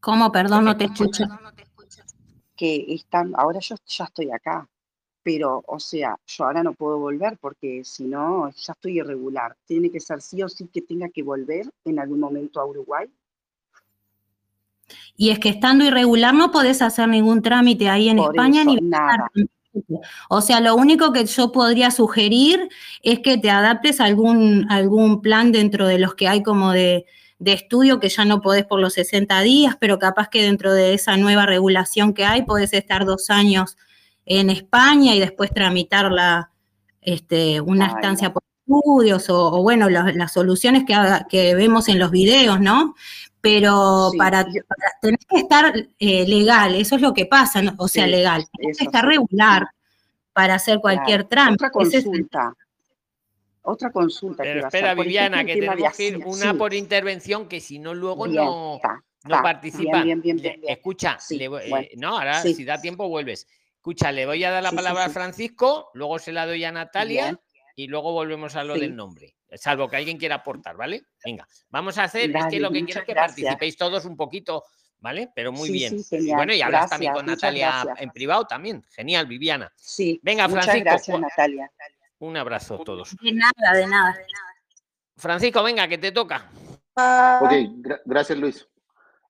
¿Cómo? Perdón, no te escucho. Que están, ahora yo ya estoy acá, pero, o sea, yo ahora no puedo volver porque si no, ya estoy irregular. ¿Tiene que ser sí o sí que tenga que volver en algún momento a Uruguay? Y es que estando irregular no podés hacer ningún trámite ahí en Por España eso, ni nada. O sea, lo único que yo podría sugerir es que te adaptes a algún, algún plan dentro de los que hay como de, de estudio, que ya no podés por los sesenta días, pero capaz que dentro de esa nueva regulación que hay podés estar dos años en España y después tramitar la, este, una Ay. estancia por estudios o, o bueno, las, las soluciones que, haga, que vemos en los videos, ¿no? Pero sí, para, para tener que estar eh, legal, eso es lo que pasa, ¿no? O sea, sí, legal, tenés que estar regular sí. para hacer cualquier claro. trámite. Otra consulta, es otra consulta. Pero que espera, Viviana, que tenemos que ir una sí. por intervención, que si no luego bien, no, está, no está, participa. Bien, bien, bien, bien. Escucha, sí, le voy, bueno, eh, no, ahora sí. si da tiempo vuelves. Escucha, le voy a dar la sí, palabra sí, sí. a Francisco, luego se la doy a Natalia bien. y luego volvemos a lo sí. del nombre. Salvo que alguien quiera aportar, ¿vale? Venga, vamos a hacer, Dale, es que lo que quiero es que gracias. participéis todos un poquito, ¿vale? Pero muy sí, bien. Sí, y bueno, y hablas gracias, también con Natalia gracias. en privado también. Genial, Viviana. Sí, Venga, muchas Francisco. gracias, Natalia. Un abrazo a todos. De nada, de nada, de nada. Francisco, venga, que te toca. Ok, gra gracias, Luis.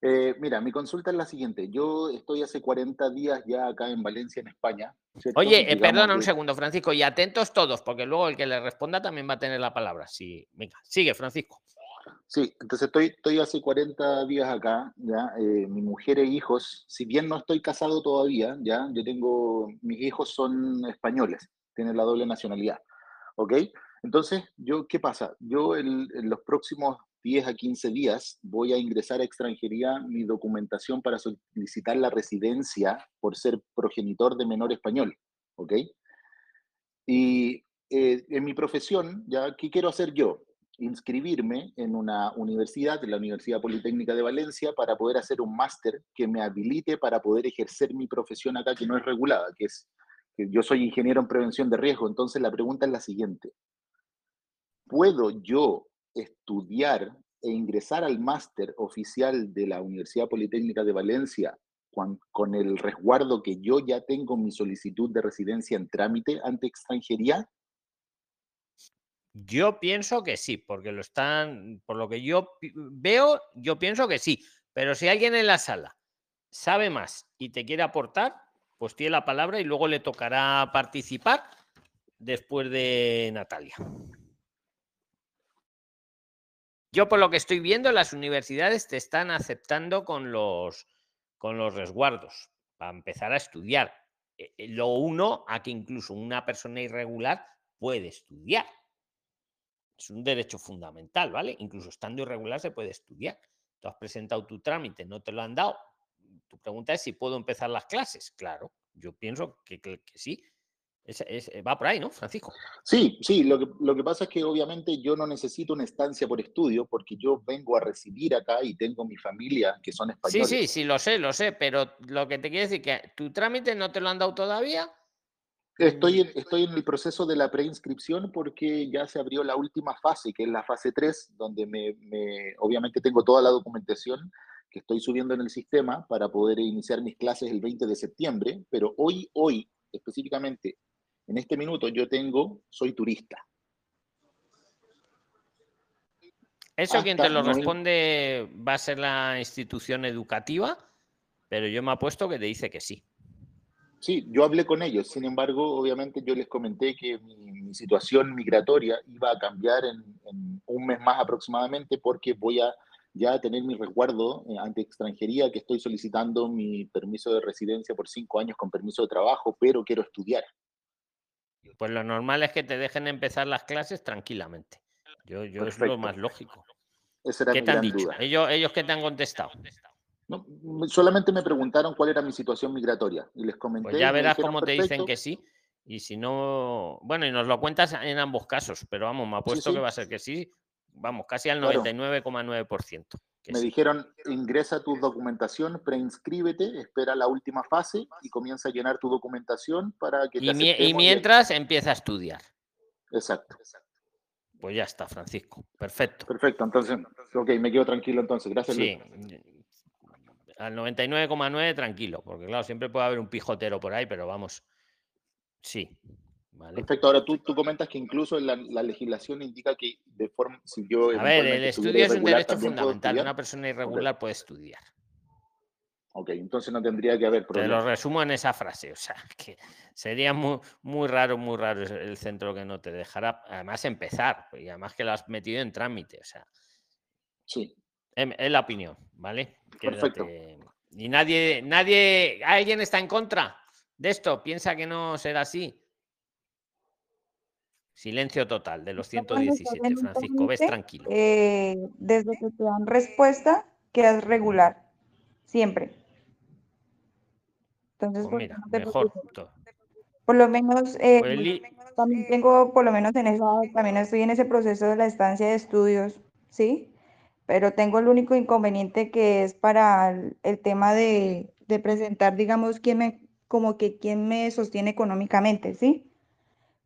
Eh, mira, mi consulta es la siguiente. Yo estoy hace cuarenta días ya acá en Valencia, en España. ¿Cierto? Oye, eh, perdona que... un segundo, Francisco, y atentos todos, porque luego el que le responda también va a tener la palabra. Sí, venga, sigue, Francisco. Sí, entonces estoy, estoy hace cuarenta días acá, ya, eh, mi mujer e hijos, si bien no estoy casado todavía, ya, yo tengo, mis hijos son españoles, tienen la doble nacionalidad, ¿ok? Entonces, yo, ¿qué pasa? Yo en, en los próximos diez a quince días voy a ingresar a extranjería mi documentación para solicitar la residencia por ser progenitor de menor español, ¿ok? Y eh, en mi profesión, ya, ¿qué quiero hacer yo? Inscribirme en una universidad, en la Universidad Politécnica de Valencia, para poder hacer un máster que me habilite para poder ejercer mi profesión acá, que no es regulada, que es, que yo soy ingeniero en prevención de riesgo. Entonces la pregunta es la siguiente. ¿Puedo yo estudiar e ingresar al máster oficial de la Universidad Politécnica de Valencia con, con el resguardo que yo ya tengo mi solicitud de residencia en trámite ante extranjería? Yo pienso que sí, porque lo están, por lo que yo veo, yo pienso que sí, pero si alguien en la sala sabe más y te quiere aportar, pues tiene la palabra y luego le tocará participar después de Natalia. Yo, por lo que estoy viendo, las universidades te están aceptando con los, con los resguardos para empezar a estudiar. Lo uno a que incluso una persona irregular puede estudiar. Es un derecho fundamental, ¿vale? Incluso estando irregular se puede estudiar. Tú has presentado tu trámite, no te lo han dado. Tu pregunta es si puedo empezar las clases. Claro, yo pienso que, que, que sí. Es, es, va por ahí, ¿no, Francisco? Sí, sí. Lo que, lo que pasa es que obviamente yo no necesito una estancia por estudio porque yo vengo a residir acá y tengo mi familia que son españoles. Sí, sí, sí, lo sé, lo sé. Pero lo que te quiero decir es que tu trámite no te lo han dado todavía. Estoy en, estoy en el proceso de la preinscripción porque ya se abrió la última fase, que es la fase tres, donde me, me, obviamente tengo toda la documentación que estoy subiendo en el sistema para poder iniciar mis clases el veinte de septiembre, pero hoy, hoy, específicamente, en este minuto yo tengo, soy turista. Eso Hasta quien te lo responde va a ser la institución educativa, pero yo me apuesto que te dice que sí. Sí, yo hablé con ellos, sin embargo, obviamente yo les comenté que mi, mi situación migratoria iba a cambiar en, en un mes más aproximadamente porque voy a ya tener mi resguardo ante extranjería, que estoy solicitando mi permiso de residencia por cinco años con permiso de trabajo, pero quiero estudiar. Pues lo normal es que te dejen empezar las clases tranquilamente. Yo, yo es lo más lógico. Esa era mi gran duda. ¿Ellos, ellos qué te han contestado? No, solamente me preguntaron cuál era mi situación migratoria y les comenté. Pues ya verás cómo te dicen que sí. Y si no, bueno, y nos lo cuentas en ambos casos, pero vamos, me apuesto sí, sí. que va a ser que sí, vamos, casi al noventa y nueve coma nueve por ciento. Claro. Me sí. dijeron, ingresa tu documentación, preinscríbete, espera la última fase y comienza a llenar tu documentación para que te Y, mi, y mientras bien. empieza a estudiar. Exacto. Exacto. Pues ya está, Francisco. Perfecto. Perfecto, entonces, ok, me quedo tranquilo entonces. Gracias, sí. Luis. Al noventa y nueve coma nueve tranquilo, porque claro, siempre puede haber un pijotero por ahí, pero vamos, sí. Vale. Perfecto, ahora tú, tú comentas que incluso la, la legislación indica que de forma... Si yo A ver, el estudio es un derecho fundamental, una persona irregular okay. puede estudiar. Ok, entonces no tendría que haber problema. Te lo resumo en esa frase, o sea, que sería muy, muy raro, muy raro el centro que no te dejará, además empezar, y además que lo has metido en trámite, o sea... Sí. Es la opinión, ¿vale? Perfecto. Quédate. Y nadie, nadie, alguien está en contra de esto, piensa que no será así. Silencio total de los ciento diecisiete, Francisco, ves tranquilo. Eh, desde que te dan respuesta, quedas regular, siempre. Entonces, pues mira, no mejor. Por lo menos, eh, pues el... también tengo, por lo menos en eso, también estoy en ese proceso de la estancia de estudios, ¿sí? Pero tengo el único inconveniente que es para el, el tema de, de presentar, digamos, quién me, como que quién me sostiene económicamente, ¿sí?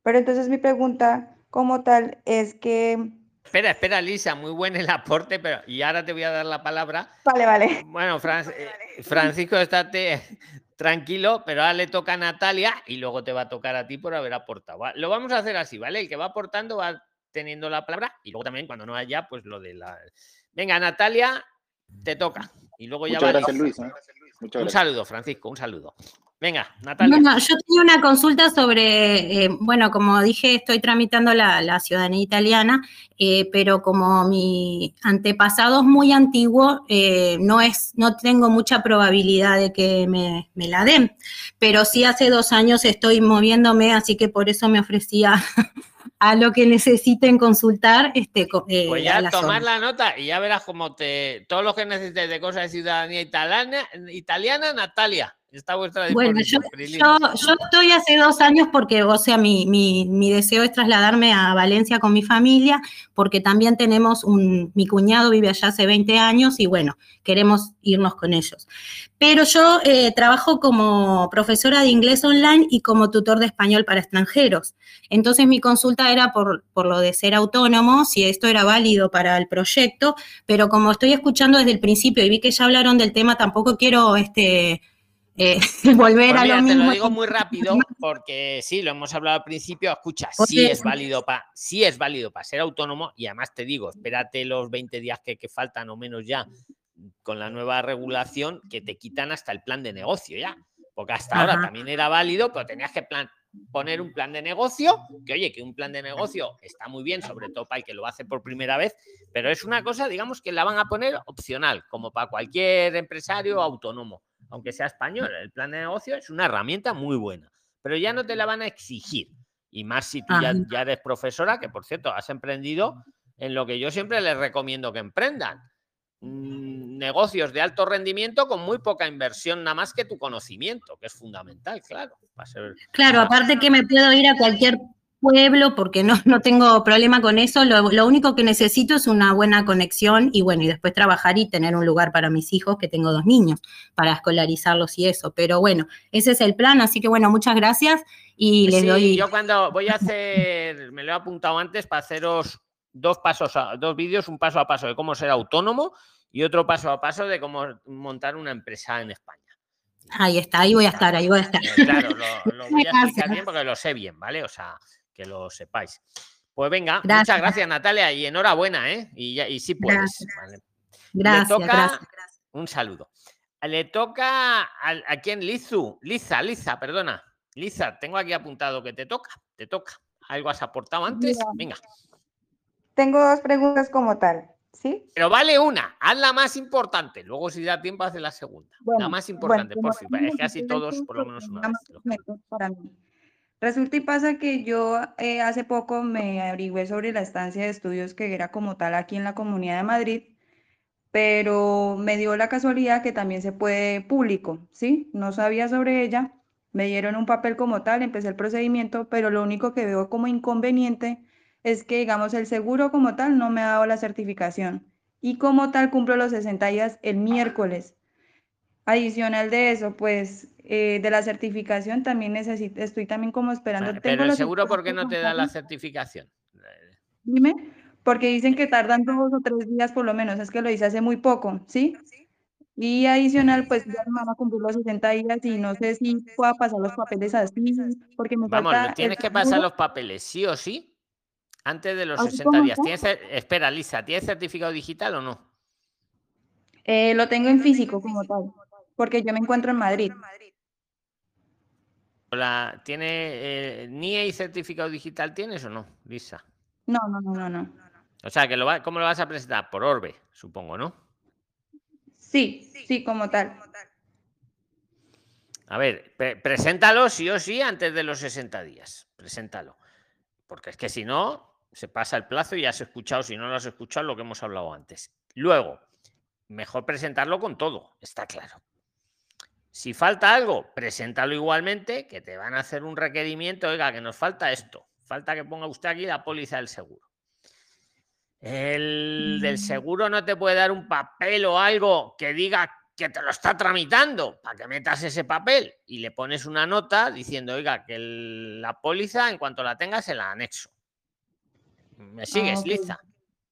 Pero entonces mi pregunta como tal es que... Espera, espera, Lisa, muy buen el aporte, pero y ahora te voy a dar la palabra. Vale, vale. Bueno, Fran, vale, vale. Francisco, estate tranquilo, pero ahora le toca a Natalia y luego te va a tocar a ti por haber aportado. Lo vamos a hacer así, ¿vale? El que va aportando va teniendo la palabra y luego también cuando no haya, pues lo de la... Venga, Natalia, te toca. Y luego ya Muchas va gracias, Luis, ¿eh? Muchas Un gracias. saludo, Francisco, un saludo. Venga, Natalia. Bueno, yo tenía una consulta sobre, eh, bueno, como dije, estoy tramitando la, la ciudadanía italiana, eh, pero como mi antepasado es muy antiguo, eh, no es, no tengo mucha probabilidad de que me, me la den. Pero sí hace dos años estoy moviéndome, así que por eso me ofrecía... a lo que necesiten consultar. Este, eh, pues ya tomar la nota y ya verás cómo te... Todos los que necesites de cosas de ciudadanía italiana, italiana Natalia, está vuestra disposición. Bueno, yo, yo, yo estoy hace dos años porque, o sea, mi, mi, mi deseo es trasladarme a Valencia con mi familia, porque también tenemos un... Mi cuñado vive allá hace veinte años y, bueno, queremos irnos con ellos. Pero yo eh, trabajo como profesora de inglés online y como tutor de español para extranjeros. Entonces, mi consulta era por, por lo de ser autónomo, si esto era válido para el proyecto, pero como estoy escuchando desde el principio y vi que ya hablaron del tema, tampoco quiero este eh, volver pues mira, a lo mismo. Te lo digo muy rápido porque sí, lo hemos hablado al principio. Escucha, sí es válido para sí es válido para ser autónomo y además te digo, espérate los veinte días que, que faltan o menos ya con la nueva regulación que te quitan hasta el plan de negocio ya. Porque hasta Ajá. ahora también era válido, pero tenías que plan, poner un plan de negocio, que oye, que un plan de negocio está muy bien, sobre todo para el que lo hace por primera vez, pero es una cosa, digamos, que la van a poner opcional, como para cualquier empresario autónomo, aunque sea español. El plan de negocio es una herramienta muy buena, pero ya no te la van a exigir. Y más si tú ya, ya eres profesora, que por cierto, has emprendido en lo que yo siempre les recomiendo que emprendan. Negocios de alto rendimiento con muy poca inversión, nada más que tu conocimiento, que es fundamental, claro. Va a ser... Claro, aparte que me puedo ir a cualquier pueblo porque no, no tengo problema con eso. Lo, lo único que necesito es una buena conexión y bueno, y después trabajar y tener un lugar para mis hijos, que tengo dos niños, para escolarizarlos y eso. Pero bueno, ese es el plan, así que bueno, muchas gracias y les sí, doy... Yo cuando voy a hacer, me lo he apuntado antes para haceros dos pasos, a, dos vídeos, un paso a paso de cómo ser autónomo y otro paso a paso de cómo montar una empresa en España. Ahí está, ahí voy a estar, ahí voy a estar. Claro, lo, lo voy a explicar bien porque lo sé bien, ¿vale? O sea, que lo sepáis. Pues venga, gracias. Muchas gracias, Natalia, y enhorabuena, ¿eh? Y, y sí puedes. Gracias, ¿vale? Gracias, toca, gracias, gracias. Un saludo. Le toca a, a quién, Lizu, Liza, Liza, perdona. Liza, tengo aquí apuntado que te toca, te toca. ¿Algo has aportado antes? Venga. Tengo dos preguntas como tal. ¿Sí? Pero vale una, haz la más importante. Luego, si da tiempo, hace la segunda. Bueno, la más importante, bueno, por fin. Es que así todos, por lo menos una vez. Para mí. Resulta y pasa que yo eh, hace poco me averigüé sobre la estancia de estudios que era como tal aquí en la Comunidad de Madrid, pero me dio la casualidad que también se puede público, ¿sí? No sabía sobre ella, me dieron un papel como tal, empecé el procedimiento, pero lo único que veo como inconveniente es que, digamos, el seguro como tal no me ha dado la certificación y como tal cumplo los sesenta días el miércoles. Adicional de eso, pues, eh, de la certificación también necesito, estoy también como esperando. Vale, pero el seguro, ¿por qué no te da la certificación? Dime, porque dicen que tardan dos o tres días por lo menos, es que lo hice hace muy poco, ¿sí? Y adicional, pues, ya me van a cumplir los sesenta días y no sé si pueda pasar los papeles así, porque me Vamos, falta... tienes que pasar los papeles, sí o sí. Antes de los sesenta días. ¿Tienes, espera, Lisa, ¿tienes certificado digital o no? Eh, lo tengo en físico como tal, porque yo me encuentro en Madrid. Hola, ¿tiene eh, N I E y certificado digital tienes o no, Lisa? No, no, no, no, no. O sea, que lo va, ¿cómo lo vas a presentar? Por Orbe, supongo, ¿no? Sí, sí, como tal. A ver, pre preséntalo sí o sí antes de los sesenta días. Preséntalo. Porque es que si no, se pasa el plazo y ya has escuchado, si no lo has escuchado, lo que hemos hablado antes. Luego, mejor presentarlo con todo, está claro. Si falta algo, preséntalo igualmente, que te van a hacer un requerimiento, oiga, que nos falta esto. Falta que ponga usted aquí la póliza del seguro. El del seguro no te puede dar un papel o algo que diga que te lo está tramitando, para que metas ese papel y le pones una nota diciendo, oiga, que el, la póliza, en cuanto la tengas, se la anexo. ¿Me sigues, okay. Liza?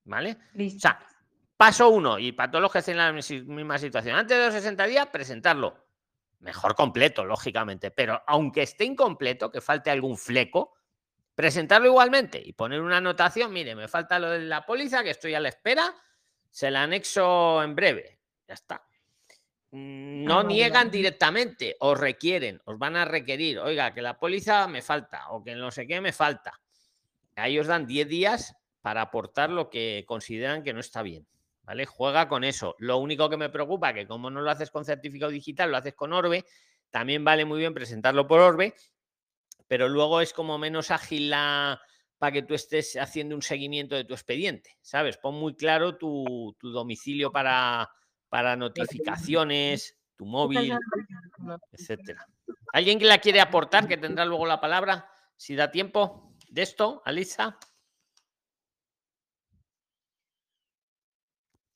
¿Vale? Listo. O sea, paso uno, y para todos los que estén en la misma situación, antes de los sesenta días, presentarlo. Mejor completo, lógicamente, pero aunque esté incompleto, que falte algún fleco, presentarlo igualmente y poner una anotación, mire, me falta lo de la póliza, que estoy a la espera, se la anexo en breve. Ya está. No niegan directamente, os requieren, os van a requerir, oiga, que la póliza me falta o que no sé qué me falta. Ahí os dan diez días para aportar lo que consideran que no está bien, ¿vale? Juega con eso. Lo único que me preocupa es que como no lo haces con certificado digital, lo haces con Orbe, también vale muy bien presentarlo por Orbe, pero luego es como menos ágil la... para que tú estés haciendo un seguimiento de tu expediente, ¿sabes? Pon muy claro tu, tu domicilio para... para notificaciones, tu móvil, etcétera. ¿Alguien que la quiere aportar, que tendrá luego la palabra, si da tiempo de esto, Alisa?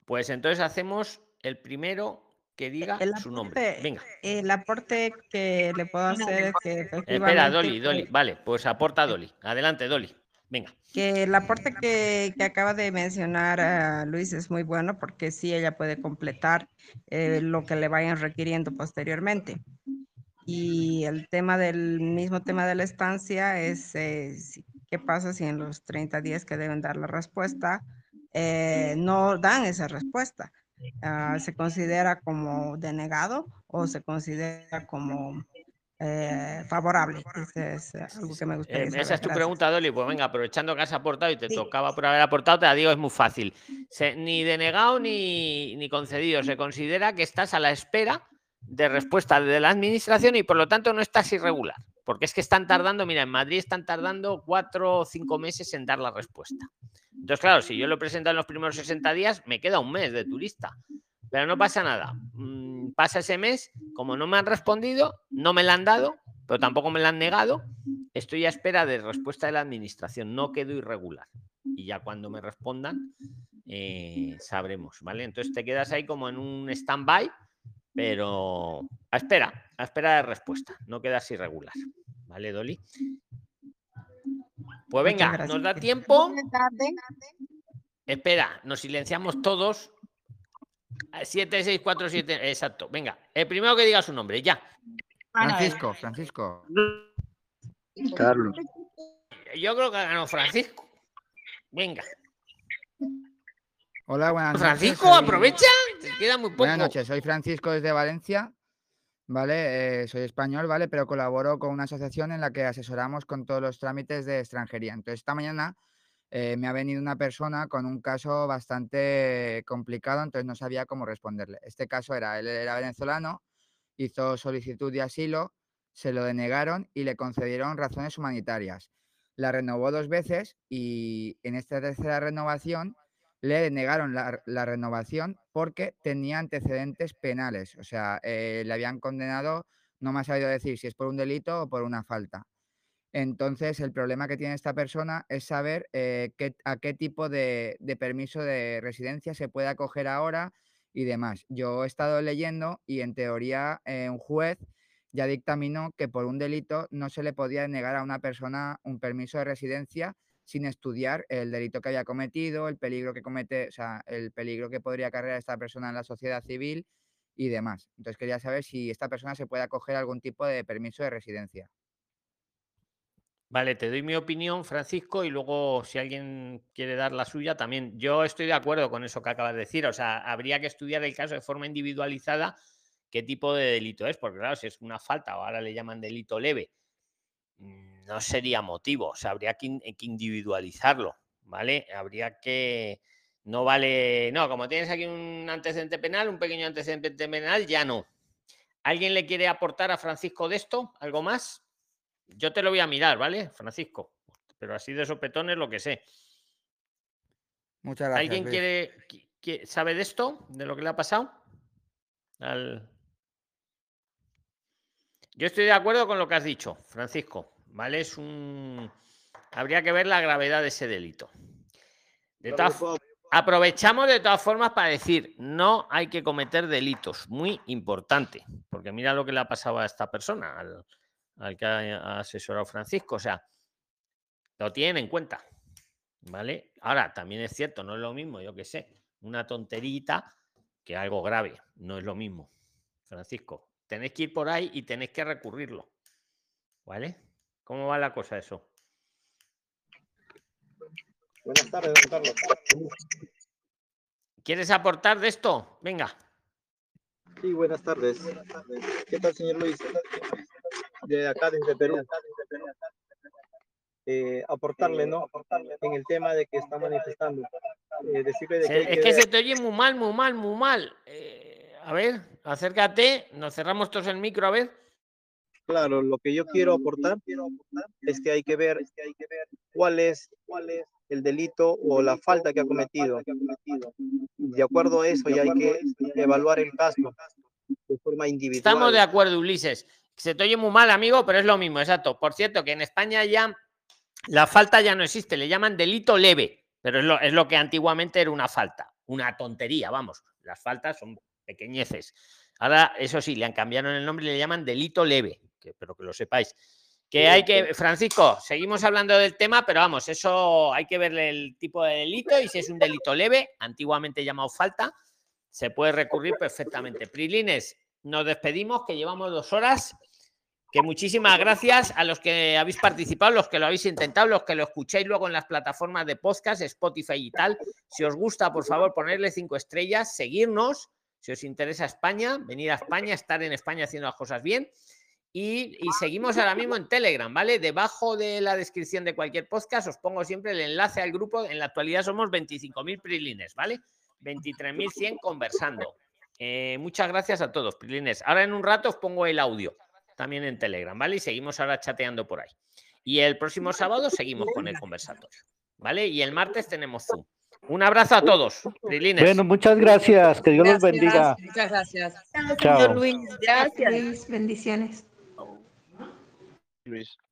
Pues entonces hacemos el primero que diga el aporte, su nombre. Venga. El aporte que le puedo hacer es que efectivamente... Espera, Dolly, Dolly. Vale, pues aporta Dolly. Adelante, Dolly. Venga. Que el aporte que, que acaba de mencionar uh, Luis es muy bueno porque sí, ella puede completar eh, lo que le vayan requiriendo posteriormente. Y el tema del mismo tema de la estancia es eh, qué pasa si en los treinta días que deben dar la respuesta eh, no dan esa respuesta. uh, se considera como denegado o se considera como eh, favorable. Este es algo que me gustaría eh, saber. Esa es tu pregunta, Dolly. Pues venga, aprovechando que has aportado y te sí. tocaba por haber aportado, te la digo, es muy fácil. Se, ni denegado ni, ni concedido. Se considera que estás a la espera de respuesta de la administración y por lo tanto no estás irregular. Porque es que están tardando, mira, en Madrid están tardando cuatro o cinco meses en dar la respuesta. Entonces, claro, si yo lo presento en los primeros sesenta días, me queda un mes de turista. Pero no pasa nada. Pasa ese mes, como no me han respondido, no me la han dado, pero tampoco me la han negado, estoy a espera de respuesta de la administración. No quedo irregular. Y ya cuando me respondan, eh, sabremos, ¿vale? Entonces te quedas ahí como en un stand-by, pero a espera, a espera de respuesta. No quedas irregular. ¿Vale, Dolly? Pues venga, nos da tiempo. Espera, nos silenciamos todos. siete seis cuatro siete, exacto. Venga, el primero que diga su nombre, ya. Francisco, Francisco. Carlos. Yo creo que ganó Francisco. Venga. Hola, buenas noches. Francisco, soy... aprovecha, te queda muy poco. Buenas noches, soy Francisco desde Valencia, ¿vale? Eh, soy español, ¿vale? Pero colaboro con una asociación en la que asesoramos con todos los trámites de extranjería. Entonces, esta mañana eh, me ha venido una persona con un caso bastante complicado, entonces no sabía cómo responderle. Este caso era, él era venezolano, hizo solicitud de asilo, se lo denegaron y le concedieron razones humanitarias. La renovó dos veces y en esta tercera renovación le denegaron la, la renovación porque tenía antecedentes penales. O sea, eh, le habían condenado, no me ha sabido decir si es por un delito o por una falta. Entonces, el problema que tiene esta persona es saber eh, qué, a qué tipo de, de permiso de residencia se puede acoger ahora y demás. Yo he estado leyendo y, en teoría, eh, un juez ya dictaminó que por un delito no se le podía negar a una persona un permiso de residencia sin estudiar el delito que había cometido, el peligro que comete, o sea, el peligro que podría acarrear esta persona en la sociedad civil y demás. Entonces quería saber si esta persona se puede acoger a algún tipo de permiso de residencia. Vale, te doy mi opinión, Francisco, y luego si alguien quiere dar la suya también. Yo estoy de acuerdo con eso que acabas de decir. O sea, habría que estudiar el caso de forma individualizada, qué tipo de delito es, porque claro, si es una falta o ahora le llaman delito leve, no sería motivo, o sea, habría que, in, que individualizarlo, ¿vale? Habría que, no vale, no, como tienes aquí un antecedente penal, un pequeño antecedente penal, ya no. ¿Alguien le quiere aportar a Francisco de esto algo más? Yo te lo voy a mirar, ¿vale, Francisco? Pero así de sopetones lo que sé. Muchas gracias. ¿Alguien quiere, quiere, sabe de esto, de lo que le ha pasado? Al... Yo estoy de acuerdo con lo que has dicho, Francisco, ¿vale? Es un... Habría que ver la gravedad de ese delito. De todas... Aprovechamos de todas formas para decir, no hay que cometer delitos, muy importante, porque mira lo que le ha pasado a esta persona, al, al que ha asesorado Francisco, o sea, lo tienen en cuenta, ¿vale? Ahora, también es cierto, no es lo mismo, yo qué sé, una tonterita que algo grave, no es lo mismo, Francisco. Tenéis que ir por ahí y tenéis que recurrirlo, ¿vale? ¿Cómo va la cosa eso? Buenas tardes, don Carlos. ¿Quieres aportar de esto? Venga. Sí, buenas tardes. Buenas tardes. ¿Qué tal, señor Luis? De acá, desde Perú. Eh, aportarle, ¿no? Aportarle en el tema de que está manifestando. Eh, decirle de que es que, que se te oye muy mal, muy mal, muy mal. Eh... A ver, acércate, nos cerramos todos el micro, a ver. Claro, lo que yo quiero aportar es que hay que ver cuál es, cuál es el delito o la falta que ha cometido. De acuerdo a eso, y hay que evaluar el caso de forma individual. Estamos de acuerdo, Ulises. Se te oye muy mal, amigo, pero es lo mismo, exacto. Por cierto, que en España ya la falta ya no existe, le llaman delito leve, pero es lo, es lo que antiguamente era una falta, una tontería, vamos. Las faltas son... pequeñeces. Ahora, eso sí, le han cambiado el nombre y le llaman delito leve, que, pero que lo sepáis. Que hay que, Francisco, seguimos hablando del tema, pero vamos, eso hay que verle el tipo de delito y si es un delito leve, antiguamente llamado falta, se puede recurrir perfectamente. Prislines, nos despedimos, que llevamos dos horas. Que muchísimas gracias a los que habéis participado, los que lo habéis intentado, los que lo escucháis luego en las plataformas de podcast, Spotify y tal. Si os gusta, por favor, ponerle cinco estrellas, seguirnos. Si os interesa España, venir a España, estar en España haciendo las cosas bien. Y, y seguimos ahora mismo en Telegram, ¿vale? Debajo de la descripción de cualquier podcast os pongo siempre el enlace al grupo. En la actualidad somos veinticinco mil Prislines, ¿vale? veintitrés mil cien conversando. Eh, muchas gracias a todos, Prislines. Ahora en un rato os pongo el audio también en Telegram, ¿vale? Y seguimos ahora chateando por ahí. Y el próximo sábado seguimos con el conversatorio, ¿vale? Y el martes tenemos Zoom. Un abrazo a todos, Prislines. Bueno, muchas gracias. Que Dios gracias, los bendiga. Muchas gracias. Chao. Señor Luis, gracias. Luis, bendiciones. Luis.